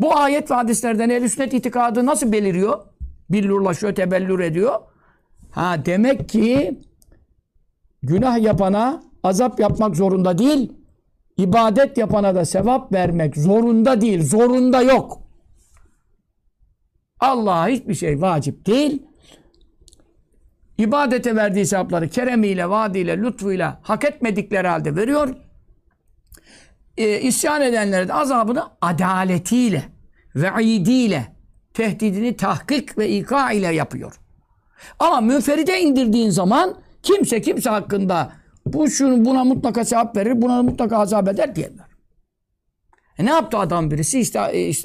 Bu ayet ve hadislerden ehl-i sünnet itikadı nasıl beliriyor? Billurlaşıyor, tebellür ediyor. Ha, demek ki günah yapana azap yapmak zorunda değil. İbadet yapana da sevap vermek zorunda değil. Zorunda yok. Allah'a hiçbir şey vacip değil. İbadete verdiği sevapları keremiyle, vaadiyle, lütfuyla hak etmedikleri halde veriyor. İsyan edenlere de azabını adaletiyle, veidiyle, tehdidini tahkik ve ika ile yapıyor. Ama münferide indirdiğin zaman kimse kimse hakkında bu şunu buna mutlaka sevap verir, buna mutlaka azap eder diyemiyor. Ne yaptı adam birisi?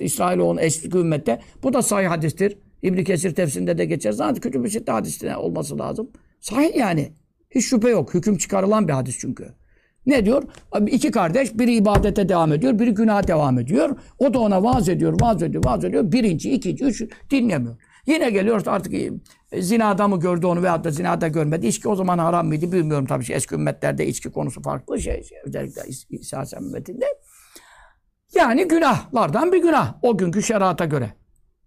İsrailoğlu eski ümmette. Bu da sahih hadistir. İbn-i Kesir tefsirinde de geçer. Zaten Kütüb-i Sitte hadisine olması lazım. Sahih yani. Hiç şüphe yok. Hüküm çıkarılan bir hadis çünkü. Ne diyor? İki kardeş, biri ibadete devam ediyor, biri günaha devam ediyor. O da ona vaaz ediyor. Birinci, ikinci, üçüncü dinlemiyor. Yine geliyor artık zinada mı gördü onu veyahut da zinada görmedi. İçki o zaman haram mıydı bilmiyorum tabii. Eski ümmetlerde içki konusu farklı şey. Özellikle İsa ümmetinde. Yani günahlardan bir günah. O günkü şerata göre.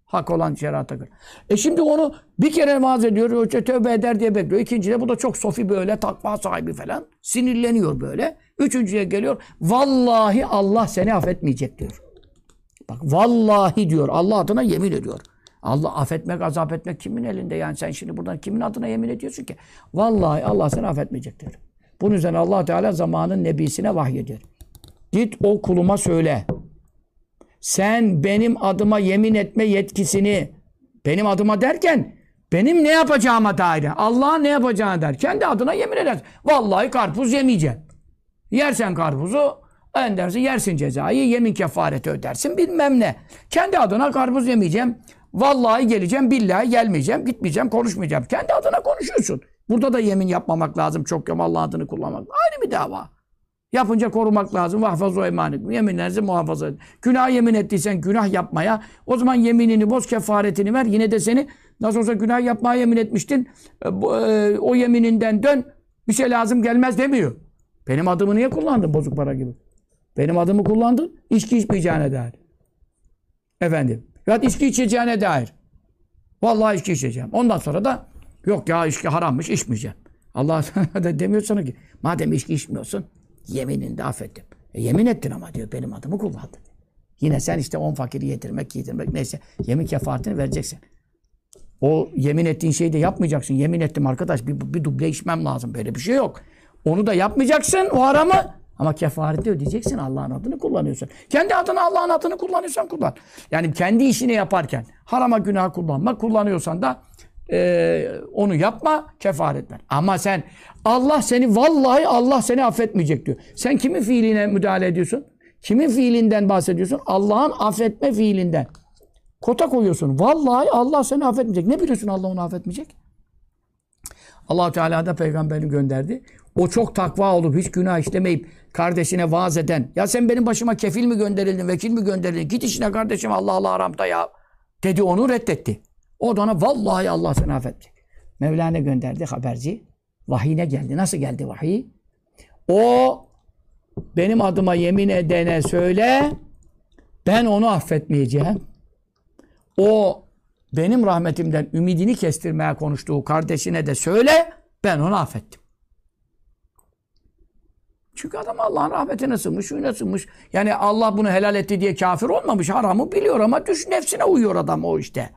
Hak olan şerata göre. Şimdi onu bir kere vaaz ediyor, tövbe eder diye bekliyor. İkincide bu da çok sofi böyle, takva sahibi falan. Sinirleniyor böyle. Üçüncüye geliyor. Vallahi Allah seni affetmeyecek diyor. Bak vallahi diyor. Allah adına yemin ediyor. Allah affetmek, azap etmek kimin elinde? Yani sen şimdi buradan kimin adına yemin ediyorsun ki? Vallahi Allah seni affetmeyecek diyor. Bunun üzerine Allah Teala zamanın nebisine vahyediyor. Git o kuluma söyle. Sen benim adıma yemin etme yetkisini, benim adıma derken benim ne yapacağıma dair, Allah'ın ne yapacağına dair kendi adına yemin edersin. Vallahi karpuz yemeyeceğim. Yersen karpuzu ödersin, yersin cezayı, yemin kefareti ödersin bilmem ne. Kendi adına karpuz yemeyeceğim. Vallahi geleceğim, billahi gelmeyeceğim, gitmeyeceğim, konuşmayacağım. Kendi adına konuşuyorsun. Burada da yemin yapmamak lazım. Çok yok, Allah adını kullanmak. Aynı bir dava. Yapınca korumak lazım. Vahfazû eymânekum. Yeminlerinizi muhafaza edin. Günah yemin ettiysen günah yapmaya, o zaman yeminini boz, kefaretini ver. Yine de seni nasıl olsa günah yapmaya yemin etmiştin. O yemininden dön. Bir şey lazım gelmez demiyor. Benim adımı niye kullandın bozuk para gibi? Benim adımı kullandın. İçki içmeyeceğine dair. Efendim. Ya içki içeceğine dair. Vallahi içki içeceğim. Ondan sonra da yok ya içki harammış, içmeyeceğim. Allah da demiyor sana ki madem içki içmiyorsun yemininde affettim. Yemin ettin ama diyor, benim adımı kullandın. Yine sen işte 10 fakiri yedirmek neyse yemin kefaretini vereceksin. O yemin ettiğin şeyi de yapmayacaksın. Yemin ettim arkadaş bir duble içmem lazım. Böyle bir şey yok. Onu da yapmayacaksın o haramı. Ama kefareti ödeyeceksin, Allah'ın adını kullanıyorsun. Kendi adına Allah'ın adını kullanıyorsan kullan. Yani kendi işini yaparken harama günah kullanma, kullanıyorsan da onu yapma, kefaret ver. Ama sen Allah seni, vallahi Allah seni affetmeyecek diyor. Sen kimin fiiline müdahale ediyorsun? Kimin fiilinden bahsediyorsun? Allah'ın affetme fiilinden. Kota koyuyorsun. Vallahi Allah seni affetmeyecek. Ne biliyorsun Allah onu affetmeyecek? Allah Teala da peygamberini gönderdi. O çok takva olup hiç günah işlemeyip kardeşine vaaz eden, ya sen benim başıma kefil mi gönderildin, vekil mi gönderildin, git işine kardeşim, Allah Allah haramda ya dedi, onu reddetti. O da ona vallahi Allah seni affedecek. Mevlana gönderdi haberci. Vahiyine geldi. Nasıl geldi vahiy? O benim adıma yemin edene söyle, ben onu affetmeyeceğim. O benim rahmetimden ümidini kestirmeye konuştuğu kardeşine de söyle, ben onu affettim. Çünkü adam Allah'ın rahmetine sığmış, şuyuna sığmış. Yani Allah bunu helal etti diye kafir olmamış, haramı biliyor ama düş nefsine uyuyor adam o işte.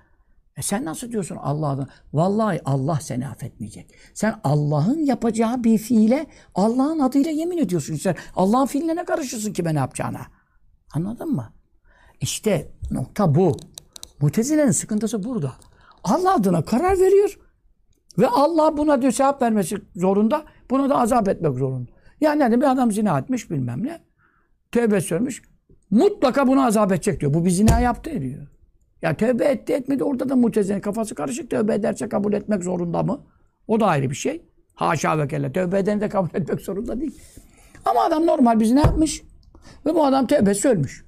Sen nasıl diyorsun Allah'tan? Vallahi Allah seni affetmeyecek. Sen Allah'ın yapacağı bir fiile Allah'ın adıyla yemin ediyorsun. Sen Allah'ın fiiline ne karışırsın kime ne yapacağına? Anladın mı? İşte nokta bu. Mutezile'nin sıkıntısı burada. Allah adına karar veriyor. Ve Allah buna diyor sevap vermesi zorunda. Buna da azap etmek zorunda. Yani nerede bir adam zina etmiş bilmem ne. Tövbe sürmüş. Mutlaka buna azap edecek diyor. Bu bir zina yaptı diyor. Ya tövbe etti etmedi, orada da Mutezile'nin kafası karışık. Tövbe ederse kabul etmek zorunda mı? O da ayrı bir şey. Haşa ve kelle. Tövbe edeni de kabul etmek zorunda değil. Ama adam normal bizi ne yapmış? Ve bu adam tövbesi ölmüş.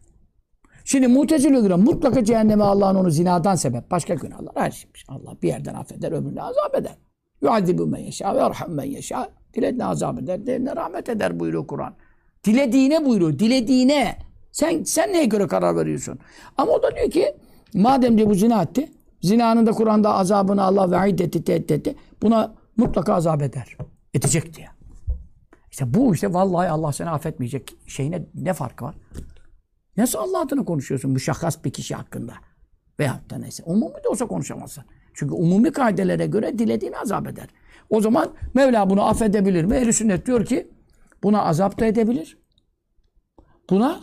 Şimdi Mutezile'ye göre mutlaka cehenneme Allah'ın onu zinadan sebep. Başka günahlar. Her şey. Allah bir yerden affeder, ömrünü azap eder. Yu'adibu men yeşâ ve yerhamu men yeşâ. Dilediğine azap eder, dilediğine rahmet eder buyuruyor Kur'an. Dilediğine buyuruyor. Dilediğine. Sen neye göre karar veriyorsun? Ama o da diyor ki madem diyor bu zina etti, zinanın da Kur'an'da azabını Allah vaid etti, tehdit etti, buna mutlaka azap eder. Edecek diye. İşte bu işte vallahi Allah seni affetmeyecek şeyine ne farkı var? Nasıl Allah adına konuşuyorsun müşahhas bir kişi hakkında? Veyahut da neyse. Umumi de olsa konuşamazsın. Çünkü umumi kaidelere göre dilediğini azap eder. O zaman Mevla bunu affedebilir mi? Ehl-i Sünnet diyor ki buna azap da edebilir. Buna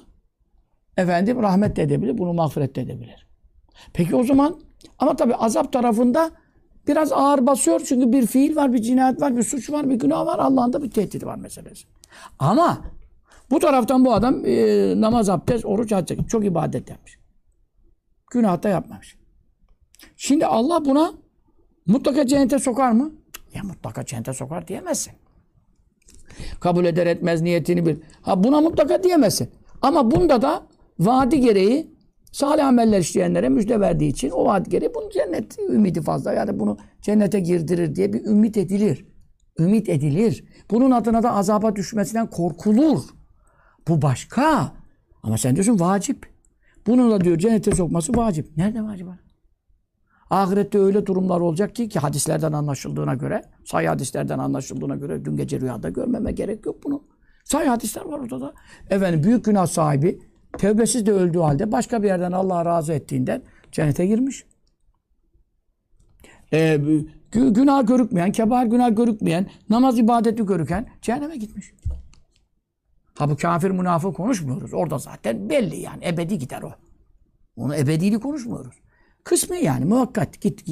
efendim rahmet de edebilir. Bunu mağfiret de edebilir. Peki o zaman, ama tabii azap tarafında biraz ağır basıyor. Çünkü bir fiil var, bir cinayet var, bir suç var, bir günah var. Allah'ın da bir tehdidi var meselesi. Ama bu taraftan bu adam namaz, abdest, oruç, hac, çok ibadet yapmış. Günah da yapmamış. Şimdi Allah buna mutlaka cennete sokar mı? Ya mutlaka cennete sokar diyemezsin. Kabul eder etmez niyetini bil. Ha buna mutlaka diyemezsin. Ama bunda da vaadi gereği salih ameller işleyenlere müjde verdiği için o vaat gereği bunun cennet ümidi fazla. Yani bunu cennete girdirir diye bir ümit edilir. Ümit edilir. Bunun adına da azaba düşmesinden korkulur. Bu başka. Ama sen diyorsun vacip. Bunu da diyor cennete sokması vacip. Nerede vacip? Ahirette öyle durumlar olacak ki hadislerden anlaşıldığına göre, sahih hadislerden anlaşıldığına göre dün gece rüyada görmeme gerek yok bunu. Sahih hadisler var orada da. Efendim büyük günah sahibi tevbesiz de öldüğü halde başka bir yerden Allah razı ettiğinden cennete girmiş. Günah görükmeyen, kebair günah görükmeyen, namaz ibadeti görüken cehenneme gitmiş. Ha bu kafir münafık konuşmuyoruz. Orada zaten belli yani. Ebedi gider o. Onu ebedili konuşmuyoruz. Kısmi yani muvakkat. Git.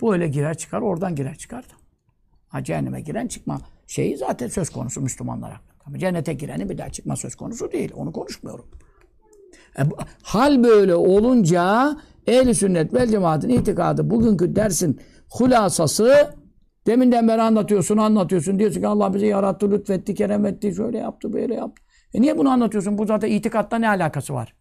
Bu öyle girer çıkar, oradan girer çıkar. Ha cehenneme giren çıkma şeyi zaten söz konusu Müslümanlar hakkında. Cennete gireni bir daha çıkma söz konusu değil. Onu konuşmuyorum. Hal böyle olunca Ehl-i Sünnet vel Cemaat'in itikadı bugünkü dersin hulasası, deminden beri anlatıyorsun. Diyorsun ki Allah bizi yarattı, lütfetti, kerem etti, şöyle yaptı, böyle yaptı. Niye bunu anlatıyorsun? Bu zaten itikatla ne alakası var?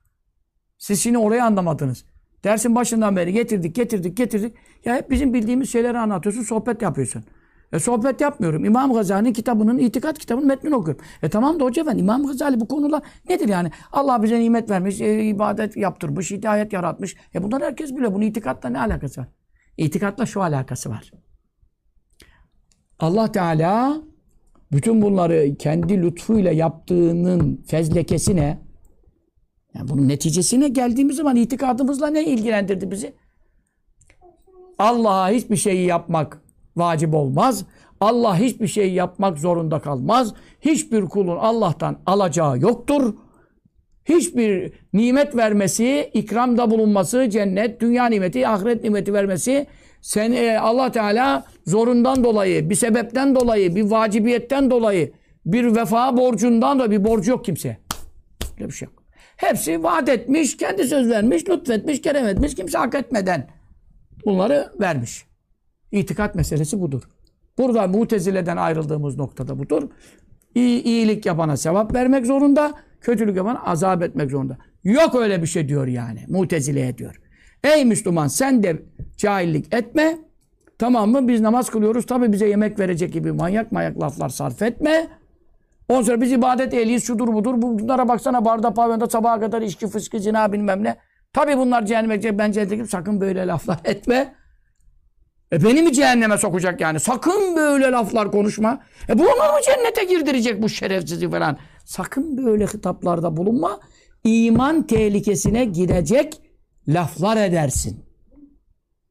Siz şimdi orayı anlamadınız. Dersin başından beri getirdik. Ya hep bizim bildiğimiz şeyleri anlatıyorsun, sohbet yapıyorsun. Sohbet yapmıyorum. İmam Gazali'nin kitabının, itikat kitabının metnini okuyorum. Tamam da hoca efendi, İmam Gazali bu konular nedir yani? Allah bize nimet vermiş, ibadet yaptırmış, hidayet yaratmış. Bunlar herkes biliyor. Bunun itikatla ne alakası var? İtikatla şu alakası var. Allah Teala bütün bunları kendi lütfuyla yaptığının fezlekesine, yani bunun neticesine geldiğimiz zaman itikadımızla ne ilgilendirdi bizi? Allah'a hiçbir şeyi yapmak vacip olmaz. Allah hiçbir şey yapmak zorunda kalmaz. Hiçbir kulun Allah'tan alacağı yoktur. Hiçbir nimet vermesi, ikramda bulunması, cennet, dünya nimeti, ahiret nimeti vermesi Sen Allah Teala zorundan dolayı, bir sebepten dolayı, bir vacibiyetten dolayı, bir vefa borcundan da bir borcu yok kimseye. Öyle bir şey yok. Hepsi vaat etmiş, kendi söz vermiş, lütfetmiş, kerem etmiş, kimse hak etmeden bunları vermiş. İtikat meselesi budur. Burada Mutezile'den ayrıldığımız noktada budur. İyilik yapana sevap vermek zorunda, kötülük yapana azap etmek zorunda. Yok öyle bir şey diyor yani. Mutezile'ye diyor. Ey Müslüman, sen de cahillik etme. Tamam mı? Biz namaz kılıyoruz. Tabii bize yemek verecek gibi manyak laflar sarf etme. Ondan sonra biz ibadet ehliyiz, şudur budur. Bunlara baksana, barda pavyonda sabaha kadar içki, fıskı, zina bilmem ne. Tabii bunlar cehenneme, ben cehenneme gibi sakın böyle laflar etme. Beni mi cehenneme sokacak yani? Sakın böyle laflar konuşma. Bunlar mı cennete girdirecek bu şerefsizi falan? Sakın böyle hitaplarda bulunma. İman tehlikesine girecek laflar edersin.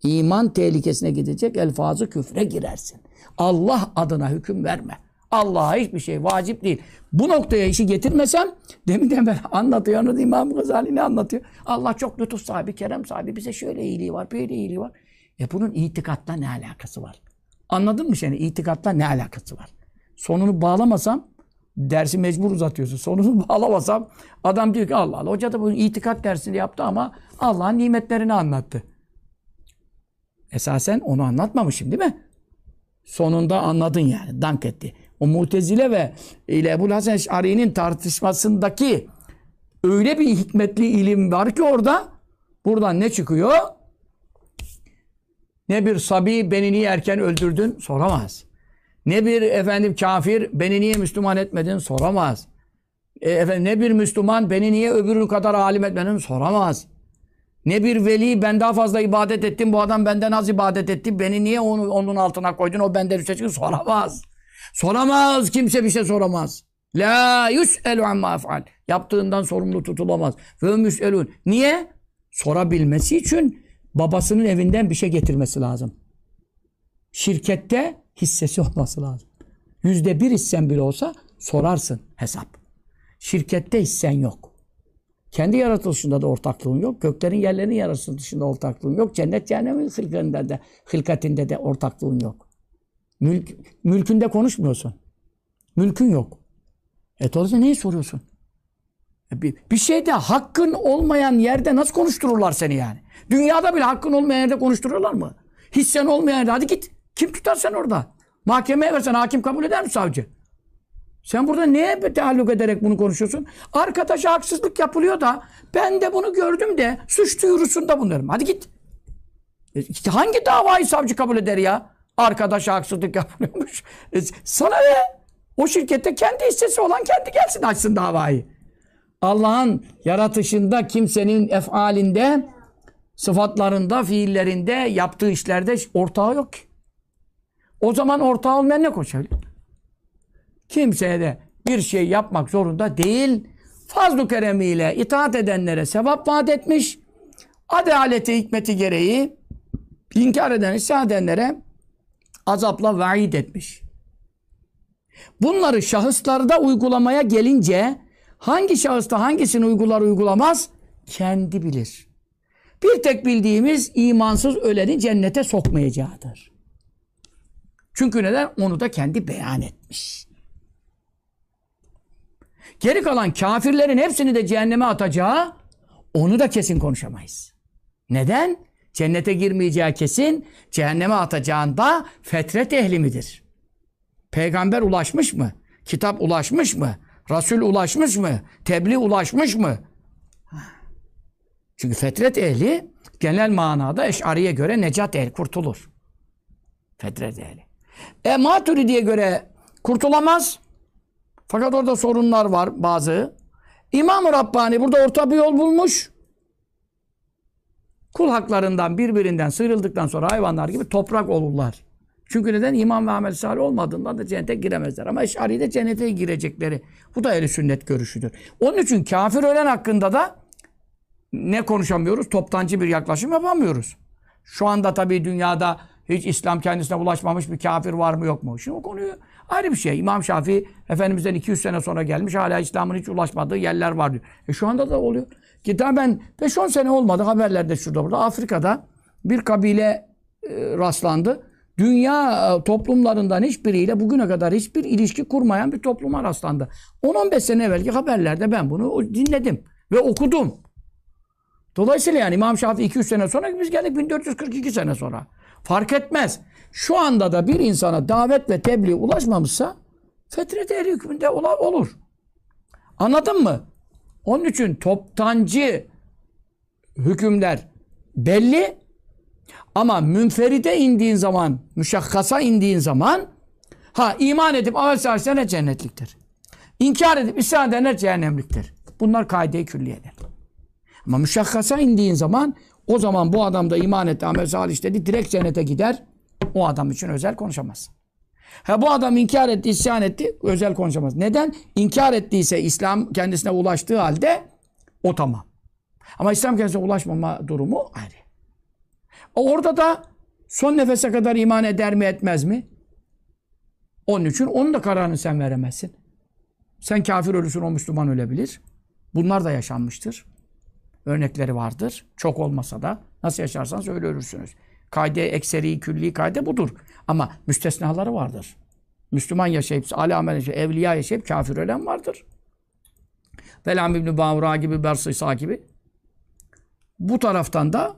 İman tehlikesine gidecek elfazı küfre girersin. Allah adına hüküm verme. Allah'a hiçbir şey vacip değil. Bu noktaya işi getirmesem, deminden beri anlatıyor, İmam Gazali ne anlatıyor? Allah çok lütuf sahibi, kerem sahibi, bize şöyle iyiliği var, böyle iyiliği var. Bunun itikatla ne alakası var? Anladın mı seni? İtikatla ne alakası var? Sonunu bağlamasam, dersi mecbur uzatıyorsun. Sonunu bağlamasam, adam diyor ki Allah Allah, hoca da bu itikat dersini yaptı ama Allah'ın nimetlerini anlattı. Esasen onu anlatmamışım değil mi? Sonunda anladın yani, dank etti. O Mutezile ve ile Ebu'l-Hasan Eş'ari'nin tartışmasındaki öyle bir hikmetli ilim var ki orada, buradan ne çıkıyor? Ne bir sabi beni niye erken öldürdün soramaz. Ne bir kafir beni niye Müslüman etmedin soramaz. Ne bir Müslüman beni niye öbürünü kadar alim etmedin soramaz. Ne bir veli ben daha fazla ibadet ettim, bu adam benden az ibadet etti, beni niye onun altına koydun, o benden üstüne çıktı soramaz. Soramaz, kimse bir şey soramaz. La yus'elu amma ef'al. Yaptığından sorumlu tutulamaz. Ve müs'elun. Niye? Sorabilmesi için babasının evinden bir şey getirmesi lazım. Şirkette hissesi olması lazım. %1 hissen bile olsa sorarsın hesap. Şirkette hissen yok. Kendi yaratılışında da ortaklığın yok. Göklerin yerlerin yaratılışında ortaklığın yok. Cennet cehennemin hılkatinde de ortaklığın yok. Mülkünde konuşmuyorsun. Mülkün yok. Dolayısıyla neyi soruyorsun? Bir şeyde hakkın olmayan yerde nasıl konuştururlar seni yani? Dünyada bile hakkın olmayan yerde konuştururlar mı? Hissen olmayan yerde hadi git. Kim tutar sen orada? Mahkemeye versen hakim kabul eder mi, savcı? Sen burada neye taalluk ederek bunu konuşuyorsun? Arkadaşa haksızlık yapılıyor da ben de bunu gördüm de suç duyurusunda bulunuyorum. Hadi git. Hangi davayı savcı kabul eder ya? Arkadaşa haksızlık yapılıyormuş. Sana ne? O şirkette kendi hissesi olan kendi gelsin açsın davayı. Allah'ın yaratışında, kimsenin efalinde, sıfatlarında, fiillerinde, yaptığı işlerde ortağı yok ki. O zaman ortağı olmayan ne koşabilir? Kimseye de bir şey yapmak zorunda değil. Fazl-ı keremiyle itaat edenlere sevap vaat etmiş. Adaleti, hikmeti gereği inkar eden, isyan edenlere azapla vaid etmiş. Bunları şahıslarda uygulamaya gelince, hangi şahısta hangisini uygular uygulamaz kendi bilir. Bir tek bildiğimiz imansız öleni cennete sokmayacağıdır. Çünkü neden? Onu da kendi beyan etmiş. Geri kalan kafirlerin hepsini de cehenneme atacağı, onu da kesin konuşamayız. Neden? Cennete girmeyeceği kesin, cehenneme atacağında fetret ehli midir? Peygamber ulaşmış mı? Kitap ulaşmış mı? Resul ulaşmış mı? Tebliğ ulaşmış mı? Çünkü fetret ehli genel manada Eş'ari'ye göre necat ehli, kurtulur. Fetret ehli. Maturidi'ye göre kurtulamaz. Fakat orada sorunlar var bazı. İmam-ı Rabbani burada orta bir yol bulmuş. Kul haklarından birbirinden sıyrıldıktan sonra hayvanlar gibi toprak olurlar. Çünkü neden? İman ve amel-i salih olmadığından da cennete giremezler. Ama Eş'ari'de cennete girecekleri. Bu da ehl-i sünnet görüşüdür. Onun için kafir ölen hakkında da ne konuşamıyoruz? Toptancı bir yaklaşım yapamıyoruz. Şu anda tabii dünyada hiç İslam kendisine bulaşmamış bir kafir var mı yok mu? Şimdi o konuyu ayrı bir şey. İmam Şafii Efendimiz'den 200 sene sonra gelmiş. Hala İslam'ın hiç ulaşmadığı yerler var diyor. Şu anda da oluyor. Ki daha ben 5-10 sene olmadı haberlerde şurada burada. Afrika'da bir kabile rastlandı. Dünya toplumlarından hiçbiriyle bugüne kadar hiçbir ilişki kurmayan bir topluma rastlandı. 10-15 sene evvelki haberlerde ben bunu dinledim ve okudum. Dolayısıyla yani İmam Şafii 200 sene sonra, biz geldik 1442 sene sonra. Fark etmez. Şu anda da bir insana davet ve tebliğ ulaşmamışsa fetret ehli hükmünde olur. Anladın mı? Onun için toptancı hükümler belli, ama münferide indiğin zaman, müşakkasa indiğin zaman, iman edip amel salih edenler cennetliktir. İnkar edip isyan edenler cehennemliktir. Bunlar kaide-i külliyeler. Ama müşakkasa indiğin zaman, o zaman bu adam da iman etti, amel salih dedi, direkt cennete gider. O adam için özel konuşamaz. Bu adam inkar etti, isyan etti, özel konuşamaz. Neden? İnkar ettiyse İslam kendisine ulaştığı halde o tamam. Ama İslam kendisine ulaşmama durumu ayrı. Orada da son nefese kadar iman eder mi etmez mi? Onun için onun da kararını sen veremezsin. Sen kafir ölürsün, o Müslüman ölebilir. Bunlar da yaşanmıştır. Örnekleri vardır. Çok olmasa da nasıl yaşarsanız öyle ölürsünüz. Kaide, ekseri, külli kaide budur. Ama müstesnaları vardır. Müslüman yaşayıp, âli amel yaşayıp, evliya yaşayıp kafir ölen vardır. Velâm İbn-i Bâvurâ gibi, Bersîsâ gibi. Bu taraftan da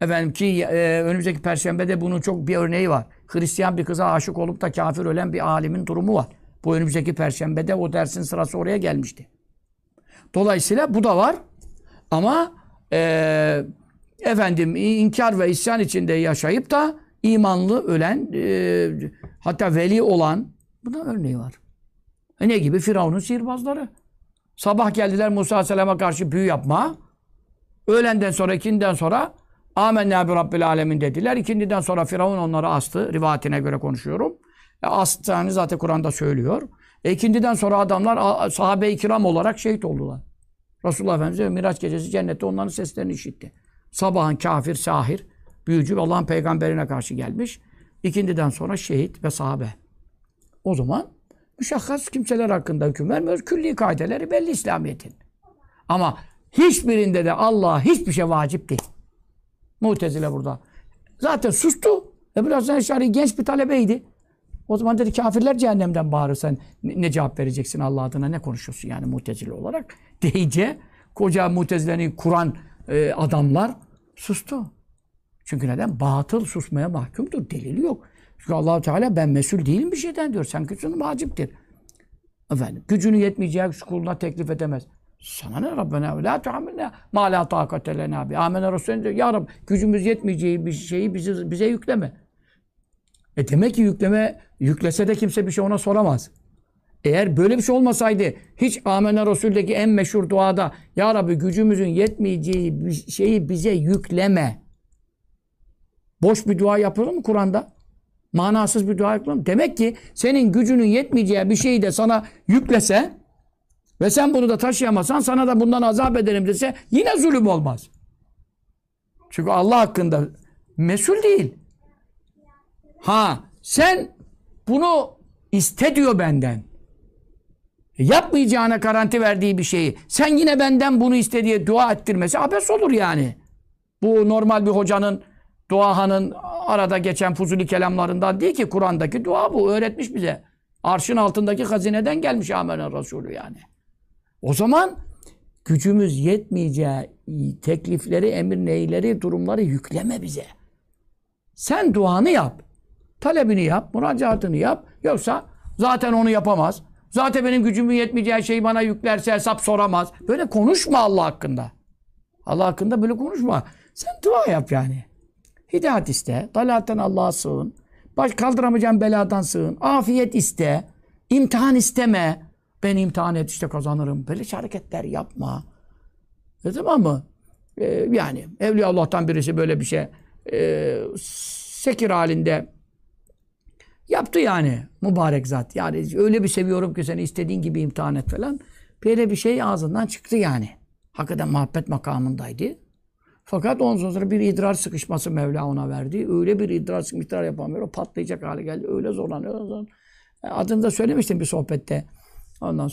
efendim ki önümüzdeki Perşembe'de bunun çok bir örneği var. Hristiyan bir kıza aşık olup da kafir ölen bir alimin durumu var. Bu önümüzdeki Perşembe'de o dersin sırası oraya gelmişti. Dolayısıyla bu da var. Ama efendim inkar ve isyan içinde yaşayıp da imanlı ölen, hatta veli olan, buna örneği var. Ne gibi? Firavun'un sihirbazları. Sabah geldiler Musa Aleyhisselam'a karşı büyü yapma. Öğlenden sonra, ikinden sonra Âmennâ bi Rabbil Âlemin dediler. İkindiden sonra Firavun onları astı. Rivayetine göre konuşuyorum. Astığını zaten Kur'an'da söylüyor. İkindiden sonra adamlar sahabe-i kiram olarak şehit oldular. Resulullah Efendimiz Miraç gecesi cennette onların seslerini işitti. Sabahın kafir, sahir, büyücü Allah'ın peygamberine karşı gelmiş. İkindiden sonra şehit ve sahabe. O zaman müşahhas kimseler hakkında hüküm vermiyoruz. Külli kaideleri belli İslamiyet'in. Ama hiçbirinde de Allah'a hiçbir şey vacip değil. Mu'tezile burada. Zaten sustu. Ebu Hasan Eş'ari genç bir talebeydi. O zaman dedi kafirler cehennemden bağırırsan ne cevap vereceksin Allah adına, ne konuşuyorsun yani Mu'tezile olarak deyince koca Mu'tezile'ni kuran adamlar sustu. Çünkü neden? Batıl susmaya mahkumdur. Delili yok. Çünkü Allah-u Teala ben mesul değilim bir şeyden diyor. Sen gücün vaciptir. Efendim gücünü yetmeyecek kuluna teklif edemez. Sana ne Rabbena ve la tuhammilna ma la takate lena bi. Amener Resulü diyor. Ya Rabbi gücümüz yetmeyeceği bir şeyi bize yükleme. Demek ki yüklese de kimse bir şey ona soramaz. Eğer böyle bir şey olmasaydı hiç Amener Resul'deki en meşhur duada Ya Rabbi gücümüzün yetmeyeceği bir şeyi bize yükleme. Boş bir dua yapılır mı Kur'an'da? Manasız bir dua yapılır mı? Demek ki senin gücünün yetmeyeceği bir şeyi de sana yüklese ve sen bunu da taşıyamasan, sana da bundan azap ederim dese yine zulüm olmaz. Çünkü Allah hakkında mesul değil. Sen bunu iste diyor benden. Yapmayacağına garanti verdiği bir şeyi sen yine benden bunu iste diye dua ettirmesi abes olur yani. Bu normal bir hocanın, duahanın arada geçen fuzuli kelamlarından değil ki, Kur'an'daki dua bu. Öğretmiş bize. Arşın altındaki hazineden gelmiş Amener Resulü yani. O zaman gücümüz yetmeyeceği teklifleri, emir neyleri, durumları yükleme bize. Sen duanı yap. Talebini yap, müracaatını yap. Yoksa zaten onu yapamaz. Zaten benim gücümün yetmeyeceği şeyi bana yüklerse hesap soramaz. Böyle konuşma Allah hakkında. Allah hakkında böyle konuşma. Sen dua yap yani. Hidayet iste, dalatten Allah'a sığın. Baş kaldıramayacağın beladan sığın. Afiyet iste. İmtihan isteme. Beni imtihan et işte kazanırım. Böyle hareketler yapma. Tamam mı? Yani Evliya Allah'tan birisi böyle bir şey sekir halinde yaptı yani. Mübarek zat. Yani öyle bir seviyorum ki seni istediğin gibi imtihan et falan. Böyle bir şey ağzından çıktı yani. Hakikaten muhabbet makamındaydı. Fakat ondan sonra bir idrar sıkışması Mevla ona verdi. Öyle bir idrar yapamıyor. O patlayacak hale geldi. Öyle zorlanıyor. Adını da söylemiştim bir sohbette. Ondan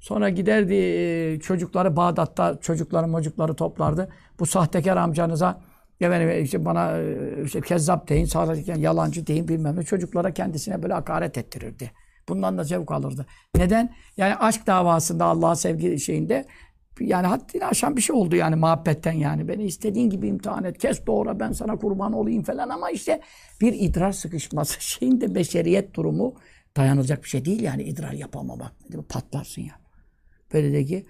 sonra giderdi çocukları Bağdat'ta, çocukları toplardı. Bu sahtekar amcanıza Efendim, işte bana işte kezzap deyin, sağladıkken yalancı deyin bilmem ne. Çocuklara kendisine böyle hakaret ettirirdi. Bundan da zevk alırdı. Neden? Yani aşk davasında, Allah'a sevgi şeyinde yani haddini aşan bir şey oldu yani muhabbetten yani. Beni istediğin gibi imtihan et, kes doğra, ben sana kurban olayım falan ama işte bir idrar sıkışması şeyinde beşeriyet durumu dayanılacak bir şey değil yani idrar yapamamak. Patlarsın ya. Böyle de ki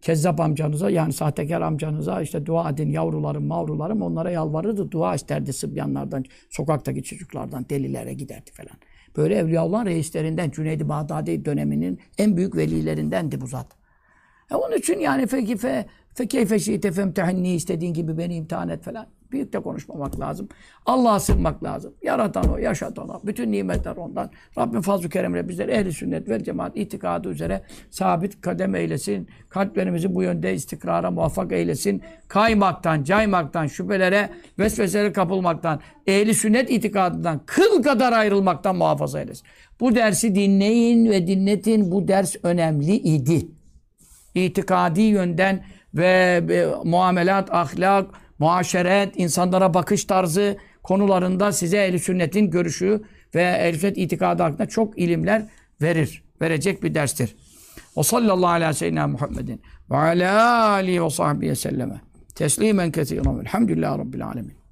kezzap amcanıza yani sahtekar amcanıza işte dua edin yavrularım mavrularım onlara yalvarırdı. Dua isterdi sıbyanlardan, sokaktaki çocuklardan, delilere giderdi falan. Böyle Evliyaullah reislerinden, Cüneyd-i Bağdadi döneminin en büyük velilerindendi bu zat. Onun için yani fekeyfe şi'te femtehinni istediğin gibi beni imtihan et falan. Büyük de konuşmamak lazım. Allah'a sığınmak lazım. Yaratan o, yaşatan o. Bütün nimetler ondan. Rabbim fazl-ı keremle bizleri ehl-i sünnet vel cemaat itikadı üzere sabit kadem eylesin. Kalplerimizi bu yönde istikrara muvaffak eylesin. Kaymaktan, caymaktan, şüphelere, vesveselere kapılmaktan, ehl-i sünnet itikadından kıl kadar ayrılmaktan muhafaza eylesin. Bu dersi dinleyin ve dinletin. Bu ders önemli idi. İtikadi yönden ve muamelat, ahlak, muaşeret, insanlara bakış tarzı konularında size Ehl-i Sünnet'in görüşü ve Ehl-i Sünnet itikadı hakkında çok ilimler verecek bir derstir. O sallallahu aleyhi ve sellem Muhammedin ve alâ âlihi ve sahbihi selleme teslimen kesîran. Elhamdülillahi Rabbil âlemin.